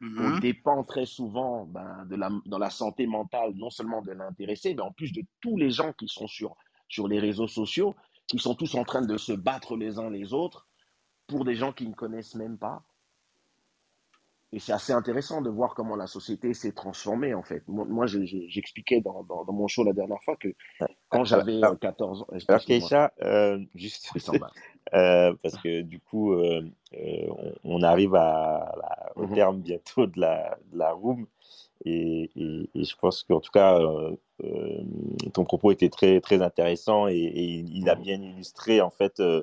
Mmh. On dépend très souvent ben, de la, dans la santé mentale non seulement de l'intéressé, mais en plus de tous les gens qui sont sur, sur les réseaux sociaux, qui sont tous en train de se battre les uns les autres pour des gens qui ne connaissent même pas. Et c'est assez intéressant de voir comment la société s'est transformée, en fait. Moi, moi je, je, j'expliquais dans, dans, dans mon show la dernière fois que quand j'avais alors, quatorze ans... Alors, Keïcha, euh, juste... euh, parce que du coup, euh, euh, on, on arrive à, à, au mm-hmm. terme bientôt de la, de la room. Et, et, et je pense qu'en tout cas, euh, euh, ton propos était très, très intéressant et, et il a bien illustré, en fait, euh,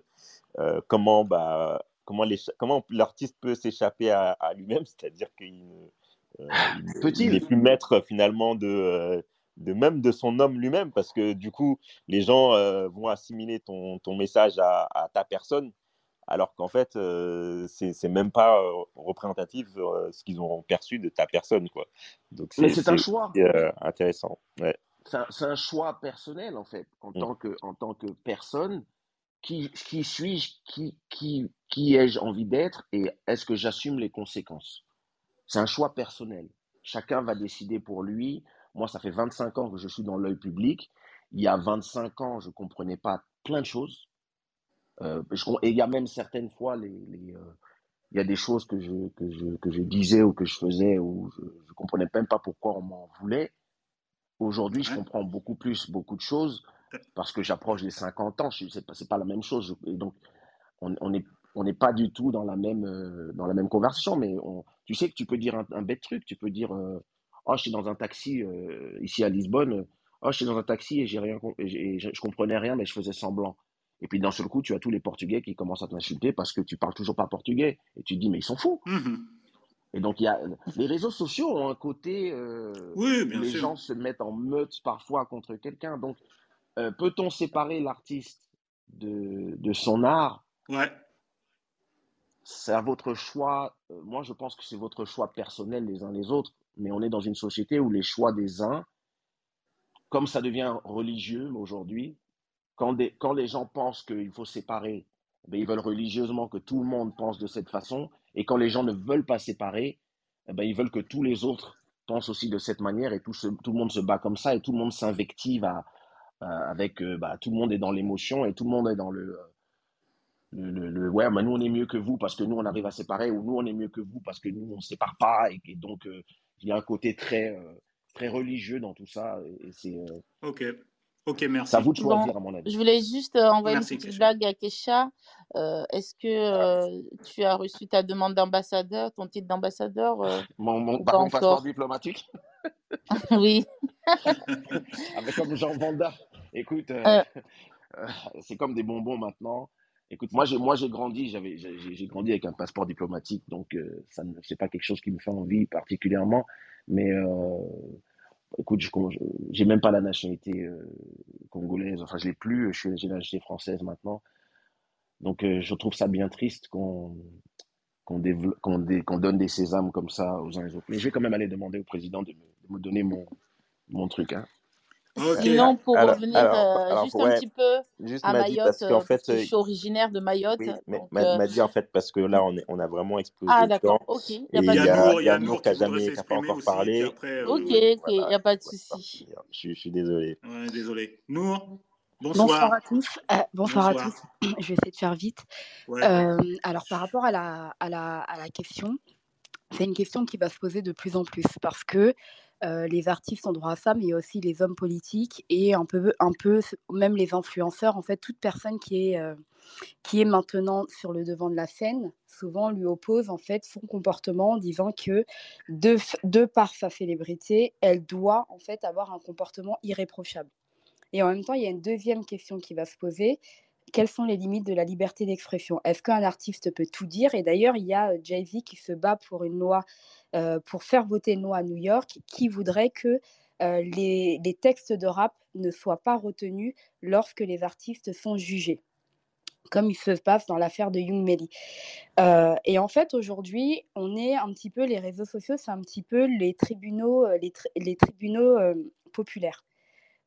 euh, comment... Bah, Comment, les, comment l'artiste peut s'échapper à, à lui-même, c'est-à-dire qu'il euh, n'est plus maître finalement de, de même de son homme lui-même, parce que du coup, les gens euh, vont assimiler ton, ton message à, à ta personne, alors qu'en fait, euh, c'est, c'est même pas euh, représentatif euh, ce qu'ils ont perçu de ta personne, quoi. Donc c'est, Mais c'est, c'est un choix. Euh, intéressant. Ouais. C'est, un, c'est un choix personnel en fait, en mmh. tant que, en tant que personne. Qui, qui suis-je, qui, qui, qui ai-je envie d'être et est-ce que j'assume les conséquences? C'est un choix personnel. Chacun va décider pour lui. Moi, ça fait vingt-cinq ans que je suis dans l'œil public. Il y a vingt-cinq ans, je ne comprenais pas plein de choses. Euh, je, et il y a même certaines fois, les, les, euh, il y a des choses que je, que, je, que je disais ou que je faisais où je ne comprenais même pas pourquoi on m'en voulait. Aujourd'hui, je comprends beaucoup plus, beaucoup de choses. Parce que j'approche des cinquante ans, je, c'est, pas, c'est pas la même chose. Et donc, on on est, on n'est pas du tout dans la même, euh, dans la même conversation. Mais on, tu sais que tu peux dire un, un bête truc. Tu peux dire euh, oh, je suis dans un taxi euh, ici à Lisbonne. Oh, je suis dans un taxi et, j'ai rien, et, et je, je comprenais rien, mais je faisais semblant. Et puis, d'un seul coup, tu as tous les Portugais qui commencent à t'insulter parce que tu parles toujours pas portugais. Et tu te dis, mais ils sont fous. Mm-hmm. Et donc, il y a, les réseaux sociaux ont un côté. Euh, oui, bien sûr. Les gens se mettent en meute parfois contre quelqu'un. Donc, Euh, peut-on séparer l'artiste de, de son art ? Ouais. C'est à votre choix. Euh, moi, je pense que c'est votre choix personnel les uns les autres. Mais on est dans une société où les choix des uns, comme ça devient religieux aujourd'hui, quand, des, quand les gens pensent qu'il faut séparer, ben, ils veulent religieusement que tout le monde pense de cette façon. Et quand les gens ne veulent pas séparer, ben, ils veulent que tous les autres pensent aussi de cette manière. Et tout, se, tout le monde se bat comme ça et tout le monde s'invective à... avec euh, bah, tout le monde est dans l'émotion et tout le monde est dans le, le, le, le ouais mais bah, nous on est mieux que vous parce que nous on arrive à séparer ou nous on est mieux que vous parce que nous on sépare pas et, et donc il euh, y a un côté très euh, très religieux dans tout ça et, et c'est euh, ok ok merci ça vous de choisir bon, à mon avis. Je voulais juste euh, envoyer merci, une petite Keïcha. Blague à Keïcha. Euh, est-ce que euh, tu as reçu ta demande d'ambassadeur, ton titre d'ambassadeur euh, mon, mon, bah, mon passeport diplomatique. Oui. Avec comme Jean Vanda. Écoute, euh, euh. Euh, c'est comme des bonbons maintenant. Écoute, moi j'ai, moi, j'ai grandi, j'avais, j'ai, j'ai grandi avec un passeport diplomatique, donc euh, ça ne, c'est pas quelque chose qui me fait envie particulièrement. Mais euh, écoute, je, je, j'ai même pas la nationalité euh, congolaise. Enfin, je l'ai plus. Je suis, j'ai la nationalité française maintenant. Donc, euh, je trouve ça bien triste qu'on Qu'on, développe, qu'on, dé, qu'on donne des sésames comme ça aux uns et aux autres. Mais je vais quand même aller demander au président de me, de me donner mon, mon truc. Hein. Okay. Non, pour alors, revenir alors, euh, alors, juste ouais, un petit peu juste à Mayotte, parce, qu'en fait, parce que je suis originaire de Mayotte. Oui, mais, donc, m'a, euh... m'a dit en fait, parce que là, on, est, on a vraiment explosé ah, le temps. Okay. Il y a Nour qui n'a jamais encore parlé. Après, ok, euh, ok, il voilà, n'y a pas de souci. Je, je suis désolé. Ouais, désolé. Nour ? Bonsoir. Bonsoir à tous. Euh, bonsoir, bonsoir à tous. Je vais essayer de faire vite. Ouais. Euh, alors, par rapport à la, à, la, à la question, c'est une question qui va se poser de plus en plus parce que euh, les artistes ont droit à ça, mais il y a aussi les hommes politiques et un peu, un peu même les influenceurs. En fait, toute personne qui est, euh, qui est maintenant sur le devant de la scène, souvent lui oppose en fait, son comportement en disant que de, de par sa célébrité, elle doit en fait, avoir un comportement irréprochable. Et en même temps, il y a une deuxième question qui va se poser. Quelles sont les limites de la liberté d'expression ? Est-ce qu'un artiste peut tout dire ? Et d'ailleurs, il y a Jay-Z qui se bat pour une loi, euh, pour faire voter une loi à New York qui voudrait que euh, les, les textes de rap ne soient pas retenus lorsque les artistes sont jugés, comme il se passe dans l'affaire de Young Melly. Euh, et en fait, aujourd'hui, on est un petit peu, les réseaux sociaux, c'est un petit peu les tribunaux, les tri- les tribunaux euh, populaires.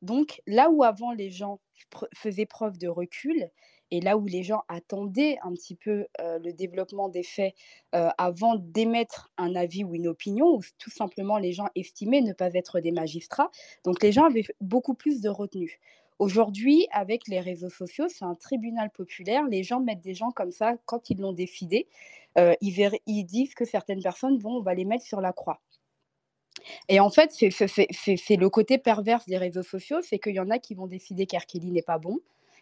Donc, là où avant les gens pr- faisaient preuve de recul et là où les gens attendaient un petit peu euh, le développement des faits euh, avant d'émettre un avis ou une opinion, ou tout simplement les gens estimaient ne pas être des magistrats, donc les gens avaient beaucoup plus de retenue. Aujourd'hui, avec les réseaux sociaux, c'est un tribunal populaire. Les gens mettent des gens comme ça quand ils l'ont décidé. Euh, ils, ver- ils disent que certaines personnes, bon, on va les mettre sur la croix. Et en fait, c'est, c'est, c'est, c'est le côté pervers des réseaux sociaux, c'est qu'il y en a qui vont décider qu'R. Kelly n'est pas bon.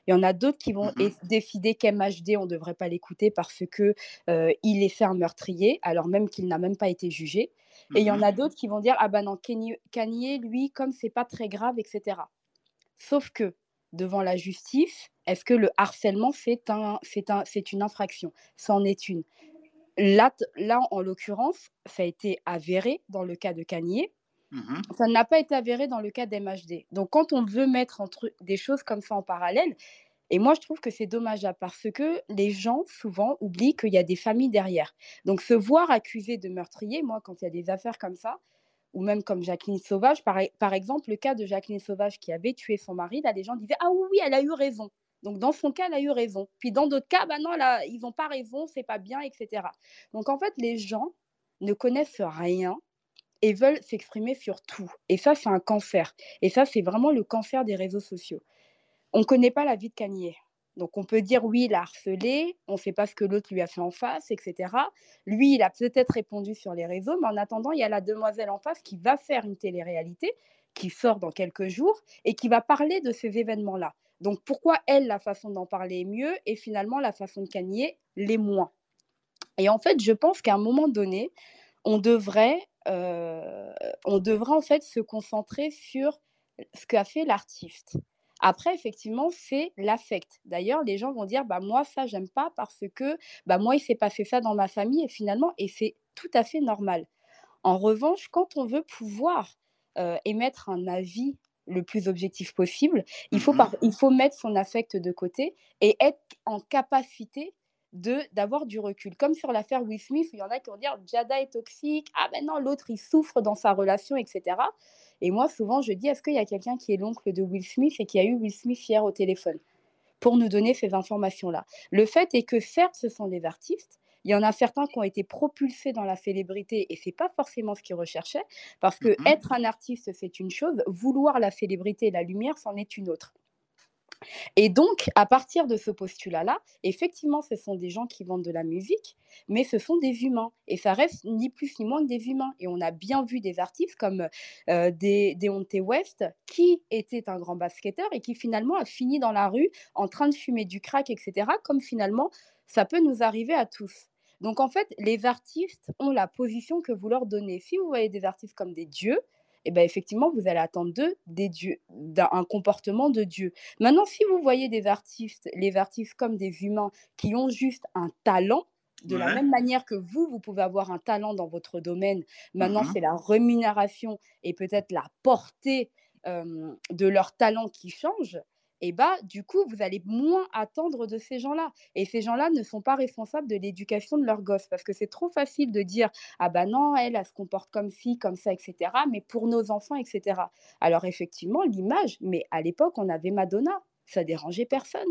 Il y en a d'autres qui vont mm-hmm. décider qu'M H D, on ne devrait pas l'écouter parce qu'il euh, est fait un meurtrier, alors même qu'il n'a même pas été jugé. Mm-hmm. Et il y en a d'autres qui vont dire, ah ben non, Kanye, lui, comme c'est pas très grave, et cetera. Sauf que, devant la justice, est-ce que le harcèlement, c'est, un, c'est, un, c'est une infraction? C'en est une. Là, t- là, en l'occurrence, ça a été avéré dans le cas de Kanye. Mmh. Ça n'a pas été avéré dans le cas d'M H D. Donc, quand on veut mettre entre des choses comme ça en parallèle, et moi, je trouve que c'est dommageable parce que les gens, souvent, oublient qu'il y a des familles derrière. Donc, se voir accusé de meurtrier, moi, quand il y a des affaires comme ça, ou même comme Jacqueline Sauvage, par, par exemple, le cas de Jacqueline Sauvage qui avait tué son mari, là, les gens disaient « Ah oui, oui, elle a eu raison ». Donc, dans son cas, elle a eu raison. Puis, dans d'autres cas, bah non, là, ils n'ont pas raison, c'est pas bien, et cetera. Donc, en fait, les gens ne connaissent rien et veulent s'exprimer sur tout. Et ça, c'est un cancer. Et ça, c'est vraiment le cancer des réseaux sociaux. On ne connaît pas la vie de Kanye. Donc, on peut dire, oui, il a harcelé, on ne sait pas ce que l'autre lui a fait en face, et cetera. Lui, il a peut-être répondu sur les réseaux, mais en attendant, il y a la demoiselle en face qui va faire une télé-réalité, qui sort dans quelques jours, et qui va parler de ces événements-là. Donc, pourquoi elle, la façon d'en parler est mieux et finalement, la façon de Kanye l'est moins? Et en fait, je pense qu'à un moment donné, on devrait, euh, on devrait en fait se concentrer sur ce qu'a fait l'artiste. Après, effectivement, c'est l'affect. D'ailleurs, les gens vont dire, bah, moi, ça, j'aime pas parce que bah, moi, il s'est passé ça dans ma famille et finalement, et c'est tout à fait normal. En revanche, quand on veut pouvoir euh, émettre un avis le plus objectif possible, il faut, par- il faut mettre son affect de côté et être en capacité de, d'avoir du recul. Comme sur l'affaire Will Smith, il y en a qui vont dire « Jada est toxique, ah ben non, l'autre, il souffre dans sa relation, et cetera » Et moi, souvent, je dis « Est-ce qu'il y a quelqu'un qui est l'oncle de Will Smith et qui a eu Will Smith hier au téléphone ?» pour nous donner ces informations-là. Le fait est que certes, ce sont des artistes, il y en a certains qui ont été propulsés dans la célébrité et ce n'est pas forcément ce qu'ils recherchaient parce que mmh. être un artiste, c'est une chose, vouloir la célébrité et la lumière, c'en est une autre. Et donc, à partir de ce postulat-là, effectivement, ce sont des gens qui vendent de la musique, mais ce sont des humains. Et ça reste ni plus ni moins que des humains. Et on a bien vu des artistes comme euh, des, des Kanye West, qui était un grand basketteur et qui finalement a fini dans la rue en train de fumer du crack, et cetera, comme finalement, ça peut nous arriver à tous. Donc, en fait, les artistes ont la position que vous leur donnez. Si vous voyez des artistes comme des dieux, eh ben, effectivement, vous allez attendre d'eux des dieux, d'un comportement de dieu. Maintenant, si vous voyez des artistes, les artistes comme des humains qui ont juste un talent, de ouais. la même manière que vous, vous pouvez avoir un talent dans votre domaine. Maintenant, mm-hmm. c'est la rémunération et peut-être la portée euh, de leur talent qui change. Et eh bien, du coup, vous allez moins attendre de ces gens-là. Et ces gens-là ne sont pas responsables de l'éducation de leurs gosses parce que c'est trop facile de dire « Ah ben non, elle, elle se comporte comme ci, comme ça, et cetera. Mais pour nos enfants, et cetera » Alors effectivement, l'image, mais à l'époque, on avait Madonna, ça dérangeait personne.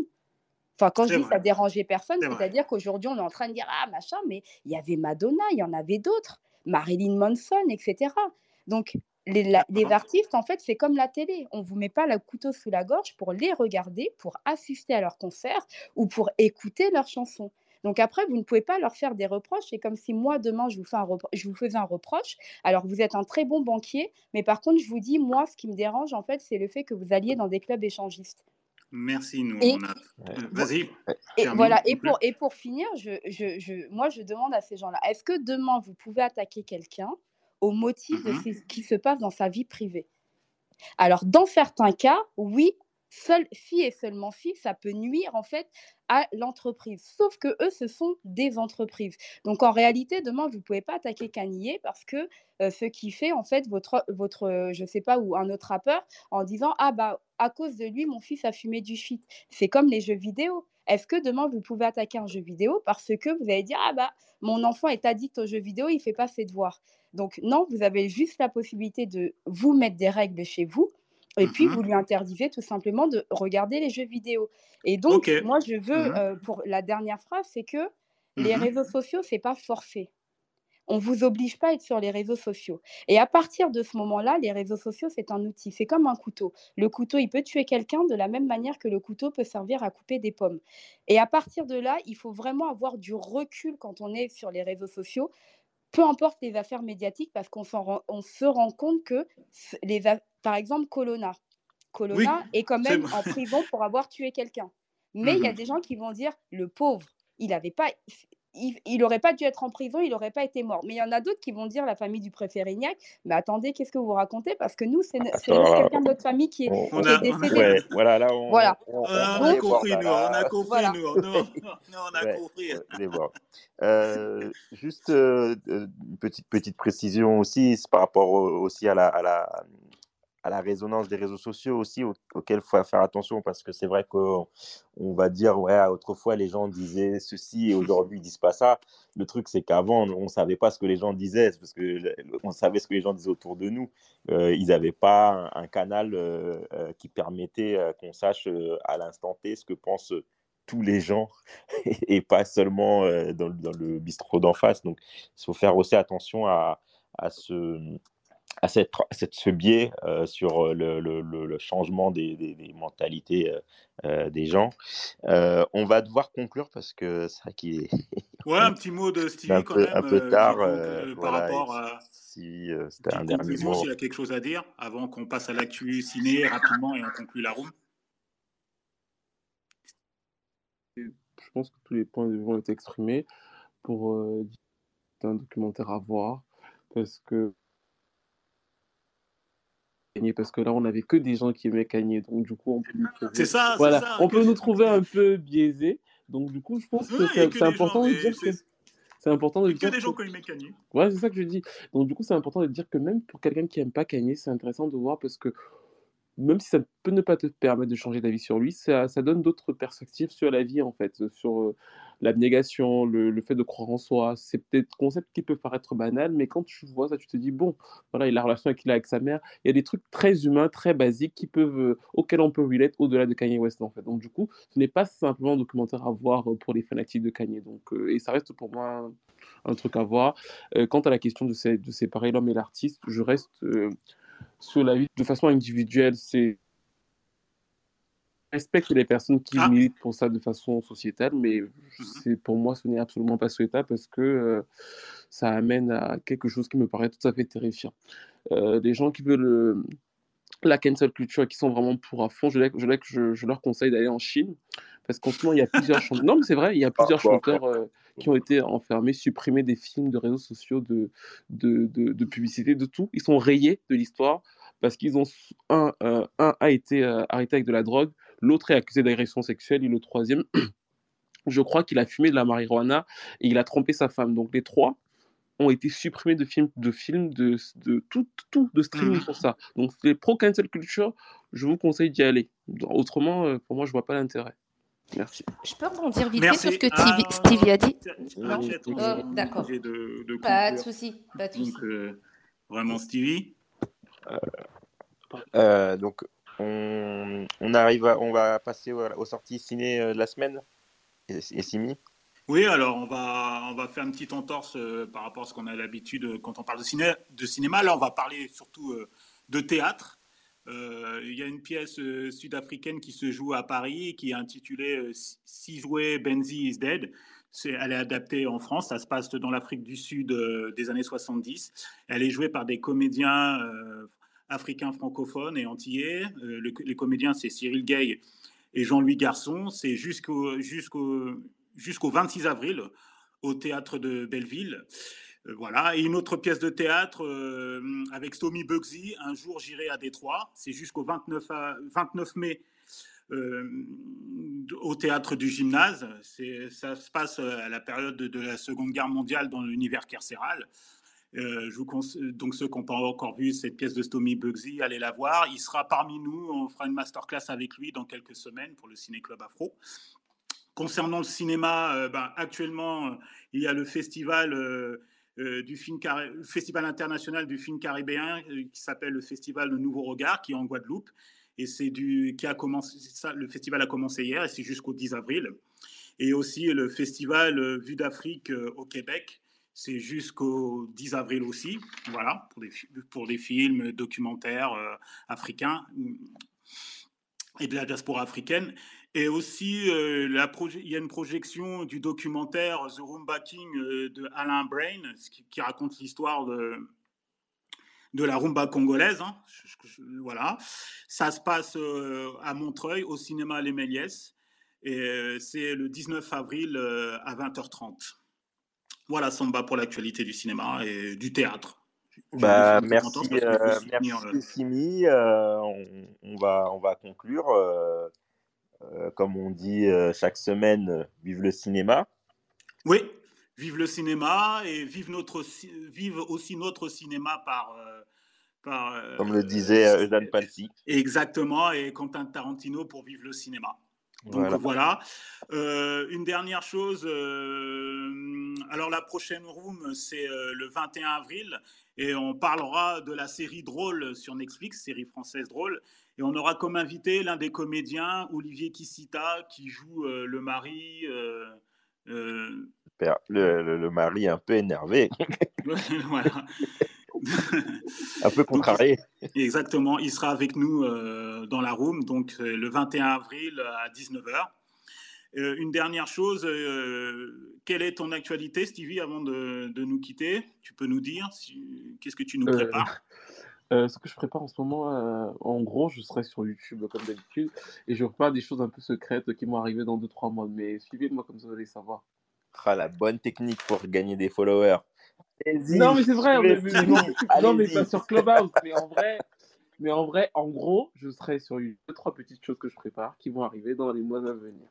Enfin, quand c'est je dis vrai. Ça dérangeait personne, c'est c'est-à-dire vrai. Qu'aujourd'hui, on est en train de dire « Ah, machin », mais il y avait Madonna, il y en avait d'autres, Marilyn Manson, et cetera. Donc, Les, la, les artistes, en fait, c'est comme la télé. On ne vous met pas le couteau sous la gorge pour les regarder, pour assister à leurs concerts ou pour écouter leurs chansons. Donc après, vous ne pouvez pas leur faire des reproches. C'est comme si moi, demain, je vous, fais un repro- je vous faisais un reproche. Alors, vous êtes un très bon banquier, mais par contre, je vous dis, moi, ce qui me dérange, en fait, c'est le fait que vous alliez dans des clubs échangistes. Merci, nous, et, on a... Vas-y. Et, voilà, et, pour, et pour finir, je, je, je, moi, je demande à ces gens-là, est-ce que demain, vous pouvez attaquer quelqu'un au motif de ce qui se passe dans sa vie privée? Alors, dans certains cas, oui, seul, si et seulement si, ça peut nuire, en fait, à l'entreprise. Sauf que eux, ce sont des entreprises. Donc, en réalité, demain, vous ne pouvez pas attaquer Kanye parce que euh, ce qui fait, en fait, votre, votre euh, je ne sais pas, ou un autre rappeur, en disant « Ah, bah, à cause de lui, mon fils a fumé du shit. » C'est comme les jeux vidéo. Est-ce que demain, vous pouvez attaquer un jeu vidéo parce que vous allez dire « Ah, bah, mon enfant est addict aux jeux vidéo, il ne fait pas ses devoirs. » Donc non, vous avez juste la possibilité de vous mettre des règles chez vous et mm-hmm. puis vous lui interdisez tout simplement de regarder les jeux vidéo. Et donc, okay. moi, je veux, mm-hmm. euh, pour la dernière phrase, c'est que mm-hmm. les réseaux sociaux, ce n'est pas forcé. on ne vous oblige pas à être sur les réseaux sociaux. Et à partir de ce moment-là, les réseaux sociaux, c'est un outil, c'est comme un couteau. Le couteau, il peut tuer quelqu'un de la même manière que le couteau peut servir à couper des pommes. Et à partir de là, il faut vraiment avoir du recul quand on est sur les réseaux sociaux, peu importe les affaires médiatiques, parce qu'on s'en rend, on se rend compte que, les, par exemple, Colonna. Colonna oui, est quand même bon. en prison pour avoir tué quelqu'un. Mais il mm-hmm. y a des gens qui vont dire, le pauvre, il n'avait pas... il n'aurait pas dû être en prison, il n'aurait pas été mort. Mais il y en a d'autres qui vont dire, la famille du préfet Rignac, mais attendez, qu'est-ce que vous racontez ? Parce que nous, c'est, ne, c'est Attends, quelqu'un de notre famille qui est, on qui a, est décédé. Ouais, voilà, là, on, voilà. on, on, ah, on, on a compris, nous, on a compris, voilà. nous. Non, non, non, on a ouais, compris. Ouais, bon. euh, juste euh, une petite, petite précision aussi, c'est par rapport au, aussi à la... À la à la résonance des réseaux sociaux aussi, au- auxquels il faut faire attention, parce que c'est vrai qu'on on va dire, ouais, autrefois, les gens disaient ceci, et aujourd'hui, ils disent pas ça. Le truc, c'est qu'avant, on savait pas ce que les gens disaient, parce qu'on savait ce que les gens disaient autour de nous. Euh, ils n'avaient pas un, un canal euh, euh, qui permettait euh, qu'on sache euh, à l'instant T ce que pensent euh, tous les gens, et pas seulement euh, dans, dans le bistrot d'en face. Donc, il faut faire aussi attention à, à ce... à cette, cette, ce biais euh, sur le, le, le changement des, des, des mentalités euh, des gens. Euh, on va devoir conclure parce que c'est vrai qu'il est... Ouais, un petit mot de Steevy quand même. Un peu tard. Euh, euh, par voilà, rapport à... Si, euh, c'était un dernier mot. S'il y a quelque chose à dire avant qu'on passe à l'actu ciné rapidement et on conclut la room. Je pense que tous les points de vue ont été exprimés pour euh, un documentaire à voir parce que parce que là on n'avait que des gens qui aimaient Kanye, donc du coup on peut nous trouver, c'est ça, voilà. c'est ça, on peut nous trouver un peu biaisés, donc du coup je pense oui, que c'est, que c'est important gens, de dire c'est... que c'est important de dire que des gens qui aimaient Kanye, ouais c'est ça que je dis, donc du coup c'est important de dire que même pour quelqu'un qui aime pas Kanye, c'est intéressant de voir, parce que même si ça peut ne pas te permettre de changer d'avis sur lui, ça, ça donne d'autres perspectives sur la vie en fait, sur euh, l'abnégation, le, le fait de croire en soi. C'est peut-être un concept qui peut paraître banal, mais quand tu vois ça, tu te dis bon, voilà, il a la relation qu'il a avec sa mère. Il y a des trucs très humains, très basiques, qui peuvent, euh, auxquels on peut relate au-delà de Kanye West en fait. Donc du coup, ce n'est pas simplement un documentaire à voir euh, pour les fanatiques de Kanye. Donc euh, et ça reste pour moi un, un truc à voir. Euh, quant à la question de, ces, de séparer l'homme et l'artiste, je reste euh, sur la vie de façon individuelle, c'est respecte les personnes qui ah. militent pour ça de façon sociétale, mais c'est, pour moi ce n'est absolument pas souhaitable parce que euh, ça amène à quelque chose qui me paraît tout à fait terrifiant. Euh, les gens qui veulent euh, la cancel culture, qui sont vraiment pour à fond, je, je, je, je leur conseille d'aller en Chine, parce qu'en ce moment il y a plusieurs chanteurs, non mais c'est vrai, il y a plusieurs chanteurs euh, qui ont été enfermés, supprimés des films, de réseaux sociaux, de, de, de, de publicité, de tout. Ils sont rayés de l'histoire parce qu'ils ont, un, euh, un a été euh, arrêté avec de la drogue, l'autre est accusé d'agression sexuelle et le troisième, je crois qu'il a fumé de la marijuana et il a trompé sa femme. Donc les trois ont été supprimés de films, de films, de, de tout, tout, de streaming pour ça. Donc les pro-cancel culture, je vous conseille d'y aller. Autrement, pour moi, je vois pas l'intérêt. Merci. Je peux rebondir vite fait sur ce que ah, Steevy a dit. Non, euh, d'accord. De, de pas de souci, pas de souci. Donc euh, vraiment Steevy. Euh, euh, donc on, on arrive, à, on va passer aux, aux sorties ciné de la semaine. Et, et Simi. Oui, alors on va on va faire une petite entorse euh, par rapport à ce qu'on a l'habitude quand on parle de ciné, de cinéma. Là, on va parler surtout euh, de théâtre. Il euh, y a une pièce euh, sud-africaine qui se joue à Paris, qui est intitulée euh, « Sizwe Benzi is dead ». C'est, elle est adaptée en France, ça se passe dans l'Afrique du Sud euh, des années soixante-dix. Elle est jouée par des comédiens euh, africains francophones et antillais. Euh, le, les comédiens, c'est Cyril Gay et Jean-Louis Garçon. C'est jusqu'au, jusqu'au, jusqu'au vingt-six avril au Théâtre de Belleville. Voilà, et une autre pièce de théâtre euh, avec Stomy Bugsy, Un jour j'irai à Détroit, c'est jusqu'au vingt-neuf mai euh, au Théâtre du Gymnase, c'est, ça se passe à la période de, de la Seconde Guerre mondiale dans l'univers carcéral. Euh, je vous conseille, donc ceux qui n'ont pas encore vu cette pièce de Stomy Bugsy, allez la voir, il sera parmi nous, on fera une masterclass avec lui dans quelques semaines pour le Ciné Club Afro. Concernant le cinéma, euh, ben, actuellement il y a le festival... Euh, Euh, du film Car- Festival international du film caribéen euh, qui s'appelle le Festival de Nouveau Regard, qui est en Guadeloupe, et c'est du qui a commencé ça, le festival a commencé hier et c'est jusqu'au dix avril. Et aussi le festival euh, Vue d'Afrique euh, au Québec c'est jusqu'au dix avril aussi, voilà, pour des, pour des films, documentaires euh, africains et de la diaspora africaine. Et aussi, euh, la proje- il y a une projection du documentaire The Room Backing euh, de Alain Brain, qui, qui raconte l'histoire de, de la rumba congolaise. Hein. Je, je, je, voilà. Ça se passe euh, à Montreuil, au cinéma Les Méliès. Et euh, c'est le dix-neuf avril euh, à vingt heures trente. Voilà, Samba, pour l'actualité du cinéma et du théâtre. Bah, merci, euh, merci Essimi. Euh, on, on, va, on va conclure. Euh... Euh, comme on dit euh, chaque semaine, euh, vive le cinéma. Oui, vive le cinéma et vive, notre, vive aussi notre cinéma par... Euh, par euh, comme le disait euh, Euzhan Palcy. Exactement, et Quentin Tarantino pour Vive le cinéma. Donc voilà. voilà. Euh, une dernière chose, euh, alors la prochaine room, c'est euh, le vingt et un avril et on parlera de la série Drôle sur Netflix, série française Drôle. Et on aura comme invité l'un des comédiens, Olivier Kissita, qui joue euh, le mari... Euh, euh... Le, le, le mari un peu énervé. Voilà. Un peu contrarié. Donc, exactement, il sera avec nous euh, dans la room, donc euh, le vingt et un avril à dix-neuf heures. Euh, une dernière chose, euh, quelle est ton actualité, Steevy, avant de, de nous quitter? Tu peux nous dire si, qu'est-ce que tu nous prépares euh... Euh, ce que je prépare en ce moment, euh, en gros, je serai sur YouTube comme d'habitude et je prépare des choses un peu secrètes qui vont arriver dans deux trois mois. Mais suivez-moi comme ça, vous allez savoir. Ah, la bonne technique pour gagner des followers. Allez-y, non, mais c'est vrai. Mais, mais, mais, non, non, mais pas sur Clubhouse. Mais en vrai, mais en vrai, en gros, je serai sur YouTube. Deux, trois petites choses que je prépare qui vont arriver dans les mois à venir.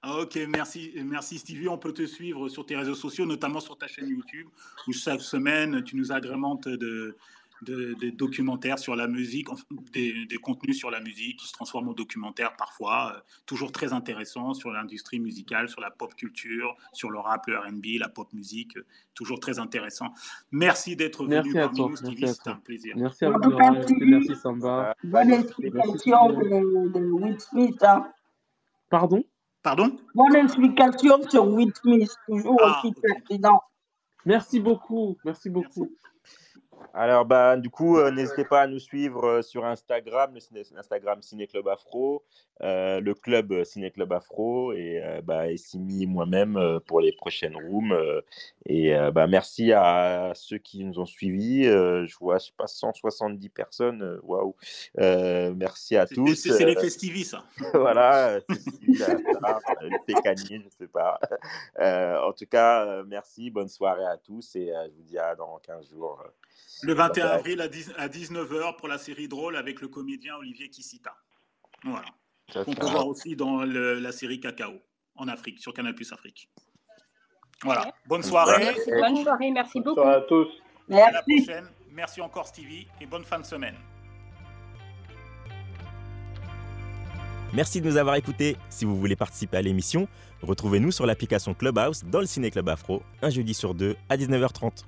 Ah, ok, merci, merci Steevy. On peut te suivre sur tes réseaux sociaux, notamment sur ta chaîne YouTube, où chaque semaine, tu nous agrémentes de... De, des documentaires sur la musique, des, des contenus sur la musique qui se transforment en documentaires parfois, euh, toujours très intéressants sur l'industrie musicale, sur la pop culture, sur le rap, le R and B, la pop musique, euh, toujours très intéressant. Merci d'être venu parmi nous, Steevy, c'était un plaisir. Merci à vous, merci Samba. Bonne explication de Will Smith. Pardon Pardon Bonne explication sur Will Smith, toujours aussi pertinent. Merci beaucoup, merci beaucoup. Alors, bah, du coup, euh, n'hésitez pas à nous suivre euh, sur Instagram, le ciné- Instagram Ciné Club Afro, euh, le club Ciné Club Afro et euh, bah, Essimi et moi-même euh, pour les prochaines rooms. Euh, et euh, bah, merci à ceux qui nous ont suivis. Euh, je vois, je sais pas, cent soixante-dix personnes. Waouh! Wow. Euh, merci à c'est, tous. C'est, c'est euh, les Festivis, ça. Voilà, Festivis, les Cagniers, je sais pas. Euh, en tout cas, euh, merci, bonne soirée à tous et euh, je vous dis à dans quinze jours. Euh, Le vingt et un avril à dix-neuf heures pour la série Drôle avec le comédien Olivier Kissita. Voilà. Qu'on peut voir aussi dans le, la série Cacao en Afrique, sur Canal Plus Afrique. Voilà. Bonne soirée. Merci, bonne soirée, merci beaucoup. Bonne soirée à tous. Merci. À la prochaine. Merci encore, Steevy, et bonne fin de semaine. Merci de nous avoir écoutés. Si vous voulez participer à l'émission, retrouvez-nous sur l'application Clubhouse dans le Ciné Club Afro, un jeudi sur deux à dix-neuf heures trente.